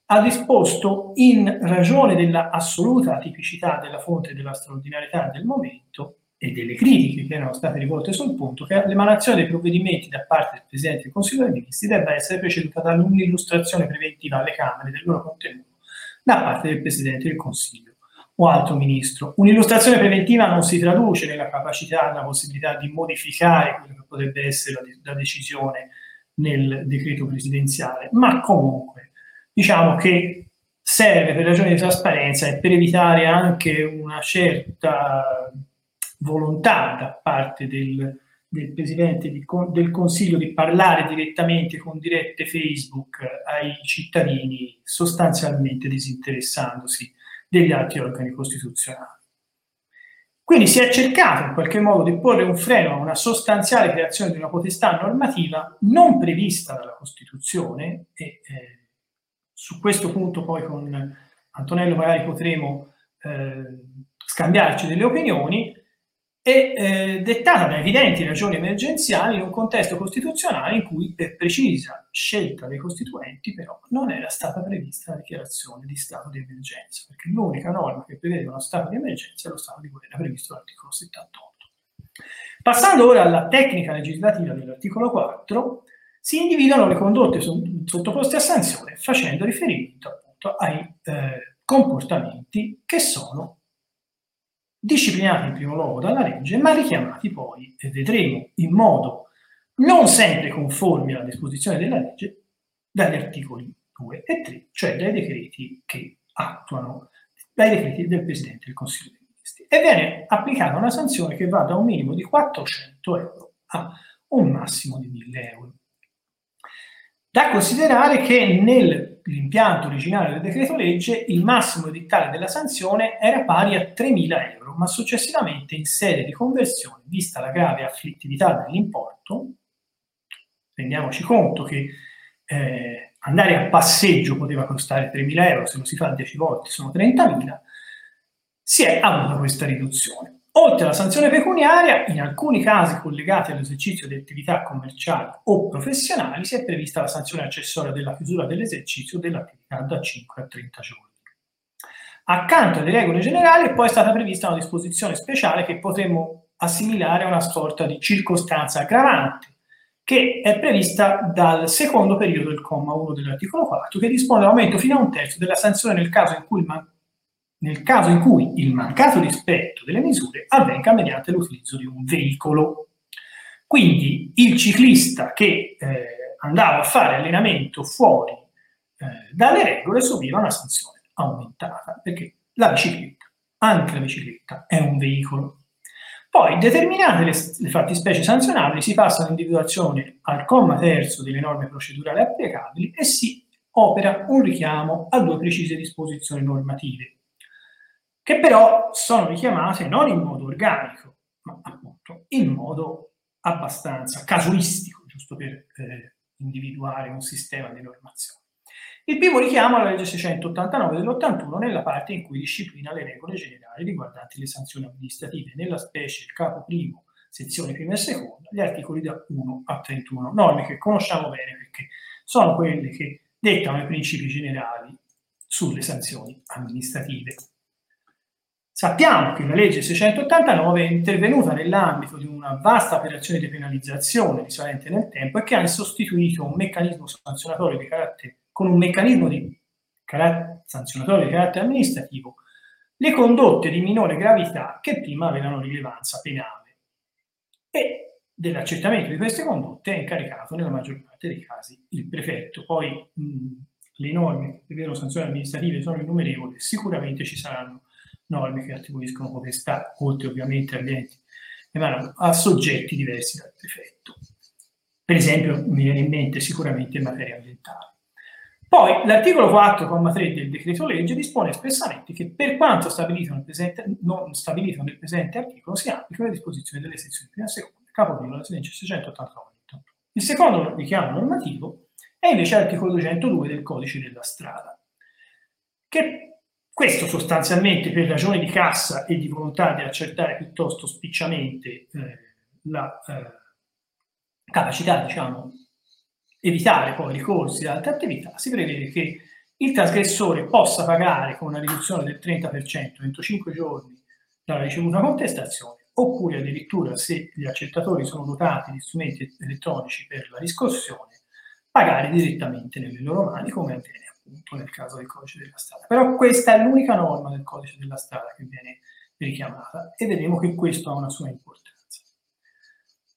ha disposto, in ragione della assoluta atipicità della fonte e della straordinarietà del momento e delle critiche che erano state rivolte sul punto, che l'emanazione dei provvedimenti da parte del Presidente del Consiglio dei Ministri debba essere preceduta da un'illustrazione preventiva alle Camere del loro contenuto da parte del Presidente del Consiglio o altro Ministro. Un'illustrazione preventiva non si traduce nella capacità, nella possibilità di modificare quello che potrebbe essere la decisione nel decreto presidenziale, ma comunque diciamo che serve per ragioni di trasparenza e per evitare anche una certa volontà da parte del Presidente del Consiglio di parlare direttamente con dirette Facebook ai cittadini, sostanzialmente disinteressandosi degli altri organi costituzionali. Quindi si è cercato in qualche modo di porre un freno a una sostanziale creazione di una potestà normativa non prevista dalla Costituzione e su questo punto poi con Antonello magari potremo scambiarci delle opinioni, e dettata da evidenti ragioni emergenziali in un contesto costituzionale in cui, per precisa scelta dei costituenti, però non era stata prevista la dichiarazione di stato di emergenza, perché l'unica norma che prevedeva uno stato di emergenza è lo stato di guerra previsto dall'articolo 78. Passando ora alla tecnica legislativa dell'articolo 4, si individuano le condotte sottoposte a sanzione facendo riferimento appunto ai comportamenti che sono disciplinati in primo luogo dalla legge, ma richiamati poi, e vedremo, in modo non sempre conforme alla disposizione della legge, dagli articoli 2 e 3, cioè dai decreti che attuano, dai decreti del Presidente del Consiglio dei Ministri. E viene applicata una sanzione che va da un minimo di 400 euro a un massimo di 1000 euro. Da considerare che nell'impianto originale del decreto legge il massimo edittale della sanzione era pari a 3.000 euro, ma successivamente in sede di conversione, vista la grave afflittività dell'importo, rendiamoci conto che andare a passeggio poteva costare 3.000 euro, se lo si fa 10 volte sono 30.000, si è avuta questa riduzione. Oltre alla sanzione pecuniaria, in alcuni casi collegati all'esercizio di attività commerciali o professionali, si è prevista la sanzione accessoria della chiusura dell'esercizio dell'attività da 5 a 30 giorni. Accanto alle regole generali, poi è stata prevista una disposizione speciale che potremmo assimilare a una sorta di circostanza aggravante, che è prevista dal secondo periodo del comma 1 dell'articolo 4, che dispone l'aumento fino a un terzo della sanzione nel caso in cui il mancato rispetto delle misure avvenga mediante l'utilizzo di un veicolo. Quindi il ciclista che andava a fare allenamento fuori dalle regole subirà una sanzione aumentata, perché la bicicletta, anche la bicicletta, è un veicolo. Poi, determinate le fattispecie sanzionabili, si passa all'individuazione al comma terzo delle norme procedurali applicabili e si opera un richiamo a due precise disposizioni normative, che però sono richiamate non in modo organico, ma appunto in modo abbastanza casuistico, giusto per individuare un sistema di normazione. Il primo richiamo alla legge 689 dell'81 nella parte in cui disciplina le regole generali riguardanti le sanzioni amministrative, nella specie il capo primo, sezione prima e seconda, gli articoli da 1 a 31, norme che conosciamo bene perché sono quelle che dettano i principi generali sulle sanzioni amministrative. Sappiamo che la legge 689 è intervenuta nell'ambito di una vasta operazione di penalizzazione risalente nel tempo e che ha sostituito un meccanismo sanzionatorio di carattere con un meccanismo sanzionatorio di carattere amministrativo, le condotte di minore gravità che prima avevano rilevanza penale, e dell'accertamento di queste condotte è incaricato nella maggior parte dei casi il prefetto. Poi le norme, è vero, sanzioni amministrative sono innumerevoli, sicuramente ci saranno norme che attribuiscono potestà, oltre ovviamente agli enti, a soggetti diversi dal prefetto. Per esempio, mi viene in mente sicuramente in materia ambientale. Poi l'articolo 4,3 del decreto legge dispone espressamente che per quanto stabilito nel presente, non stabilito nel presente articolo si applicano le disposizioni delle sezioni prima e seconda, capo primo della legge 689. Il secondo richiamo normativo è invece l'articolo 202 del codice della strada, che questo sostanzialmente per ragioni di cassa e di volontà di accertare piuttosto spicciamente la capacità, evitare poi ricorsi ad altre attività, si prevede che il trasgressore possa pagare con una riduzione del 30% entro 5 giorni dalla ricevuta contestazione, oppure addirittura, se gli accettatori sono dotati di strumenti elettronici per la riscossione, pagare direttamente nelle loro mani, come avviene appunto nel caso del codice della strada. Però questa è l'unica norma del codice della strada che viene richiamata e vedremo che questo ha una sua importanza.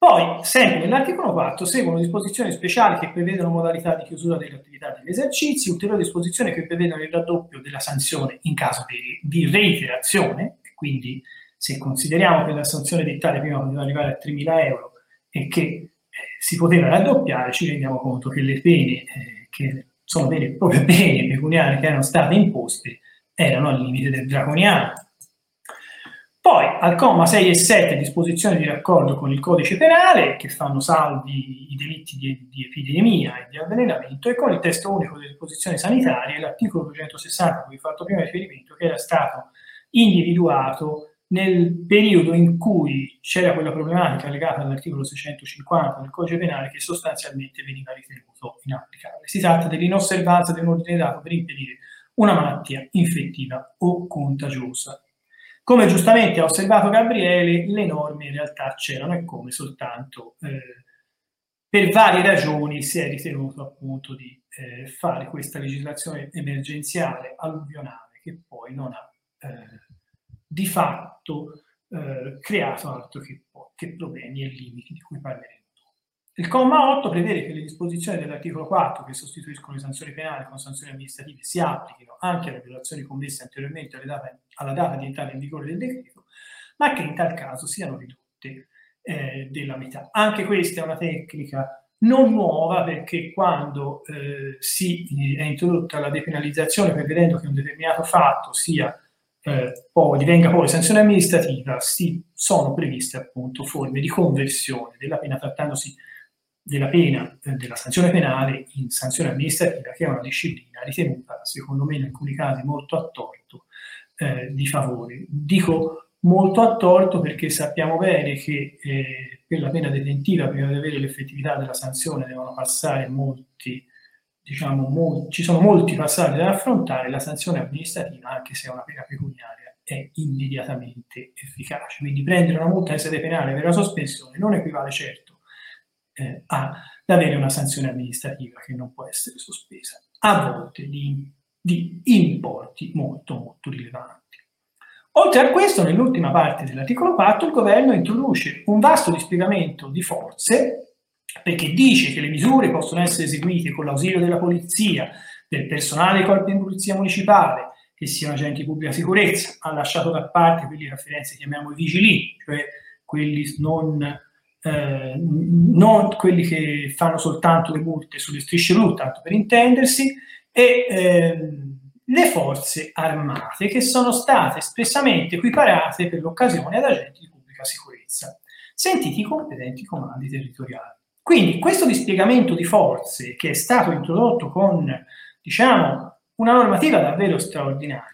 Poi, sempre nell'articolo 4, seguono disposizioni speciali che prevedono modalità di chiusura delle attività degli esercizi, ulteriori disposizioni che prevedono il raddoppio della sanzione in caso di reiterazione, quindi se consideriamo che la sanzione dettata prima poteva arrivare a 3.000 euro e che si poteva raddoppiare, ci rendiamo conto che le pene, che sono vere e proprie pene pecuniarie che erano state imposte, erano al limite del draconiano. Poi al comma 6 e 7 disposizioni di raccordo con il codice penale che fanno salvi i delitti di epidemia e di avvelenamento, e con il testo unico delle disposizioni sanitarie l'articolo 260 cui ho fatto prima riferimento, che era stato individuato nel periodo in cui c'era quella problematica legata all'articolo 650 del codice penale che sostanzialmente veniva ritenuto inapplicabile. Si tratta dell'inosservanza di un ordine dato per impedire una malattia infettiva o contagiosa. Come giustamente ha osservato Gabriele, le norme in realtà c'erano, e come soltanto per varie ragioni si è ritenuto appunto di fare questa legislazione emergenziale alluvionale che poi non ha di fatto creato altro che problemi e limiti di cui parleremo. Il comma 8 prevede che le disposizioni dell'articolo 4 che sostituiscono le sanzioni penali con sanzioni amministrative si applichino anche alle violazioni commesse anteriormente alla data di entrata in vigore del decreto, ma che in tal caso siano ridotte della metà. Anche questa è una tecnica non nuova, perché quando si è introdotta la depenalizzazione prevedendo che un determinato fatto divenga poi sanzione amministrativa, sono previste appunto forme di conversione della pena, trattandosi della pena della sanzione penale in sanzione amministrativa, che è una disciplina ritenuta, secondo me, in alcuni casi molto a torto di favore. Dico molto a torto perché sappiamo bene che per la pena detentiva, prima di avere l'effettività della sanzione, devono passare ci sono molti passaggi da affrontare. La sanzione amministrativa, anche se è una pena pecuniaria, è immediatamente efficace, quindi prendere una multa in sede penale per la sospensione non equivale certo ad avere una sanzione amministrativa che non può essere sospesa, a volte di importi molto molto rilevanti. Oltre a questo, nell'ultima parte dell'articolo 4 il governo introduce un vasto dispiegamento di forze, perché dice che le misure possono essere eseguite con l'ausilio della polizia, del personale dei corpi di polizia municipale, che siano agenti di pubblica sicurezza. Ha lasciato da parte quelli che a Firenze chiamiamo i vigili, cioè quelli non quelli che fanno soltanto le multe sulle strisce blu, tanto per intendersi, e le forze armate, che sono state espressamente equiparate per l'occasione ad agenti di pubblica sicurezza, sentiti i competenti comandi territoriali. Quindi questo dispiegamento di forze, che è stato introdotto con, diciamo, una normativa davvero straordinaria,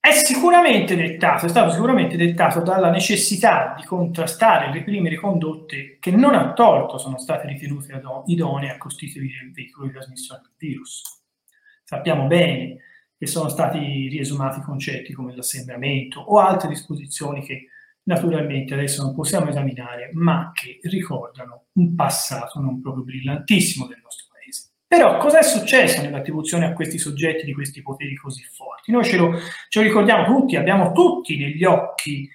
è stato sicuramente dettato dalla necessità di contrastare e reprimere condotte che non a torto sono state ritenute idonee a costituire il veicolo di trasmissione del virus. Sappiamo bene che sono stati riesumati concetti come l'assembramento o altre disposizioni che naturalmente adesso non possiamo esaminare, ma che ricordano un passato non proprio brillantissimo del nostro. Però cosa è successo nell'attribuzione a questi soggetti di questi poteri così forti? Noi ce lo ricordiamo tutti, abbiamo tutti negli occhi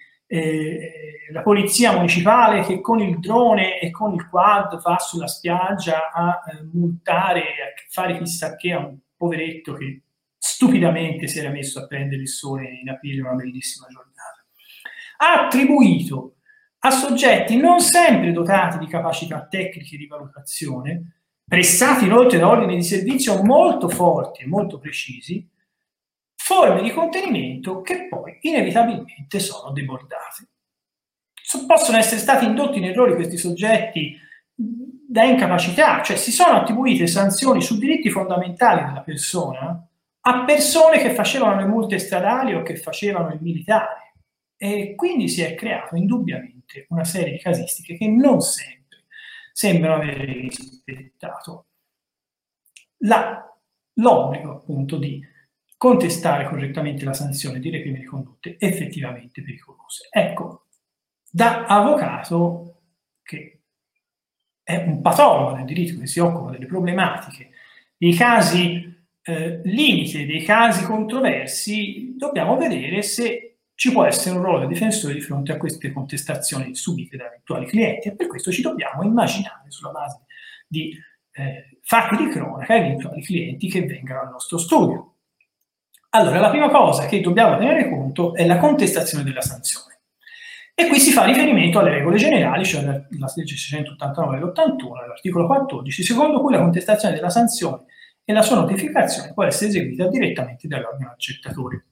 la polizia municipale che con il drone e con il quad va sulla spiaggia a multare, a fare chissà che a un poveretto che stupidamente si era messo a prendere il sole in aprile, una bellissima giornata. Ha attribuito a soggetti non sempre dotati di capacità tecniche di valutazione, pressati inoltre da ordini di servizio molto forti e molto precisi, forme di contenimento che poi inevitabilmente sono debordate. Possono essere stati indotti in errori questi soggetti da incapacità, cioè si sono attribuite sanzioni su diritti fondamentali della persona a persone che facevano le multe stradali o che facevano il militare, e quindi si è creato indubbiamente una serie di casistiche che non sembrano aver rispettato l'obbligo appunto di contestare correttamente la sanzione di reprimere condotte effettivamente pericolose. Ecco, da avvocato, che è un patologo del diritto, che si occupa delle problematiche, dei casi limite, dei casi controversi, dobbiamo vedere se ci può essere un ruolo da difensore di fronte a queste contestazioni subite da eventuali clienti, e per questo ci dobbiamo immaginare sulla base di fatti di cronaca eventuali clienti che vengano al nostro studio. Allora, la prima cosa che dobbiamo tenere conto è la contestazione della sanzione. E qui si fa riferimento alle regole generali, cioè la legge 689 dell'81, all'articolo 14, secondo cui la contestazione della sanzione e la sua notificazione può essere eseguita direttamente dall'organo accettatore.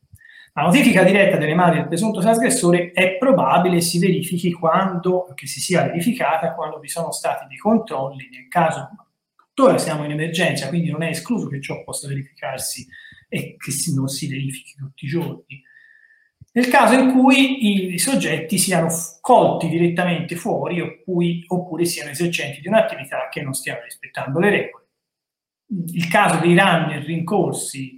La notifica diretta delle mani del presunto trasgressore è probabile si sia verificata quando vi sono stati dei controlli, nel caso tuttora siamo in emergenza, quindi non è escluso che ciò possa verificarsi e che non si verifichi tutti i giorni, nel caso in cui i soggetti siano colti direttamente fuori oppure siano esercenti di un'attività che non stiano rispettando le regole. Il caso dei runner rincorsi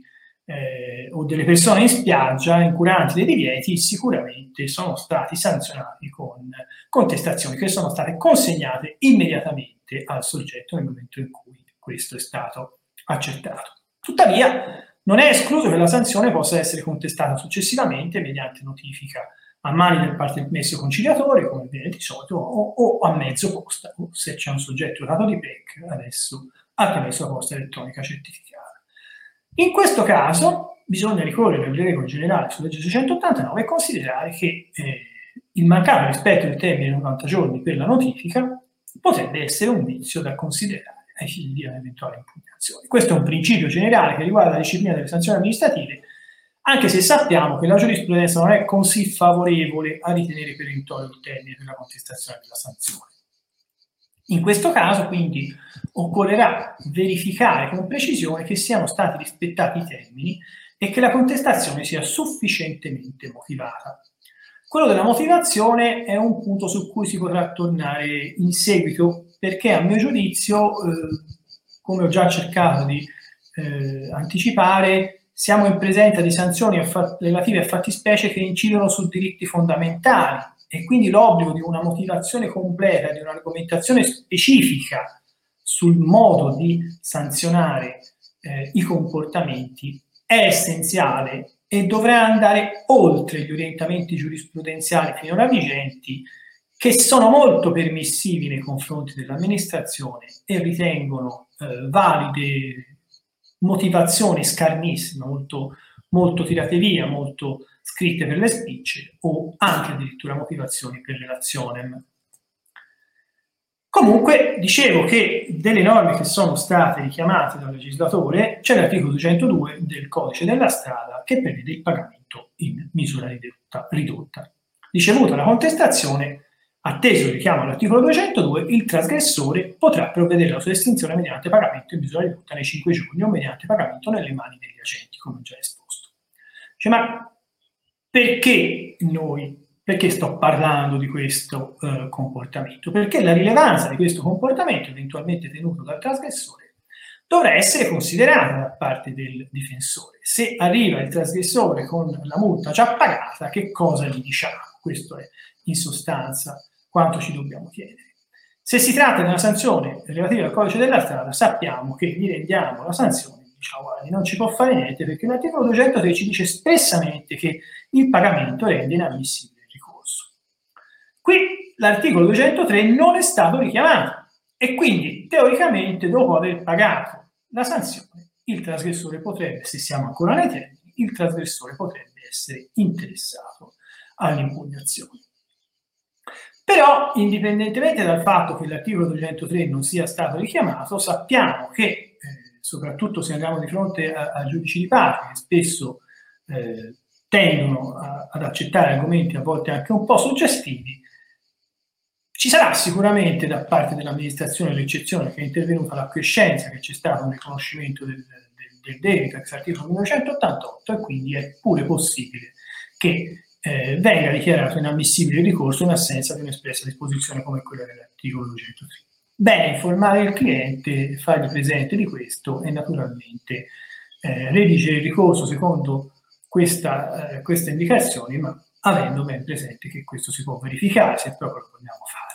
o delle persone in spiaggia incuranti dei divieti sicuramente sono stati sanzionati con contestazioni che sono state consegnate immediatamente al soggetto nel momento in cui questo è stato accertato. Tuttavia non è escluso che la sanzione possa essere contestata successivamente mediante notifica a mani del permesso conciliatore, come viene di solito, o a mezzo posta, o se c'è un soggetto dato di PEC adesso attraverso la posta elettronica certificata. In questo caso bisogna ricorrere alle regole generali sulla legge 689 e considerare che il mancato rispetto del termine 90 giorni per la notifica potrebbe essere un vizio da considerare ai fini di un'eventuale impugnazione. Questo è un principio generale che riguarda la disciplina delle sanzioni amministrative, anche se sappiamo che la giurisprudenza non è così favorevole a ritenere perentorio il termine per la contestazione della sanzione. In questo caso, quindi, occorrerà verificare con precisione che siano stati rispettati i termini e che la contestazione sia sufficientemente motivata. Quello della motivazione è un punto su cui si potrà tornare in seguito, perché a mio giudizio, come ho già cercato di anticipare, siamo in presenza di sanzioni relative a fattispecie che incidono su diritti fondamentali, e quindi l'obbligo di una motivazione completa, di un'argomentazione specifica sul modo di sanzionare i comportamenti è essenziale e dovrà andare oltre gli orientamenti giurisprudenziali finora vigenti che sono molto permissivi nei confronti dell'amministrazione e ritengono valide motivazioni scarnissime, molto tirate via, molto scritte per le spicce o anche addirittura motivazioni per relazione. Comunque, dicevo che delle norme che sono state richiamate dal legislatore c'è l'articolo 202 del Codice della Strada che prevede il pagamento in misura ridotta. Ricevuta la contestazione, atteso il richiamo all'articolo 202, il trasgressore potrà provvedere alla sua estinzione mediante pagamento in misura ridotta nei 5 giorni o mediante pagamento nelle mani degli agenti, come già esposto. Cioè, ma perché sto parlando di questo comportamento? Perché la rilevanza di questo comportamento eventualmente tenuto dal trasgressore dovrà essere considerata da parte del difensore. Se arriva il trasgressore con la multa già pagata, che cosa gli diciamo? Questo è in sostanza quanto ci dobbiamo chiedere. Se si tratta di una sanzione relativa al codice della strada, sappiamo che gli rendiamo la sanzione, diciamo, non ci può fare niente, perché l'articolo 203 ci dice espressamente che il pagamento rende inammissibile. Qui l'articolo 203 non è stato richiamato e quindi teoricamente dopo aver pagato la sanzione il trasgressore potrebbe, se siamo ancora nei termini, il trasgressore potrebbe essere interessato all'impugnazione. Però indipendentemente dal fatto che l'articolo 203 non sia stato richiamato, sappiamo che soprattutto se andiamo di fronte a giudici di pace che spesso tendono ad accettare argomenti a volte anche un po' suggestivi, ci sarà sicuramente da parte dell'amministrazione l'eccezione che è intervenuta la quiescenza, che c'è stato un riconoscimento del debito ex articolo 1988 e quindi è pure possibile che venga dichiarato inammissibile il ricorso in assenza di un'espressa disposizione come quella dell'articolo 203. Bene, informare il cliente, fargli presente di questo e naturalmente redigere il ricorso secondo queste indicazioni, ma avendo ben presente che questo si può verificare se proprio lo vogliamo fare.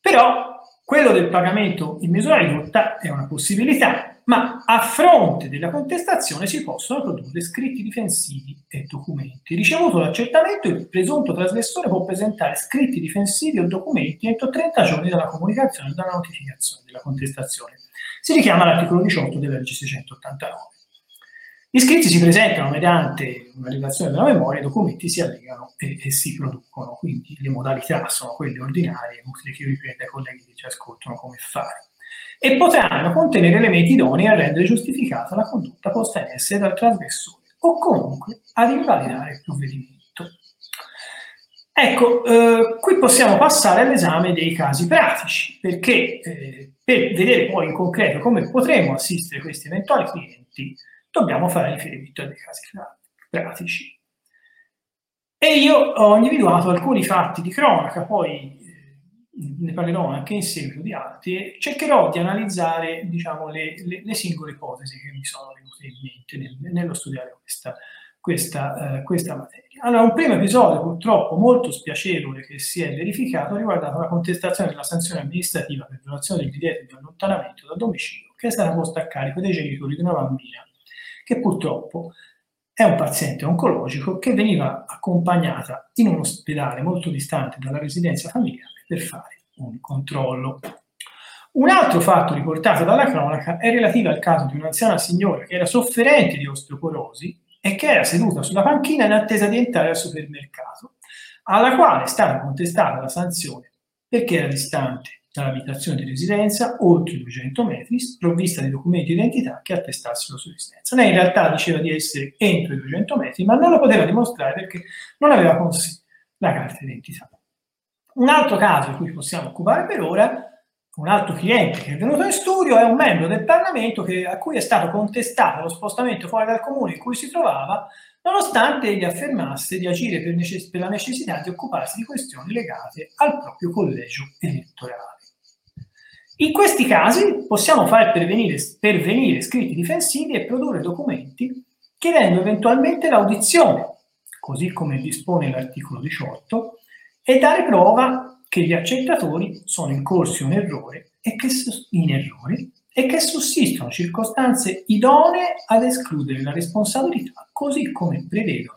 Però quello del pagamento in misura ridotta è una possibilità, ma a fronte della contestazione si possono produrre scritti difensivi e documenti. Ricevuto l'accertamento, il presunto trasgressore può presentare scritti difensivi o documenti entro 30 giorni dalla comunicazione e dalla notificazione della contestazione. Si richiama l'articolo 18 della legge 689. Gli scritti si presentano mediante una relazione della memoria, i documenti si allegano e si producono, quindi le modalità sono quelle ordinarie, è utile che io ripeta ai colleghi che ci ascoltano come fare, e potranno contenere elementi idonei a rendere giustificata la condotta posta in essere dal trasgressore o comunque ad invalidare il provvedimento. Ecco, qui possiamo passare all'esame dei casi pratici, perché per vedere poi in concreto come potremo assistere questi eventuali clienti, dobbiamo fare riferimento a dei casi pratici. E io ho individuato alcuni fatti di cronaca, poi ne parlerò anche in seguito di altri, e cercherò di analizzare, diciamo, le singole ipotesi che mi sono venute in mente nello studiare questa materia. Allora, un primo episodio purtroppo molto spiacevole che si è verificato riguardato la contestazione della sanzione amministrativa per violazione del divieto di allontanamento dal domicilio, che è stata posta a carico dei genitori di una bambina che purtroppo è un paziente oncologico che veniva accompagnata in un ospedale molto distante dalla residenza familiare per fare un controllo. Un altro fatto riportato dalla cronaca è relativo al caso di un'anziana signora che era sofferente di osteoporosi e che era seduta sulla panchina in attesa di entrare al supermercato, alla quale è stata contestata la sanzione perché era distante dall'abitazione di residenza, oltre 200 metri, sprovvista di documenti di identità che attestassero la sua residenza. Lei in realtà diceva di essere entro i 200 metri, ma non lo poteva dimostrare perché non aveva con sé la carta d'identità. Un altro caso di cui possiamo occupare per ora, un altro cliente che è venuto in studio, è un membro del Parlamento a cui è stato contestato lo spostamento fuori dal comune in cui si trovava, nonostante egli affermasse di agire per la necessità di occuparsi di questioni legate al proprio collegio elettorale. In questi casi possiamo far pervenire scritti difensivi e produrre documenti chiedendo eventualmente l'audizione, così come dispone l'articolo 18, e dare prova che gli accettatori sono incorsi in errore e che sussistono circostanze idonee ad escludere la responsabilità, così come prevede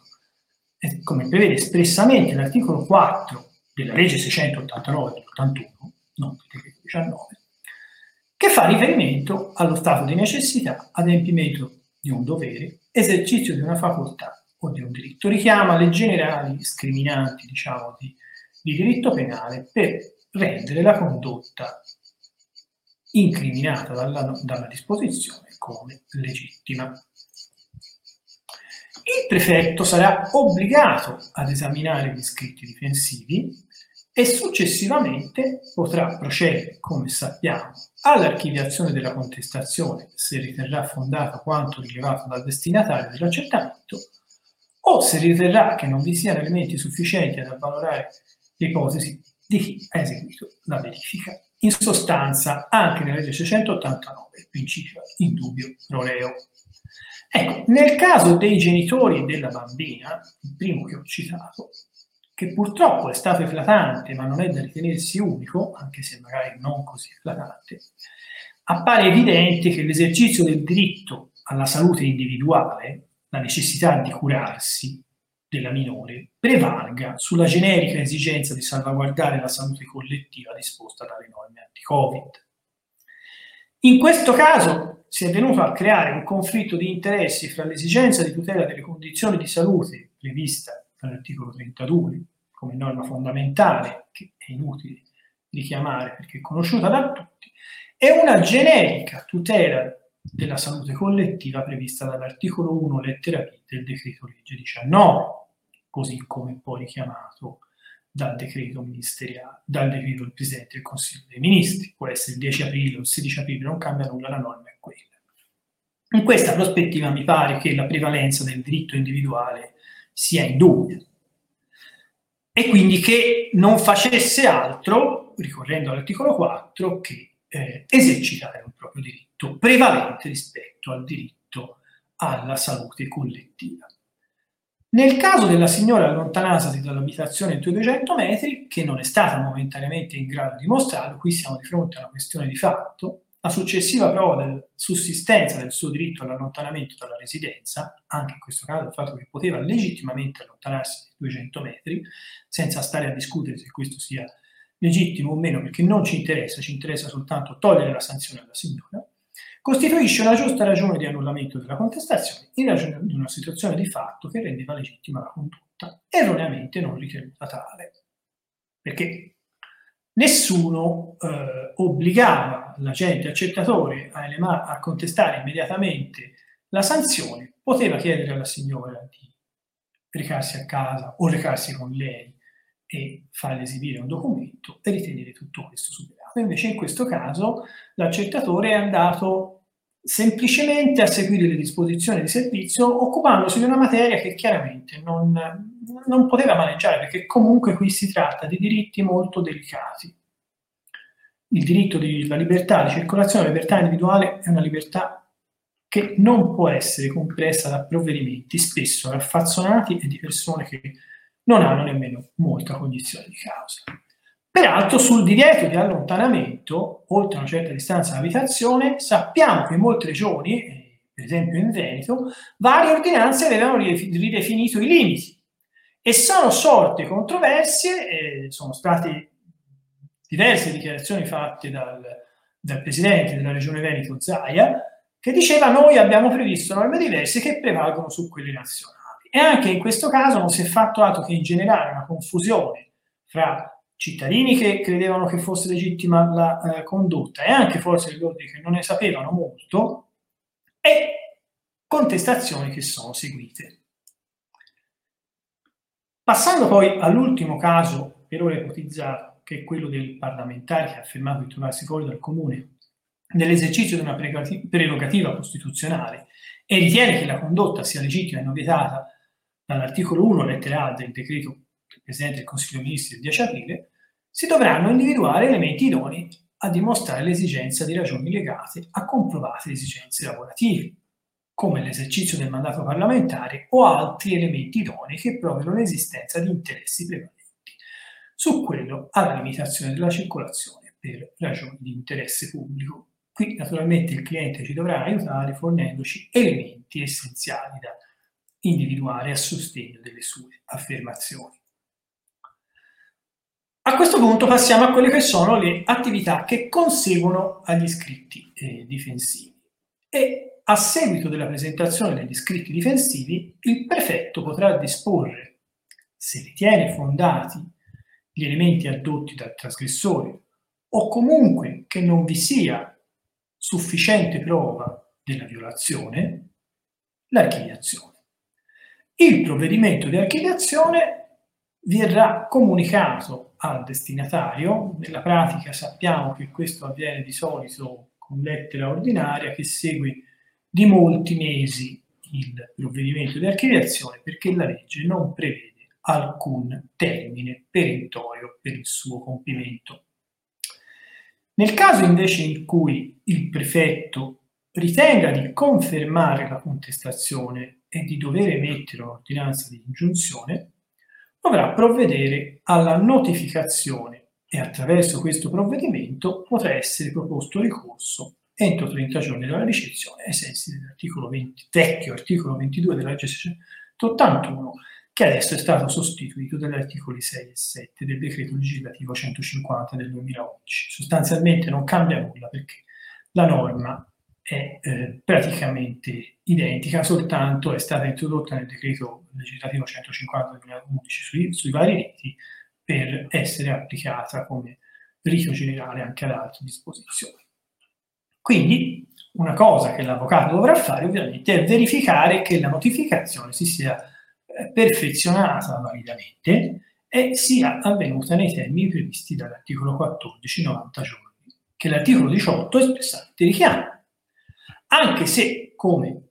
espressamente l'articolo 4 della legge 689 dell'81, non del 19, che fa riferimento allo stato di necessità, adempimento di un dovere, esercizio di una facoltà o di un diritto. Richiama le generali scriminanti, diciamo, di diritto penale per rendere la condotta incriminata dalla disposizione come legittima. Il prefetto sarà obbligato ad esaminare gli scritti difensivi e successivamente potrà procedere, come sappiamo, all'archiviazione della contestazione se riterrà fondata quanto rilevato dal destinatario dell'accertamento o se riterrà che non vi siano elementi sufficienti ad avvalorare l'ipotesi di chi ha eseguito la verifica. In sostanza, anche nella legge 689 il principio indubbio pro reo. Ecco, nel caso dei genitori della bambina, il primo che ho citato, che purtroppo è stato eclatante, ma non è da ritenersi unico, anche se magari non così eclatante, appare evidente che l'esercizio del diritto alla salute individuale, la necessità di curarsi della minore, prevalga sulla generica esigenza di salvaguardare la salute collettiva disposta dalle norme anti-Covid. In questo caso si è venuto a creare un conflitto di interessi fra l'esigenza di tutela delle condizioni di salute prevista l'articolo 32 come norma fondamentale, che è inutile richiamare perché è conosciuta da tutti, e una generica tutela della salute collettiva prevista dall'articolo 1 lettera B del decreto legge 19, così come poi richiamato dal decreto ministeriale, dal decreto del Presidente del Consiglio dei Ministri, può essere il 10 aprile o il 16 aprile, non cambia nulla, la norma è quella. In questa prospettiva mi pare che la prevalenza del diritto individuale sia indubbia e quindi che non facesse altro, ricorrendo all'articolo 4, che esercitare un proprio diritto prevalente rispetto al diritto alla salute collettiva. Nel caso della signora allontanatasi dall'abitazione entro i 200 metri, che non è stata momentaneamente in grado di mostrarlo, qui siamo di fronte a una questione di fatto, la successiva prova della sussistenza del suo diritto all'allontanamento dalla residenza, anche in questo caso il fatto che poteva legittimamente allontanarsi di 200 metri, senza stare a discutere se questo sia legittimo o meno, perché non ci interessa soltanto togliere la sanzione alla signora, costituisce una giusta ragione di annullamento della contestazione in ragione di una situazione di fatto che rendeva legittima la condotta, erroneamente non ritenuta tale. Perché nessuno obbligava l'agente accettatore a contestare immediatamente la sanzione, poteva chiedere alla signora di recarsi a casa o recarsi con lei e farle esibire un documento e ritenere tutto questo superato. Invece in questo caso l'accettatore è andato semplicemente a seguire le disposizioni di servizio occupandosi di una materia che chiaramente non poteva maneggiare, perché comunque qui si tratta di diritti molto delicati. Il diritto alla libertà di circolazione, la libertà individuale, è una libertà che non può essere compressa da provvedimenti spesso raffazzonati e di persone che non hanno nemmeno molta cognizione di causa. Peraltro sul divieto di allontanamento, oltre una certa distanza dall'abitazione, sappiamo che in molte regioni, per esempio in Veneto, varie ordinanze avevano ridefinito i limiti e sono sorte controversie, sono state diverse dichiarazioni fatte dal presidente della regione Veneto, Zaia, che diceva noi abbiamo previsto norme diverse che prevalgono su quelle nazionali. E anche in questo caso non si è fatto altro che ingenerare una confusione fra cittadini che credevano che fosse legittima la condotta e anche forze dell'ordine che non ne sapevano molto, e contestazioni che sono seguite. Passando poi all'ultimo caso per ora ipotizzato, che è quello del parlamentare che ha affermato di trovarsi fuori dal comune nell'esercizio di una prerogativa costituzionale e ritiene che la condotta sia legittima e non vietata dall'articolo 1 lettera A del decreto del Presidente del Consiglio dei Ministri del 10 aprile, si dovranno individuare elementi idonei a dimostrare l'esigenza di ragioni legate a comprovate esigenze lavorative, come l'esercizio del mandato parlamentare o altri elementi idonei che provino l'esistenza di interessi prevalenti su quello alla limitazione della circolazione per ragioni di interesse pubblico. Qui naturalmente il cliente ci dovrà aiutare fornendoci elementi essenziali da individuare a sostegno delle sue affermazioni. A questo punto passiamo a quelle che sono le attività che conseguono agli scritti difensivi. E a seguito della presentazione degli scritti difensivi, il prefetto potrà disporre, se ritiene fondati gli elementi addotti dal trasgressore, o comunque che non vi sia sufficiente prova della violazione, l'archiviazione. Il provvedimento di archiviazione verrà comunicato al destinatario. Nella pratica sappiamo che questo avviene di solito con lettera ordinaria che segue di molti mesi il provvedimento di archiviazione, perché la legge non prevede alcun termine perentorio per il suo compimento. Nel caso invece in cui il prefetto ritenga di confermare la contestazione e di dover emettere un'ordinanza di ingiunzione, dovrà provvedere alla notificazione e attraverso questo provvedimento potrà essere proposto ricorso entro 30 giorni dalla ricezione ai sensi dell'articolo 20, vecchio articolo 22 della legge 681, che adesso è stato sostituito dagli articoli 6 e 7 del decreto legislativo 150 del 2011. Sostanzialmente non cambia nulla perché la norma è praticamente identica, soltanto è stata introdotta nel decreto legislativo 150 del 2011 sui vari riti per essere applicata come rito generale anche ad altre disposizioni. Quindi una cosa che l'avvocato dovrà fare ovviamente è verificare che la notificazione si sia perfezionata validamente e sia avvenuta nei termini previsti dall'articolo 14, 90 giorni, che l'articolo 18 espressamente richiama, anche se, come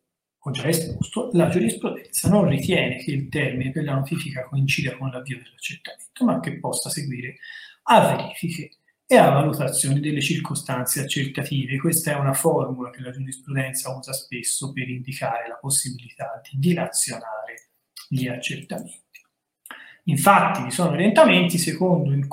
ho già esposto, la giurisprudenza non ritiene che il termine per la notifica coincida con l'avvio dell'accertamento, ma che possa seguire a verifiche e a valutazioni delle circostanze accertative. Questa è una formula che la giurisprudenza usa spesso per indicare la possibilità di dilazionare gli accertamenti. Infatti vi sono orientamenti secondo i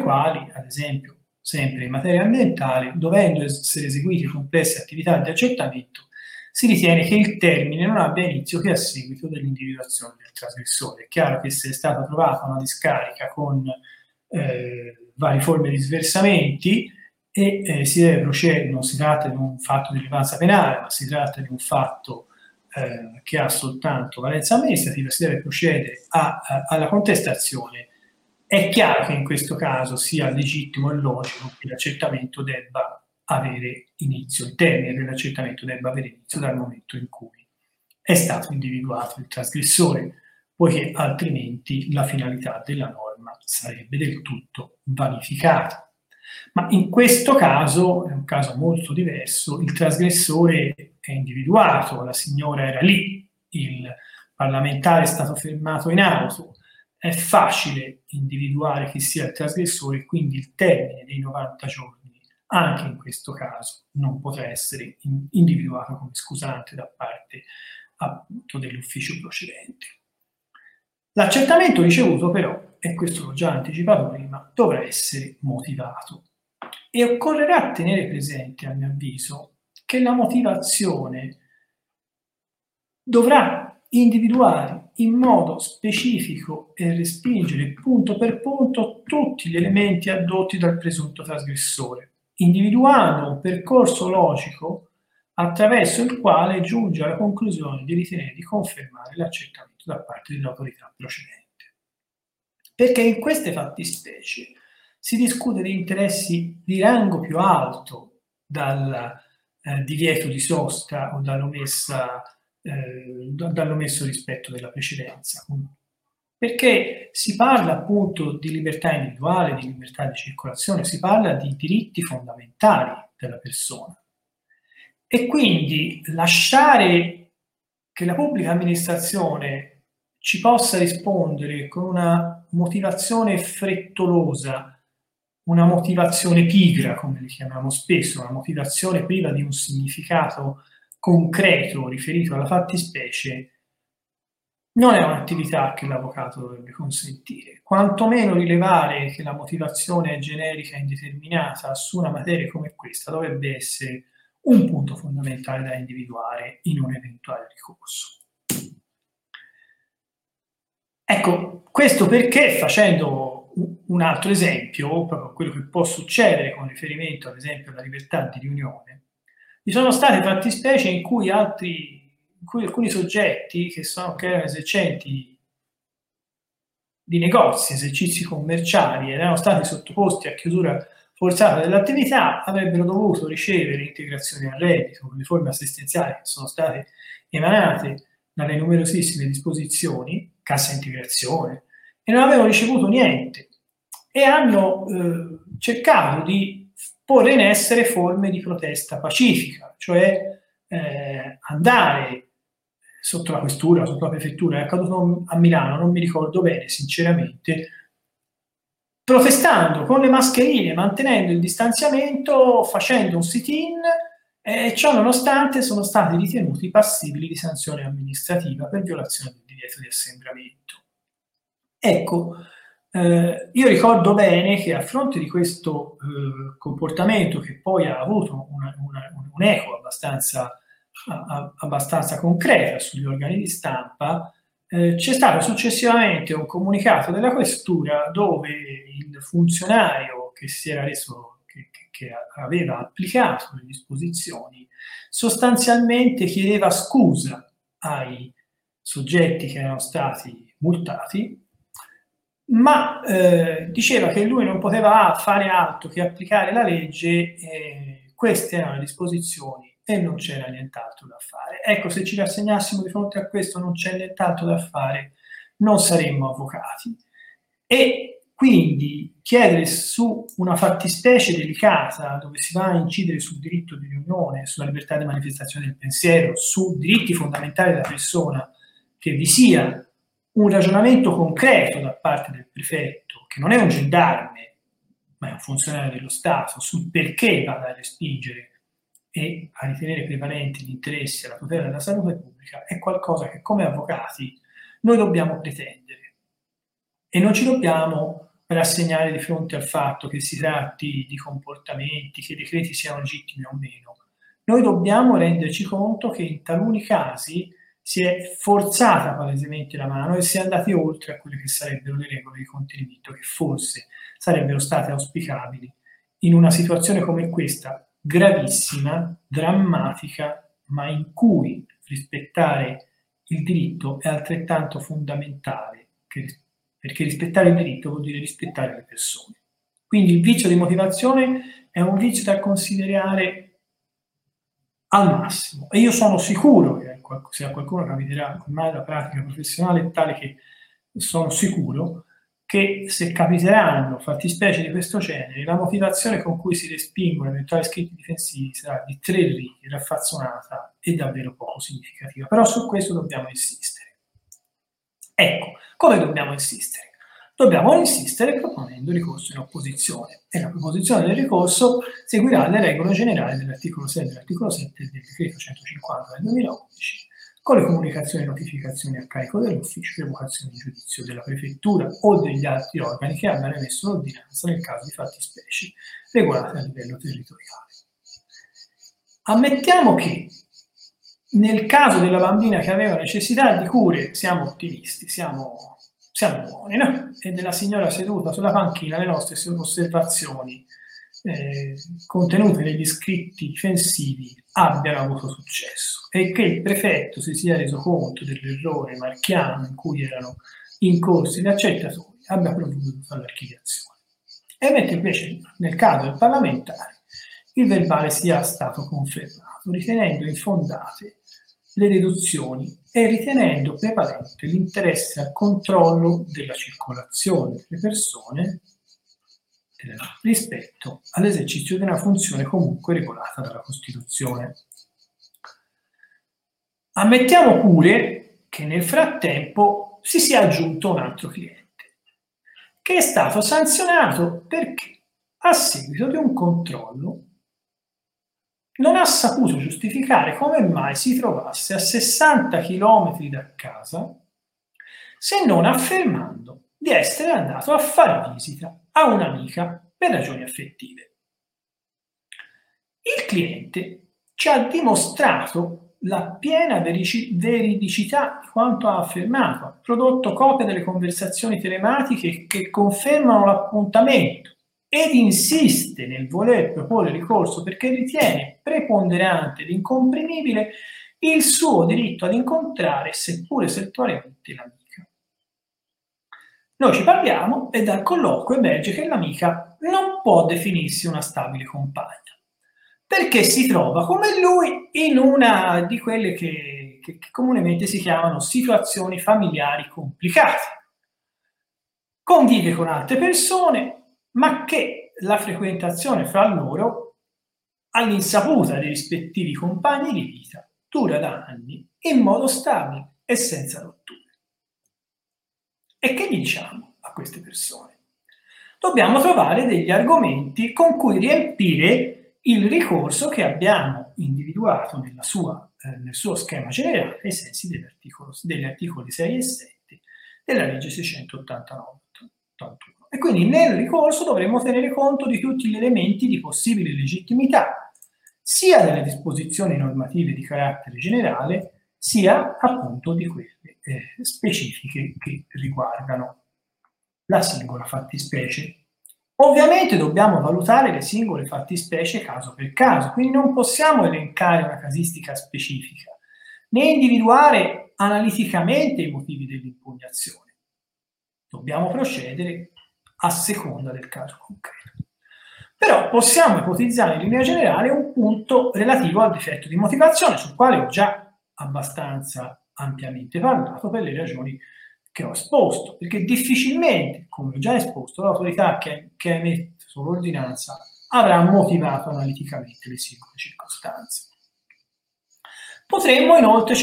quali, ad esempio, sempre in materia ambientale, dovendo essere eseguite complesse attività di accertamento, si ritiene che il termine non abbia inizio che a seguito dell'individuazione del trasgressore. È chiaro che se è stata trovata una discarica con varie forme di sversamenti e si deve procedere, non si tratta di un fatto di rilevanza penale, ma si tratta di un fatto che ha soltanto valenza amministrativa, si deve procedere alla contestazione. È chiaro che in questo caso sia legittimo e logico che l'accertamento debba avere inizio, il termine dell'accertamento debba avere inizio dal momento in cui è stato individuato il trasgressore, poiché altrimenti la finalità della norma sarebbe del tutto vanificata. Ma in questo caso, è un caso molto diverso, il trasgressore è individuato, la signora era lì, il parlamentare è stato fermato in auto, è facile individuare chi sia il trasgressore, quindi il termine dei 90 giorni, anche in questo caso, non potrà essere individuato come scusante da parte appunto dell'ufficio procedente. L'accertamento ricevuto però, e questo l'ho già anticipato prima, dovrà essere motivato. E occorrerà tenere presente, a mio avviso, che la motivazione dovrà individuare in modo specifico e respingere punto per punto tutti gli elementi addotti dal presunto trasgressore, individuando un percorso logico attraverso il quale giunge alla conclusione di ritenere di confermare l'accertamento da parte dell'autorità procedente. Perché in queste fattispecie si discute di interessi di rango più alto dal divieto di sosta o dall'omesso rispetto della precedenza, perché si parla appunto di libertà individuale, di libertà di circolazione, si parla di diritti fondamentali della persona e quindi lasciare che la pubblica amministrazione ci possa rispondere con una motivazione frettolosa, una motivazione pigra, come li chiamiamo spesso, una motivazione priva di un significato concreto riferito alla fattispecie, non è un'attività che l'avvocato dovrebbe consentire. Quantomeno rilevare che la motivazione è generica e indeterminata su una materia come questa dovrebbe essere un punto fondamentale da individuare in un eventuale ricorso. Ecco, questo perché, facendo un altro esempio, proprio quello che può succedere con riferimento ad esempio alla libertà di riunione, vi sono state fattispecie in cui alcuni soggetti che erano esercenti di negozi, esercizi commerciali, ed erano stati sottoposti a chiusura forzata dell'attività, avrebbero dovuto ricevere integrazioni al reddito, le forme assistenziali che sono state emanate dalle numerosissime disposizioni, cassa integrazione, e non avevano ricevuto niente, e hanno cercato di porre in essere forme di protesta pacifica, cioè andare sotto la questura, sotto la prefettura, è accaduto a Milano, non mi ricordo bene sinceramente, protestando con le mascherine, mantenendo il distanziamento, facendo un sit-in, e ciò nonostante sono stati ritenuti passibili di sanzione amministrativa per violazione del divieto di assembramento. Ecco, io ricordo bene che a fronte di questo comportamento, che poi ha avuto un eco abbastanza concreta sugli organi di stampa, c'è stato successivamente un comunicato della questura dove il funzionario che si era reso, che aveva applicato le disposizioni, sostanzialmente chiedeva scusa ai soggetti che erano stati multati, ma diceva che lui non poteva fare altro che applicare la legge, queste erano le disposizioni e non c'era nient'altro da fare. Ecco, se ci rassegnassimo di fronte a questo non c'è nient'altro da fare, non saremmo avvocati. E quindi chiedere su una fattispecie delicata, dove si va a incidere sul diritto di riunione, sulla libertà di manifestazione del pensiero, su diritti fondamentali della persona, che vi sia un ragionamento concreto da parte del prefetto, che non è un gendarme, ma è un funzionario dello Stato, sul perché vada a respingere e a ritenere prevalenti gli interessi alla tutela della salute pubblica, è qualcosa che come avvocati noi dobbiamo pretendere, e non ci dobbiamo rassegnare di fronte al fatto che si tratti di comportamenti, che i decreti siano legittimi o meno. Noi dobbiamo renderci conto che in taluni casi si è forzata palesemente la mano e si è andati oltre a quelle che sarebbero le regole di contenimento che forse sarebbero state auspicabili in una situazione come questa, gravissima, drammatica, ma in cui rispettare il diritto è altrettanto fondamentale, perché rispettare il diritto vuol dire rispettare le persone. Quindi il vizio di motivazione è un vizio da considerare al massimo, e io sono sicuro che se a qualcuno capiterà ormai la pratica professionale è tale che sono sicuro che se capiteranno fattispecie di questo genere, la motivazione con cui si respingono eventuali scritti difensivi sarà di 3 righe, raffazzonata e davvero poco significativa. Però su questo dobbiamo insistere. Ecco, come dobbiamo insistere? Dobbiamo insistere proponendo ricorso in opposizione, e la proposizione del ricorso seguirà le regole generali dell'articolo 6 e dell'articolo 7 del decreto 150 del 2011, con le comunicazioni e notificazioni a carico dell'ufficio di evocazione di giudizio della prefettura o degli altri organi che abbiano emesso l'ordinanza nel caso di fattispecie regolate a livello territoriale. Ammettiamo che nel caso della bambina che aveva necessità di cure siamo ottimisti, siamo buoni, no? E della signora seduta sulla panchina le nostre osservazioni contenute negli scritti difensivi abbiano avuto successo, e che il prefetto si sia reso conto dell'errore marchiano in cui erano incorsi gli accettatori, abbia provveduto all'archiviazione. E mentre invece nel caso del parlamentare il verbale sia stato confermato, ritenendo infondate le deduzioni e ritenendo prevalente l'interesse al controllo della circolazione delle persone rispetto all'esercizio di una funzione comunque regolata dalla Costituzione. Ammettiamo pure che nel frattempo si sia aggiunto un altro cliente che è stato sanzionato perché a seguito di un controllo non ha saputo giustificare come mai si trovasse a 60 km da casa, se non affermando di essere andato a fare visita a un'amica per ragioni affettive. Il cliente ci ha dimostrato la piena veridicità di quanto ha affermato, ha prodotto copie delle conversazioni telematiche che confermano l'appuntamento ed insiste nel voler proporre ricorso perché ritiene preponderante ed incomprimibile il suo diritto ad incontrare, seppure settualmente, l'amica. Noi ci parliamo e dal colloquio emerge che l'amica non può definirsi una stabile compagna, perché si trova come lui in una di quelle che comunemente si chiamano situazioni familiari complicate. Convive con altre persone, ma che la frequentazione fra loro, all'insaputa dei rispettivi compagni di vita, dura da anni in modo stabile e senza rotture. E che diciamo a queste persone? Dobbiamo trovare degli argomenti con cui riempire il ricorso che abbiamo individuato nel suo schema generale ai sensi degli articoli 6 e 7 della legge 689-81. E quindi nel ricorso dovremo tenere conto di tutti gli elementi di possibile legittimità, sia delle disposizioni normative di carattere generale, sia appunto di quelle specifiche che riguardano la singola fattispecie. Ovviamente dobbiamo valutare le singole fattispecie caso per caso, quindi non possiamo elencare una casistica specifica, né individuare analiticamente i motivi dell'impugnazione. Dobbiamo procedere a seconda del caso concreto. Però possiamo ipotizzare in linea generale un punto relativo al difetto di motivazione, sul quale ho già abbastanza ampiamente parlato per le ragioni che ho esposto, perché difficilmente, come ho già esposto, l'autorità che emette sull'ordinanza avrà motivato analiticamente le singole circostanze. Potremmo inoltre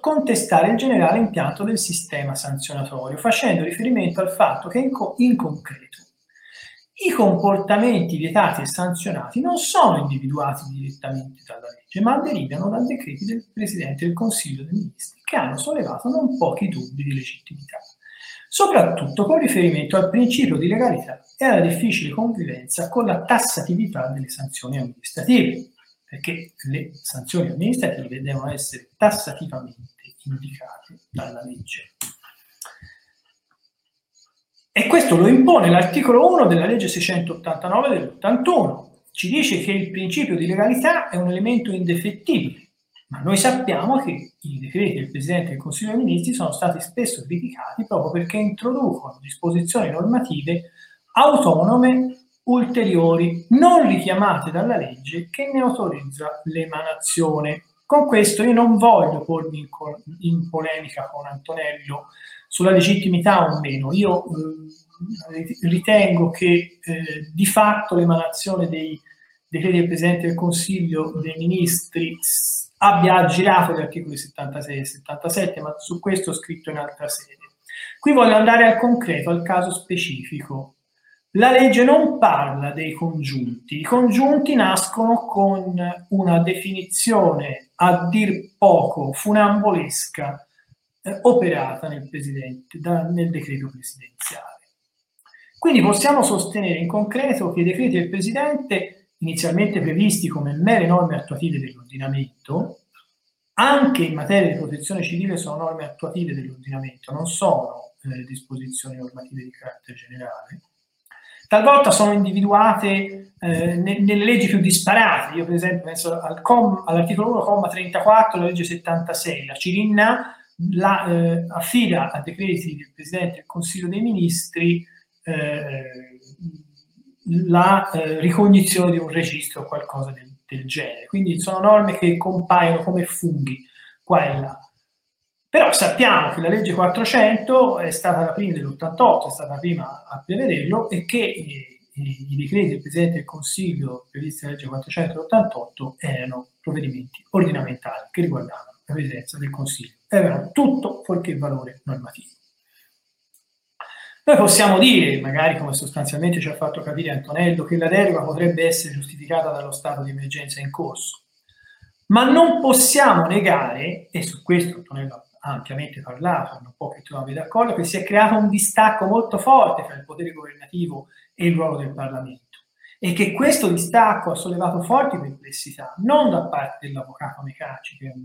contestare il generale impianto del sistema sanzionatorio, facendo riferimento al fatto che in concreto i comportamenti vietati e sanzionati non sono individuati direttamente dalla legge, ma derivano da decreti del Presidente del Consiglio dei Ministri, che hanno sollevato non pochi dubbi di legittimità, soprattutto con riferimento al principio di legalità e alla difficile convivenza con la tassatività delle sanzioni amministrative, perché le sanzioni amministrative devono essere tassativamente indicate dalla legge. E questo lo impone l'articolo 1 della legge 689 dell'81. Ci dice che il principio di legalità è un elemento indefettibile, ma noi sappiamo che i decreti del Presidente del Consiglio dei Ministri sono stati spesso criticati proprio perché introducono disposizioni normative autonome ulteriori, non richiamate dalla legge, che ne autorizza l'emanazione. Con questo io non voglio pormi in polemica con Antonello sulla legittimità o meno. Io ritengo che di fatto l'emanazione dei decreti del Presidente del Consiglio dei Ministri abbia aggirato gli articoli 76 e 77, ma su questo ho scritto in altra sede. Qui voglio andare al concreto, al caso specifico. La legge non parla dei congiunti. I congiunti nascono con una definizione a dir poco funambolesca operata nel decreto presidenziale. Quindi possiamo sostenere in concreto che i decreti del Presidente, inizialmente previsti come mere norme attuative dell'ordinamento, anche in materia di protezione civile sono norme attuative dell'ordinamento, non sono disposizioni normative di carattere generale. Talvolta sono individuate nelle leggi più disparate. Io per esempio penso all'articolo 1, comma 34 della legge 76, la Cirinna affida a decreti del Presidente del Consiglio dei Ministri ricognizione di un registro o qualcosa del genere. Quindi sono norme che compaiono come funghi qua e là. Però sappiamo che la legge 400 è stata la prima dell'88, è stata la prima a prevederlo, e che i decreti del Presidente del Consiglio previsti dalla legge 488 erano provvedimenti ordinamentali che riguardavano la Presidenza del Consiglio, avevano tutto fuorché valore normativo. Noi possiamo dire, magari come sostanzialmente ci ha fatto capire Antonello, che la deroga potrebbe essere giustificata dallo stato di emergenza in corso, ma non possiamo negare, e su questo Antonello ha ampiamente parlato, non può che trovarmi d'accordo, che si è creato un distacco molto forte tra il potere governativo e il ruolo del Parlamento, e che questo distacco ha sollevato forti perplessità, non da parte dell'avvocato Mecacci, che è un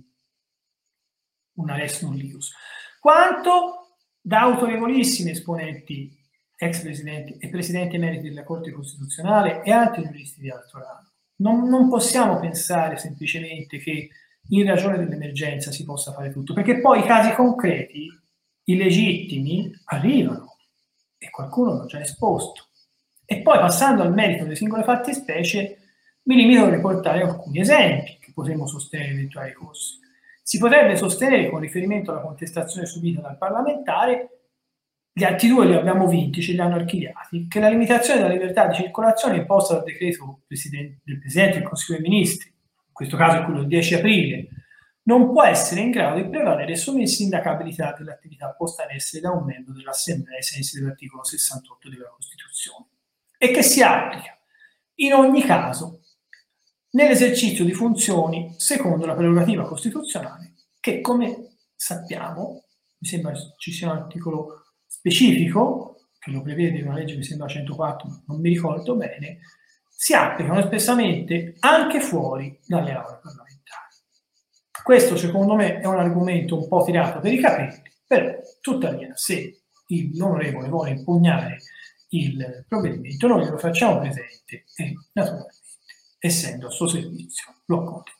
una lex nullius, quanto da autorevolissimi esponenti, ex presidenti e presidenti emeriti della Corte Costituzionale e altri giuristi di altro ramo. Non possiamo pensare semplicemente che in ragione dell'emergenza si possa fare tutto, perché poi i casi concreti, illegittimi, arrivano e qualcuno l'ha già esposto. E poi, passando al merito delle singole fattispecie, mi limito a riportare alcuni esempi che potremmo sostenere in eventuali corsi. Si potrebbe sostenere, con riferimento alla contestazione subita dal parlamentare, gli atti 2 li abbiamo vinti, ce li hanno archiviati, che la limitazione della libertà di circolazione imposta dal decreto del Presidente del Consiglio dei Ministri, in questo caso è quello del 10 aprile, non può essere in grado di prevalere sull'insindacabilità dell'attività posta in essere da un membro dell'Assemblea ai sensi dell'articolo 68 della Costituzione, e che si applica in ogni caso nell'esercizio di funzioni secondo la prerogativa costituzionale, che, come sappiamo, mi sembra ci sia un articolo specifico che lo prevede una legge, mi sembra 104, ma non mi ricordo bene, si applicano espressamente anche fuori dalle aule parlamentari. Questo secondo me è un argomento un po' tirato per i capelli, però tuttavia se l'onorevole vuole impugnare il provvedimento noi lo facciamo presente e naturalmente, essendo a suo servizio, lo accontentiamo.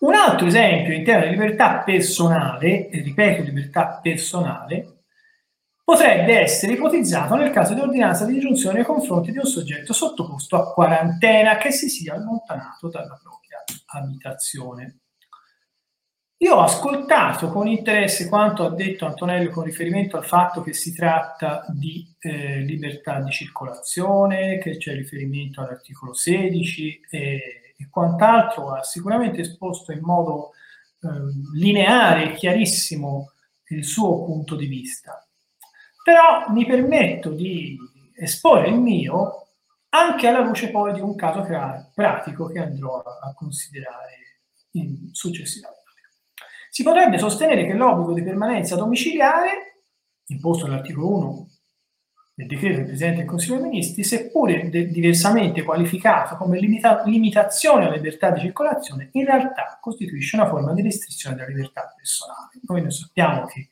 Un altro esempio in tema di libertà personale, e ripeto libertà personale, potrebbe essere ipotizzato nel caso di ordinanza di ingiunzione nei confronti di un soggetto sottoposto a quarantena che si sia allontanato dalla propria abitazione. Io ho ascoltato con interesse quanto ha detto Antonello con riferimento al fatto che si tratta di libertà di circolazione, che c'è riferimento all'articolo 16 e quant'altro. Ha sicuramente esposto in modo lineare e chiarissimo il suo punto di vista. Però mi permetto di esporre il mio anche alla luce poi di un caso pratico che andrò a considerare successivamente. Si potrebbe sostenere che l'obbligo di permanenza domiciliare, imposto all'articolo 1 del decreto del Presidente del Consiglio dei Ministri, seppure diversamente qualificato come limitazione alla libertà di circolazione, in realtà costituisce una forma di restrizione della libertà personale. Noi sappiamo che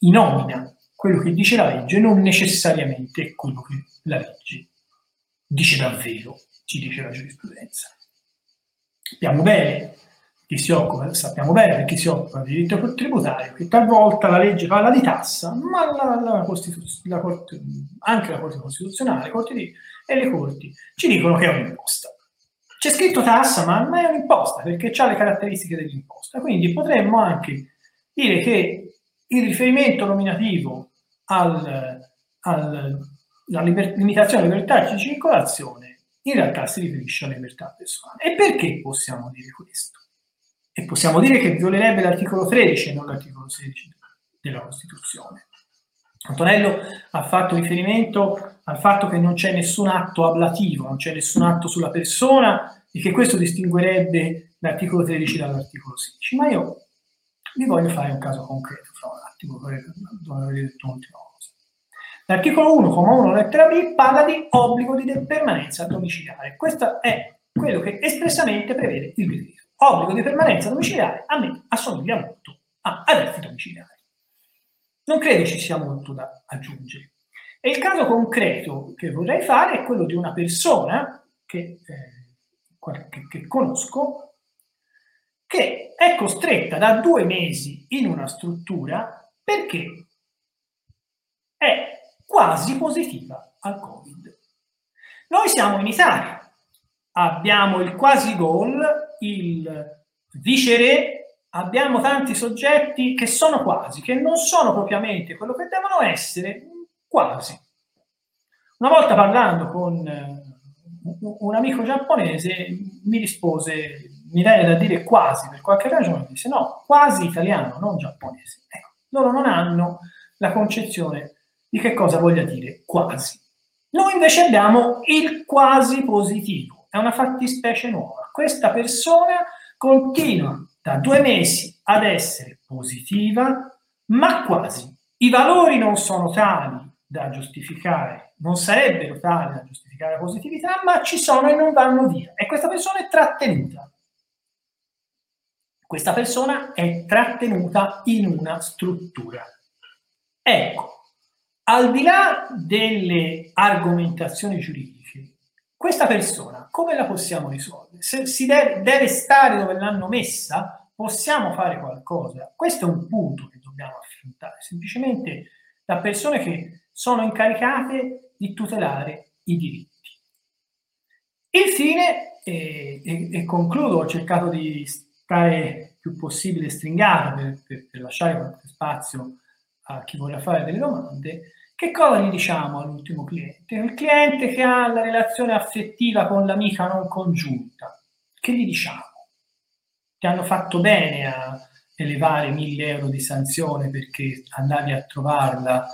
in nomina quello che dice la legge non necessariamente è quello che la legge dice davvero, ci dice la giurisprudenza. Sappiamo bene che si occupa, sappiamo bene perché si occupa di diritto tributario, che talvolta la legge parla di tassa, ma anche la Corte Costituzionale, le Corti e le Corti ci dicono che è un'imposta. C'è scritto tassa, ma è un'imposta perché ha le caratteristiche dell'imposta. Quindi potremmo anche dire che il riferimento nominativo limitazione alla libertà di circolazione in realtà si riferisce alla libertà personale. E perché possiamo dire questo? E possiamo dire che violerebbe l'articolo 13 e non l'articolo 16 della Costituzione. Antonello ha fatto riferimento al fatto che non c'è nessun atto ablativo, non c'è nessun atto sulla persona e che questo distinguerebbe l'articolo 13 dall'articolo 16. Ma io vi voglio fare un caso concreto fra un attimo, dopo aver detto un'ultima cosa. L'articolo 1,1 lettera B parla di obbligo di permanenza domiciliare. Questo è quello che espressamente prevede il decreto. Obbligo di permanenza domiciliare a me assomiglia molto a arresti domiciliari. Non credo ci sia molto da aggiungere. E il caso concreto che vorrei fare è quello di una persona che conosco, che è costretta da 2 mesi in una struttura perché è quasi positiva al Covid. Noi siamo in Italia. Abbiamo il quasi gol, il viceré, abbiamo tanti soggetti che sono quasi, che non sono propriamente quello che devono essere, quasi. Una volta parlando con un amico giapponese mi rispose, mi viene da dire quasi, per qualche ragione, mi disse no, quasi italiano, non giapponese. Ecco, loro non hanno la concezione di che cosa voglia dire quasi. Noi invece abbiamo il quasi positivo. È una fattispecie nuova. Questa persona continua da 2 mesi ad essere positiva, ma quasi. I valori non sono tali da giustificare, non sarebbero tali da giustificare la positività, ma ci sono e non vanno via. E questa persona è trattenuta. Questa persona è trattenuta in una struttura. Ecco, al di là delle argomentazioni giuridiche, questa persona come la possiamo risolvere? Se si deve stare dove l'hanno messa, possiamo fare qualcosa? Questo è un punto che dobbiamo affrontare, semplicemente da persone che sono incaricate di tutelare i diritti. Infine, e concludo, ho cercato di stare più possibile stringato per lasciare qualche spazio a chi voglia fare delle domande. Che cosa gli diciamo all'ultimo cliente? Il cliente che ha la relazione affettiva con l'amica non congiunta, che gli diciamo? Ti hanno fatto bene a elevare 1.000 euro di sanzione perché andavi a trovarla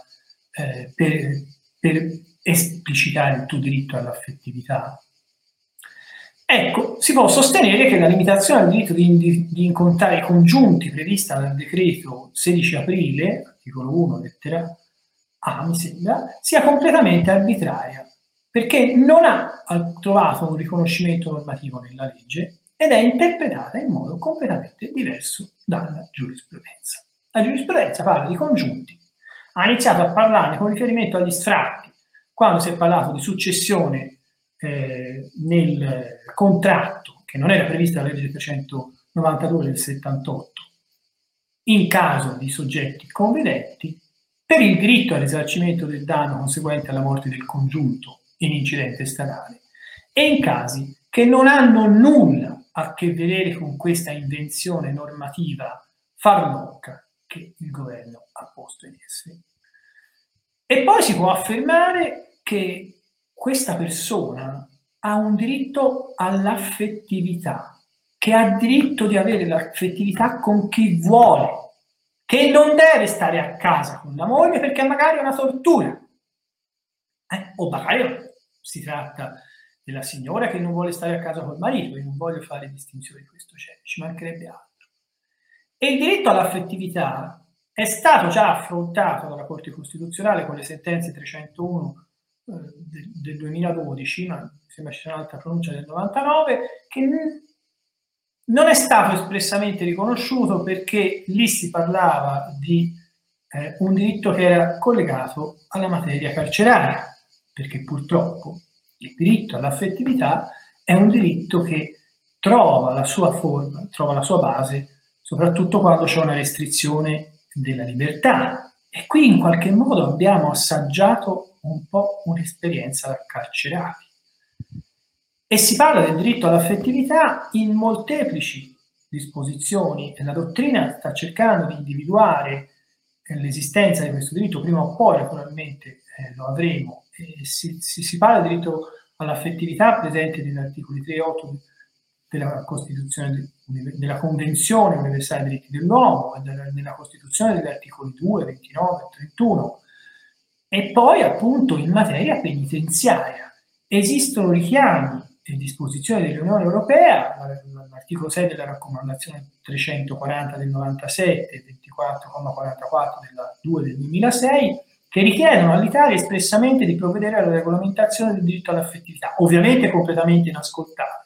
per esplicitare il tuo diritto all'affettività? Ecco, si può sostenere che la limitazione al diritto di incontrare i congiunti prevista dal decreto 16 aprile, articolo 1, lettera A, mi sembra, sia completamente arbitraria, perché non ha trovato un riconoscimento normativo nella legge ed è interpretata in modo completamente diverso dalla giurisprudenza. La giurisprudenza parla di congiunti, ha iniziato a parlarne con riferimento agli sfratti, quando si è parlato di successione nel contratto, che non era prevista dalla legge 392 del 78, in caso di soggetti conviventi, per il diritto all'esercimento del danno conseguente alla morte del congiunto in incidente stradale, e in casi che non hanno nulla a che vedere con questa invenzione normativa farlocca che il governo ha posto in essere. E poi si può affermare che questa persona ha un diritto all'affettività, che ha diritto di avere l'affettività con chi vuole, che non deve stare a casa con la moglie perché magari è una tortura. O magari si tratta della signora che non vuole stare a casa col marito, e non voglio fare distinzioni di questo genere, ci mancherebbe altro. E il diritto all'affettività è stato già affrontato dalla Corte Costituzionale con le sentenze 301 del 2012, ma mi sembra c'è un'altra pronuncia del 99, che non è stato espressamente riconosciuto perché lì si parlava di un diritto che era collegato alla materia carceraria, perché purtroppo il diritto all'affettività è un diritto che trova la sua forma, trova la sua base, soprattutto quando c'è una restrizione della libertà. E qui in qualche modo abbiamo assaggiato un po' un'esperienza da carcerati. E si parla del diritto all'affettività in molteplici disposizioni, e la dottrina sta cercando di individuare l'esistenza di questo diritto, prima o poi naturalmente lo avremo. E si parla del diritto all'affettività presente negli articoli 3 e 8 della Costituzione, della Convenzione Universale dei Diritti dell'Uomo, nella Costituzione degli articoli 2, 29 e 31, e poi appunto in materia penitenziaria. Esistono richiami e disposizioni dell'Unione Europea, l'articolo 6 della raccomandazione 340 del 97, 24,44 della 2 del 2006, che richiedono all'Italia espressamente di provvedere alla regolamentazione del diritto all'affettività, ovviamente completamente inascoltabile.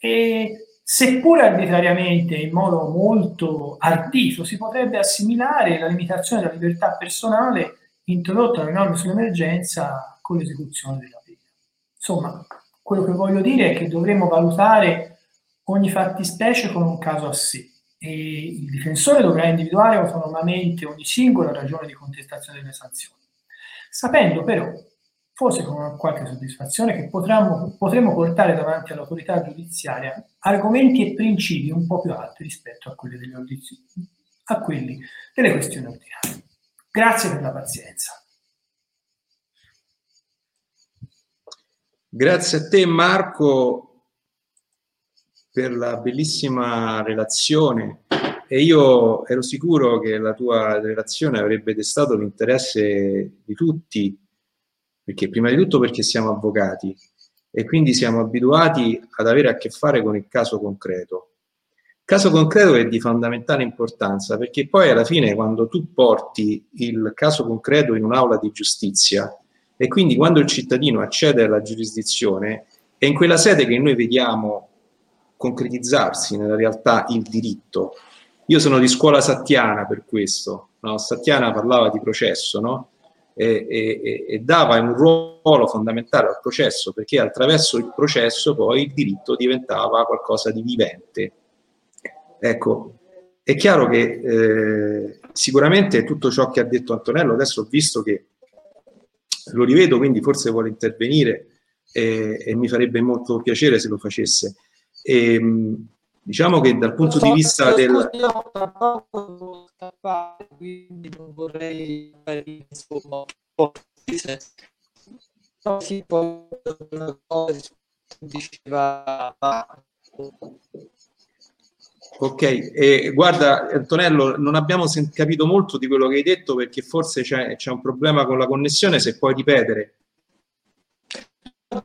E seppur arbitrariamente, in modo molto ardito, si potrebbe assimilare la limitazione della libertà personale introdotta dalle norme sull'emergenza con l'esecuzione della pena. Insomma, quello che voglio dire è che dovremmo valutare ogni fattispecie con un caso a sé, e il difensore dovrà individuare autonomamente ogni singola ragione di contestazione delle sanzioni, sapendo però, forse con qualche soddisfazione, che potremo portare davanti all'autorità giudiziaria argomenti e principi un po' più alti rispetto a quelli delle audizioni, a quelli delle questioni ordinarie. Grazie per la pazienza. Grazie a te Marco per la bellissima relazione, e io ero sicuro che la tua relazione avrebbe destato l'interesse di tutti, perché prima di tutto perché siamo avvocati e quindi siamo abituati ad avere a che fare con il caso concreto. Caso concreto è di fondamentale importanza, perché poi alla fine quando tu porti il caso concreto in un'aula di giustizia, e quindi quando il cittadino accede alla giurisdizione, è in quella sede che noi vediamo concretizzarsi nella realtà il diritto. Io sono di scuola sattiana per questo, no? Sattiana parlava di processo, no? E dava un ruolo fondamentale al processo, perché attraverso il processo poi il diritto diventava qualcosa di vivente. Ecco, è chiaro che sicuramente tutto ciò che ha detto Antonello, adesso ho visto che lo rivedo, quindi forse vuole intervenire e mi farebbe molto piacere se lo facesse. Diciamo che dal punto di vista del... Quindi non vorrei fare insomma si può una cosa diceva. Ok, guarda Antonello, non abbiamo capito molto di quello che hai detto, perché forse c'è un problema con la connessione, se puoi ripetere.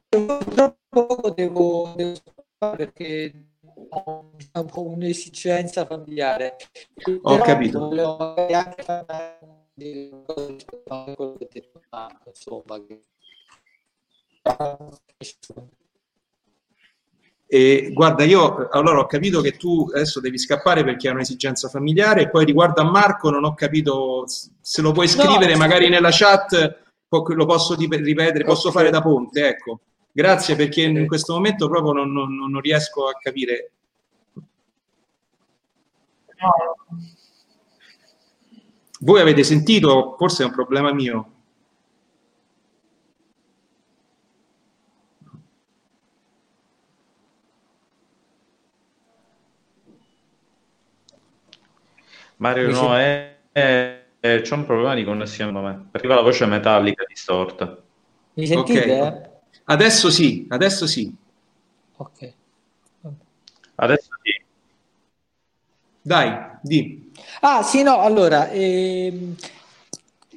Purtroppo devo perché ho un'esigenza familiare. Ho capito. E guarda, io allora ho capito che tu adesso devi scappare perché hai un'esigenza familiare. Poi riguardo a Marco non ho capito, se lo puoi scrivere, no, magari nella chat lo posso ripetere, posso fare da ponte, ecco. Grazie, perché in questo momento proprio non riesco a capire. Voi avete sentito? Forse è un problema mio. Mario, no, c'è un problema di connessione da me. Arriva la voce metallica distorta. Mi sentite? Okay. Adesso sì, adesso sì. Ok. Adesso sì. Dai, di. Ah, sì, no, allora,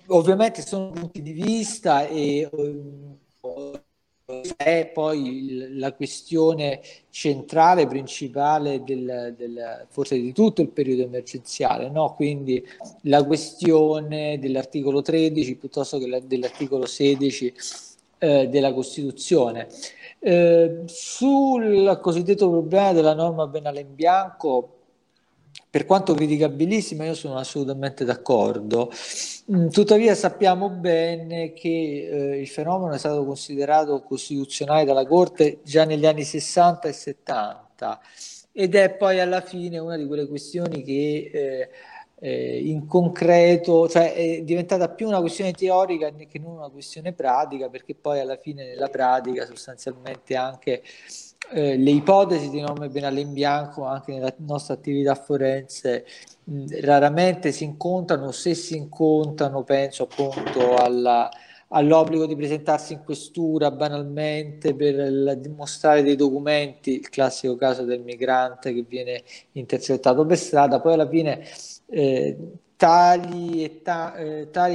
ovviamente sono punti di vista e è poi la questione centrale, principale forse di tutto il periodo emergenziale, no? Quindi la questione dell'articolo 13 piuttosto che dell'articolo 16 della Costituzione. Sul cosiddetto problema della norma penale in bianco, per quanto criticabilissima, io sono assolutamente d'accordo. Tuttavia sappiamo bene che il fenomeno è stato considerato costituzionale dalla Corte già negli anni 60 e 70 ed è poi alla fine una di quelle questioni che in concreto, cioè è diventata più una questione teorica che non una questione pratica, perché poi alla fine nella pratica sostanzialmente anche le ipotesi di norme penali in bianco anche nella nostra attività forense raramente si incontrano, se si incontrano penso appunto all'obbligo di presentarsi in questura banalmente per dimostrare dei documenti, il classico caso del migrante che viene intercettato per strada. Poi alla fine tali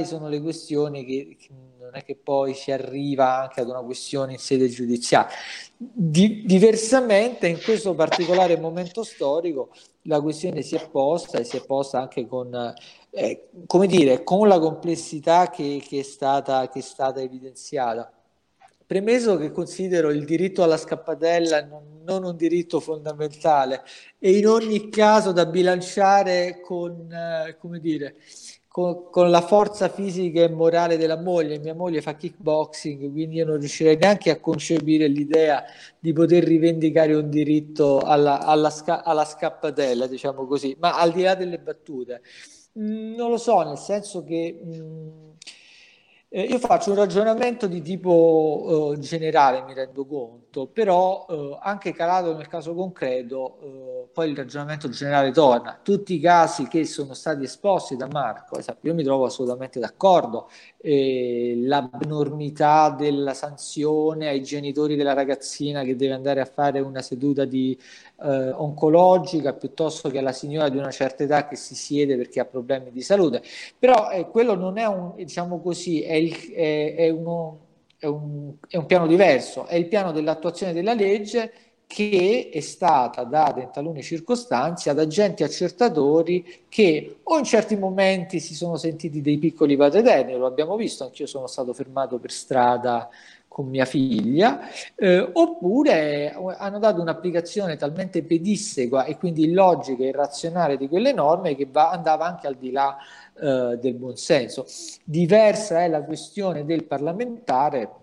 sono le questioni che non è che poi si arriva anche ad una questione in sede giudiziaria. Diversamente in questo particolare momento storico la questione si è posta, e si è posta anche con come dire, con la complessità che è stata evidenziata. Premesso che considero il diritto alla scappatella non un diritto fondamentale e in ogni caso da bilanciare con la forza fisica e morale della moglie. Mia moglie fa kickboxing, quindi io non riuscirei neanche a concepire l'idea di poter rivendicare un diritto alla scappatella, diciamo così. Ma al di là delle battute, non lo so, nel senso che... io faccio un ragionamento di tipo generale, mi rendo conto, però anche calato nel caso concreto, poi il ragionamento generale torna. Tutti i casi che sono stati esposti da Marco, io mi trovo assolutamente d'accordo, l'abnormità della sanzione ai genitori della ragazzina che deve andare a fare una seduta di oncologica, piuttosto che alla signora di una certa età che si siede perché ha problemi di salute, però quello non è un, diciamo così, è un piano diverso, è il piano dell'attuazione della legge che è stata data in talune circostanze ad agenti accertatori che o in certi momenti si sono sentiti dei piccoli padri eterni, lo abbiamo visto, anch'io sono stato fermato per strada con mia figlia, oppure hanno dato un'applicazione talmente pedissequa e quindi illogica e irrazionale di quelle norme che andava anche al di là del buonsenso. Diversa è la questione del parlamentare,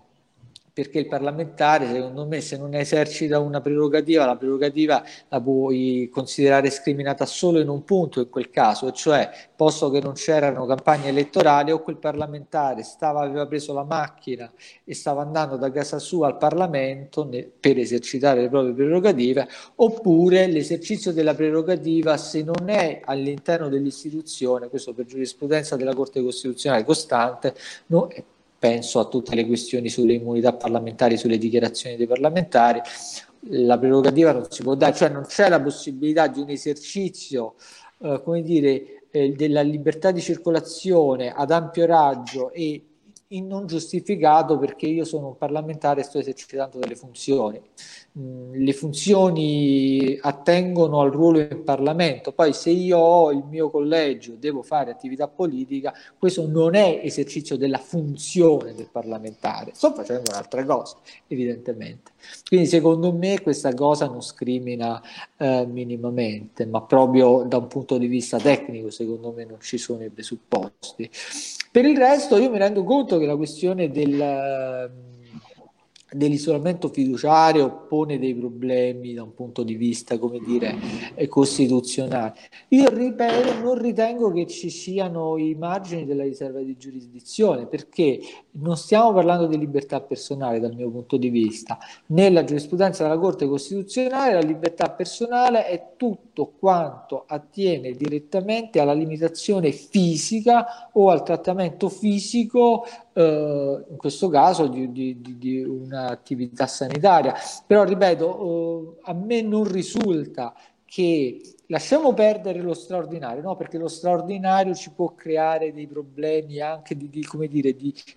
perché il parlamentare, secondo me, se non esercita una prerogativa, la prerogativa la puoi considerare scriminata solo in un punto in quel caso, cioè posto che non c'erano campagne elettorali, o quel parlamentare aveva preso la macchina e stava andando da casa sua al Parlamento per esercitare le proprie prerogative, oppure l'esercizio della prerogativa, se non è all'interno dell'istituzione, questo per giurisprudenza della Corte Costituzionale costante, no, penso a tutte le questioni sulle immunità parlamentari, sulle dichiarazioni dei parlamentari, la prerogativa non si può dare, cioè non c'è la possibilità di un esercizio, come dire, della libertà di circolazione ad ampio raggio e non giustificato, perché io sono un parlamentare e sto esercitando delle funzioni. Le funzioni attengono al ruolo in Parlamento, poi se io ho il mio collegio, devo fare attività politica, questo non è esercizio della funzione del parlamentare, sto facendo un'altra cosa evidentemente. Quindi secondo me questa cosa non scrimina minimamente, ma proprio da un punto di vista tecnico secondo me non ci sono i presupposti. Per il resto io mi rendo conto che la questione dell'isolamento fiduciario pone dei problemi da un punto di vista, come dire, costituzionale. Io ripeto, non ritengo che ci siano i margini della riserva di giurisdizione, perché non stiamo parlando di libertà personale dal mio punto di vista. Nella giurisprudenza della Corte Costituzionale la libertà personale è tutto quanto attiene direttamente alla limitazione fisica o al trattamento fisico, in questo caso di un'attività sanitaria. Però ripeto, a me non risulta che, lasciamo perdere lo straordinario, no? Perché lo straordinario ci può creare dei problemi anche di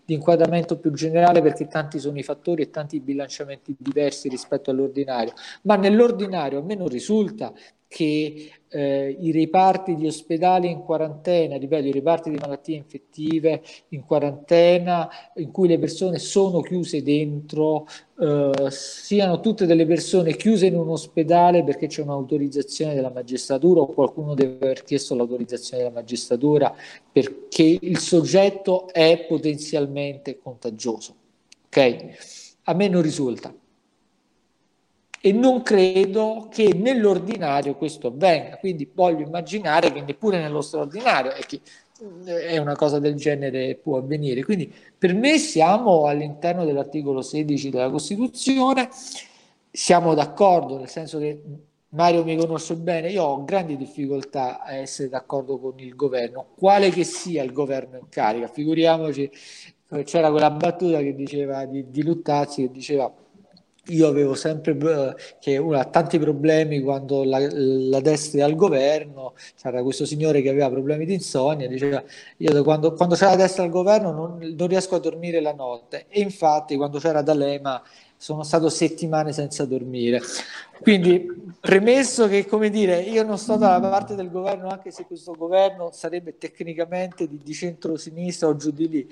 inquadramento più generale, perché tanti sono i fattori e tanti bilanciamenti diversi rispetto all'ordinario, ma nell'ordinario a me non risulta che i reparti di ospedale in quarantena, ripeto, i reparti di malattie infettive in quarantena, in cui le persone sono chiuse dentro, siano tutte delle persone chiuse in un ospedale perché c'è un'autorizzazione della magistratura o qualcuno deve aver chiesto l'autorizzazione della magistratura perché il soggetto è potenzialmente contagioso. Okay? A me non risulta. E non credo che nell'ordinario questo avvenga, quindi voglio immaginare che neppure nello straordinario è una cosa del genere può avvenire. Quindi per me siamo all'interno dell'articolo 16 della Costituzione, siamo d'accordo, nel senso che Mario mi conosce bene, io ho grandi difficoltà a essere d'accordo con il governo, quale che sia il governo in carica. Figuriamoci, c'era quella battuta che diceva di Luttazzi, che diceva: io avevo sempre che uno ha tanti problemi quando la destra è al governo. C'era questo signore che aveva problemi di insonnia, diceva: io quando c'era la destra al governo non riesco a dormire la notte, e infatti quando c'era D'Alema sono stato settimane senza dormire. Quindi, premesso che, come dire, io non sto dalla parte del governo, anche se questo governo sarebbe tecnicamente di centro-sinistra o giù di lì,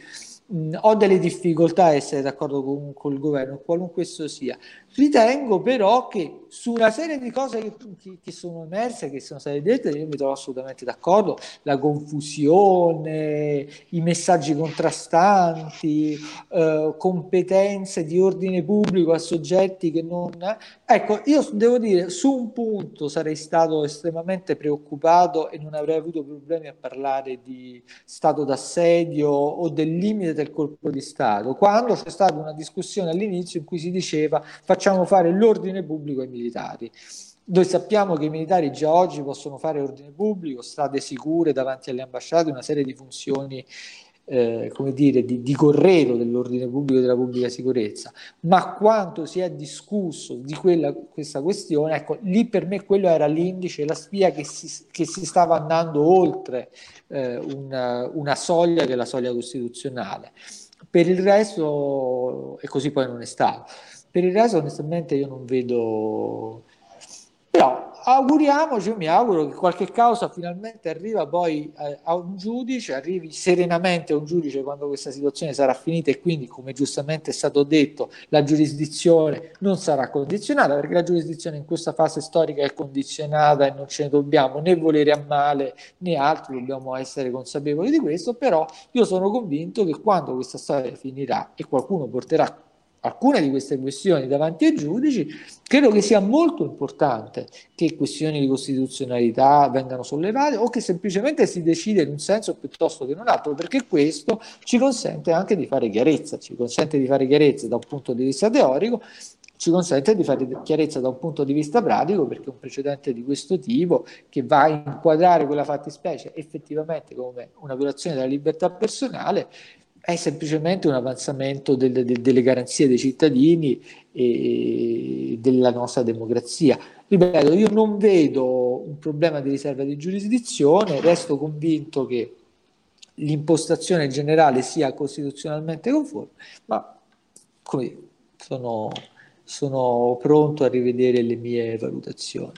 ho delle difficoltà a essere d'accordo con il governo, qualunque esso sia. Ritengo però che su una serie di cose che sono emerse, che sono state dette, io mi trovo assolutamente d'accordo: la confusione, i messaggi contrastanti, competenze di ordine pubblico a soggetti che non... Ecco, io devo dire, su un punto sarei stato estremamente preoccupato e non avrei avuto problemi a parlare di stato d'assedio o del limite del colpo di Stato, quando c'è stata una discussione all'inizio in cui si diceva: facciamo fare l'ordine pubblico ai militari. Noi sappiamo che i militari già oggi possono fare ordine pubblico, strade sicure davanti alle ambasciate, una serie di funzioni come dire, di corredo dell'ordine pubblico e della pubblica sicurezza. Ma quanto si è discusso di questa questione, ecco, lì per me quello era l'indice, la spia che si stava andando oltre una soglia che è la soglia costituzionale. Per il resto, e così poi non è stato. Per il resto onestamente io non vedo, però auguriamoci, io mi auguro che qualche causa finalmente arriva poi a un giudice, arrivi serenamente a un giudice quando questa situazione sarà finita, e quindi, come giustamente è stato detto, la giurisdizione non sarà condizionata, perché la giurisdizione in questa fase storica è condizionata e non ce ne dobbiamo né volere a male né altro, dobbiamo essere consapevoli di questo. Però io sono convinto che quando questa storia finirà e qualcuno porterà alcune di queste questioni davanti ai giudici, credo che sia molto importante che questioni di costituzionalità vengano sollevate, o che semplicemente si decida in un senso piuttosto che in un altro, perché questo ci consente anche di fare chiarezza, ci consente di fare chiarezza da un punto di vista teorico, ci consente di fare chiarezza da un punto di vista pratico, perché un precedente di questo tipo, che va a inquadrare quella fattispecie effettivamente come una violazione della libertà personale, è semplicemente un avanzamento delle garanzie dei cittadini e della nostra democrazia. Ripeto, io non vedo un problema di riserva di giurisdizione, resto convinto che l'impostazione generale sia costituzionalmente conforme, ma come sono pronto a rivedere le mie valutazioni.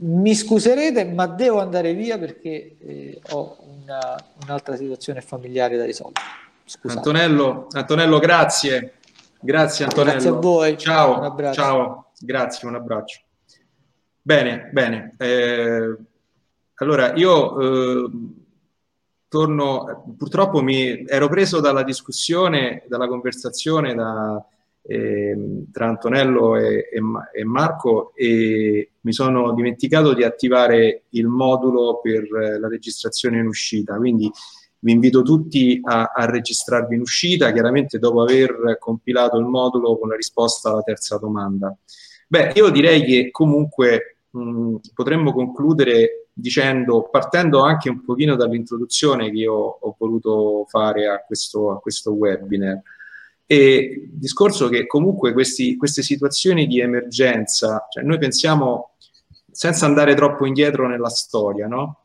Mi scuserete, ma devo andare via perché ho un'altra situazione familiare da risolvere. Scusate. Antonello, grazie. Grazie Antonello. Grazie a voi. Ciao, grazie, un abbraccio. Bene. Allora, io torno, purtroppo mi ero preso dalla discussione, dalla conversazione tra Antonello e Marco, e mi sono dimenticato di attivare il modulo per la registrazione in uscita, quindi vi invito tutti a registrarvi in uscita, chiaramente dopo aver compilato il modulo con la risposta alla terza domanda. Io direi che comunque potremmo concludere partendo anche un pochino dall'introduzione che io ho voluto fare a questo webinar. E discorso che comunque queste situazioni di emergenza, cioè noi pensiamo, senza andare troppo indietro nella storia, no?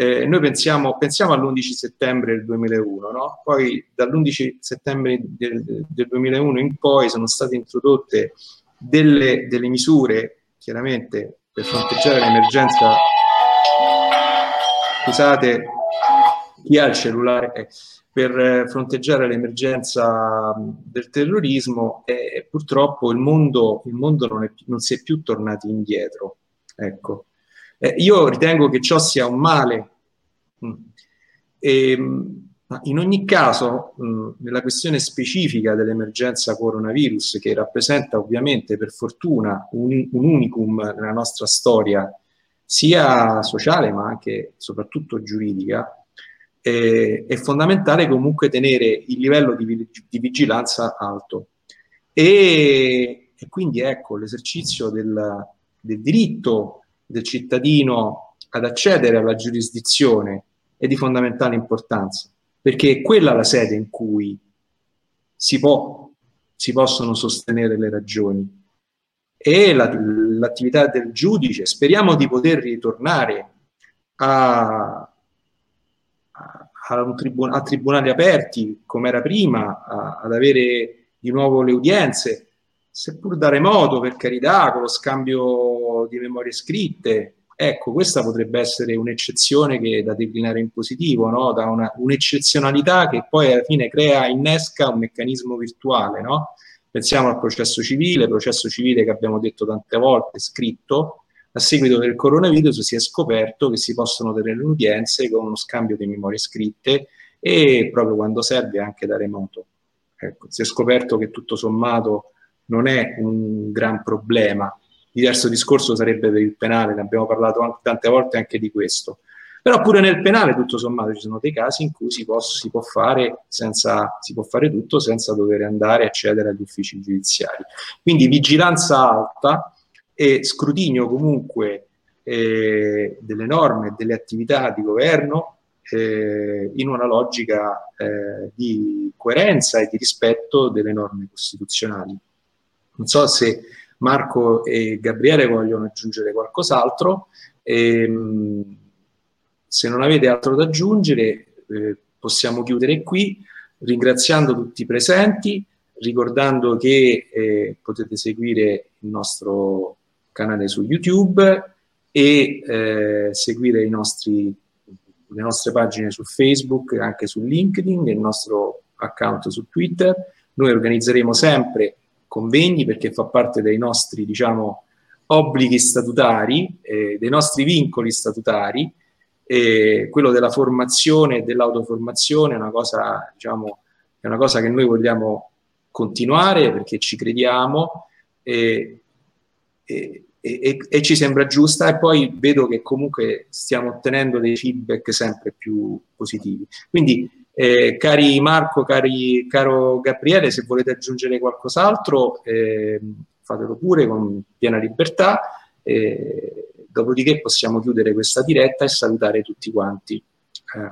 Noi pensiamo all'11 settembre del 2001, no? Poi dall'11 settembre del 2001 in poi sono state introdotte delle misure, chiaramente, per fronteggiare l'emergenza. Scusate, chi ha il cellulare? Per fronteggiare l'emergenza del terrorismo, e purtroppo il mondo non si è più tornati indietro, ecco. Io ritengo che ciò sia un male. In ogni caso, nella questione specifica dell'emergenza coronavirus, che rappresenta ovviamente, per fortuna, un unicum nella nostra storia, sia sociale ma anche e soprattutto giuridica, è fondamentale comunque tenere il livello di vigilanza alto. E quindi ecco, l'esercizio del diritto del cittadino ad accedere alla giurisdizione è di fondamentale importanza, perché è quella la sede in cui si possono sostenere le ragioni, e l'attività del giudice, speriamo di poter ritornare a tribunali aperti come era prima, ad avere di nuovo le udienze, seppur dare modo, per carità, con lo scambio di memorie scritte. Ecco, questa potrebbe essere un'eccezione che è da declinare in positivo, no? Da un'eccezionalità che poi alla fine innesca un meccanismo virtuale, no? Pensiamo al processo civile che abbiamo detto tante volte, scritto. A seguito del coronavirus si è scoperto che si possono tenere udienze con uno scambio di memorie scritte, e proprio quando serve anche da remoto. Ecco, si è scoperto che tutto sommato non è un gran problema. Diverso discorso sarebbe per il penale, ne abbiamo parlato tante volte anche di questo. Però pure nel penale, tutto sommato, ci sono dei casi in cui si può fare tutto senza dover andare a accedere agli uffici giudiziari. Quindi vigilanza alta e scrutinio comunque delle norme e delle attività di governo in una logica di coerenza e di rispetto delle norme costituzionali. Non so se Marco e Gabriele vogliono aggiungere qualcos'altro. Se non avete altro da aggiungere, possiamo chiudere qui, ringraziando tutti i presenti, ricordando che potete seguire il nostro canale su YouTube, e seguire le nostre pagine su Facebook, anche su LinkedIn, e il nostro account su Twitter. Noi organizzeremo sempre convegni perché fa parte dei nostri, diciamo, obblighi statutari, dei nostri vincoli statutari. Quello della formazione e dell'autoformazione è una cosa, diciamo, è una cosa che noi vogliamo continuare perché ci crediamo e ci sembra giusta, e poi vedo che comunque stiamo ottenendo dei feedback sempre più positivi. Quindi cari Marco, caro Gabriele, se volete aggiungere qualcos'altro fatelo pure con piena libertà, dopodiché possiamo chiudere questa diretta e salutare tutti quanti,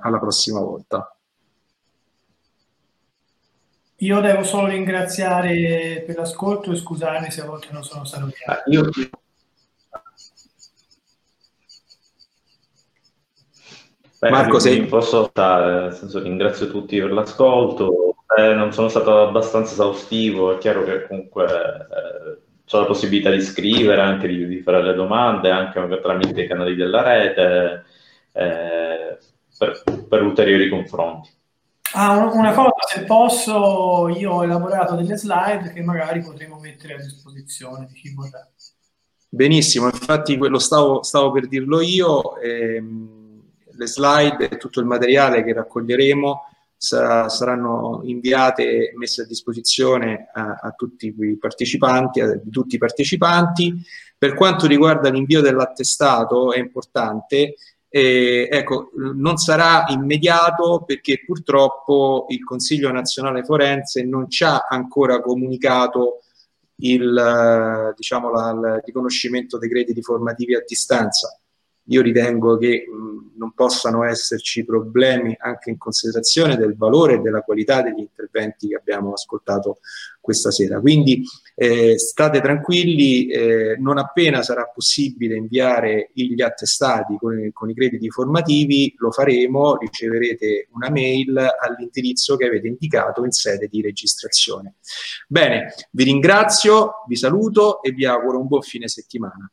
alla prossima volta. Io devo solo ringraziare per l'ascolto e scusarmi se a volte non sono salutato. Marco, se posso stare, nel senso, ringrazio tutti per l'ascolto, non sono stato abbastanza esaustivo, è chiaro che comunque c'è la possibilità di scrivere, anche di fare le domande, anche tramite i canali della rete, per ulteriori confronti. Una cosa, se posso, io ho elaborato delle slide che magari potremo mettere a disposizione di chi vorrà. Benissimo, infatti quello stavo per dirlo io. Le slide e tutto il materiale che raccoglieremo saranno inviate e messe a disposizione a tutti i partecipanti, Per quanto riguarda l'invio dell'attestato, è importante, ecco, non sarà immediato perché purtroppo il Consiglio Nazionale Forense non ci ha ancora comunicato il, diciamo, il riconoscimento dei crediti formativi a distanza. Io ritengo che non possano esserci problemi anche in considerazione del valore e della qualità degli interventi che abbiamo ascoltato questa sera. Quindi state tranquilli, non appena sarà possibile inviare gli attestati con i crediti formativi, lo faremo, riceverete una mail all'indirizzo che avete indicato in sede di registrazione. Bene, vi ringrazio, vi saluto e vi auguro un buon fine settimana.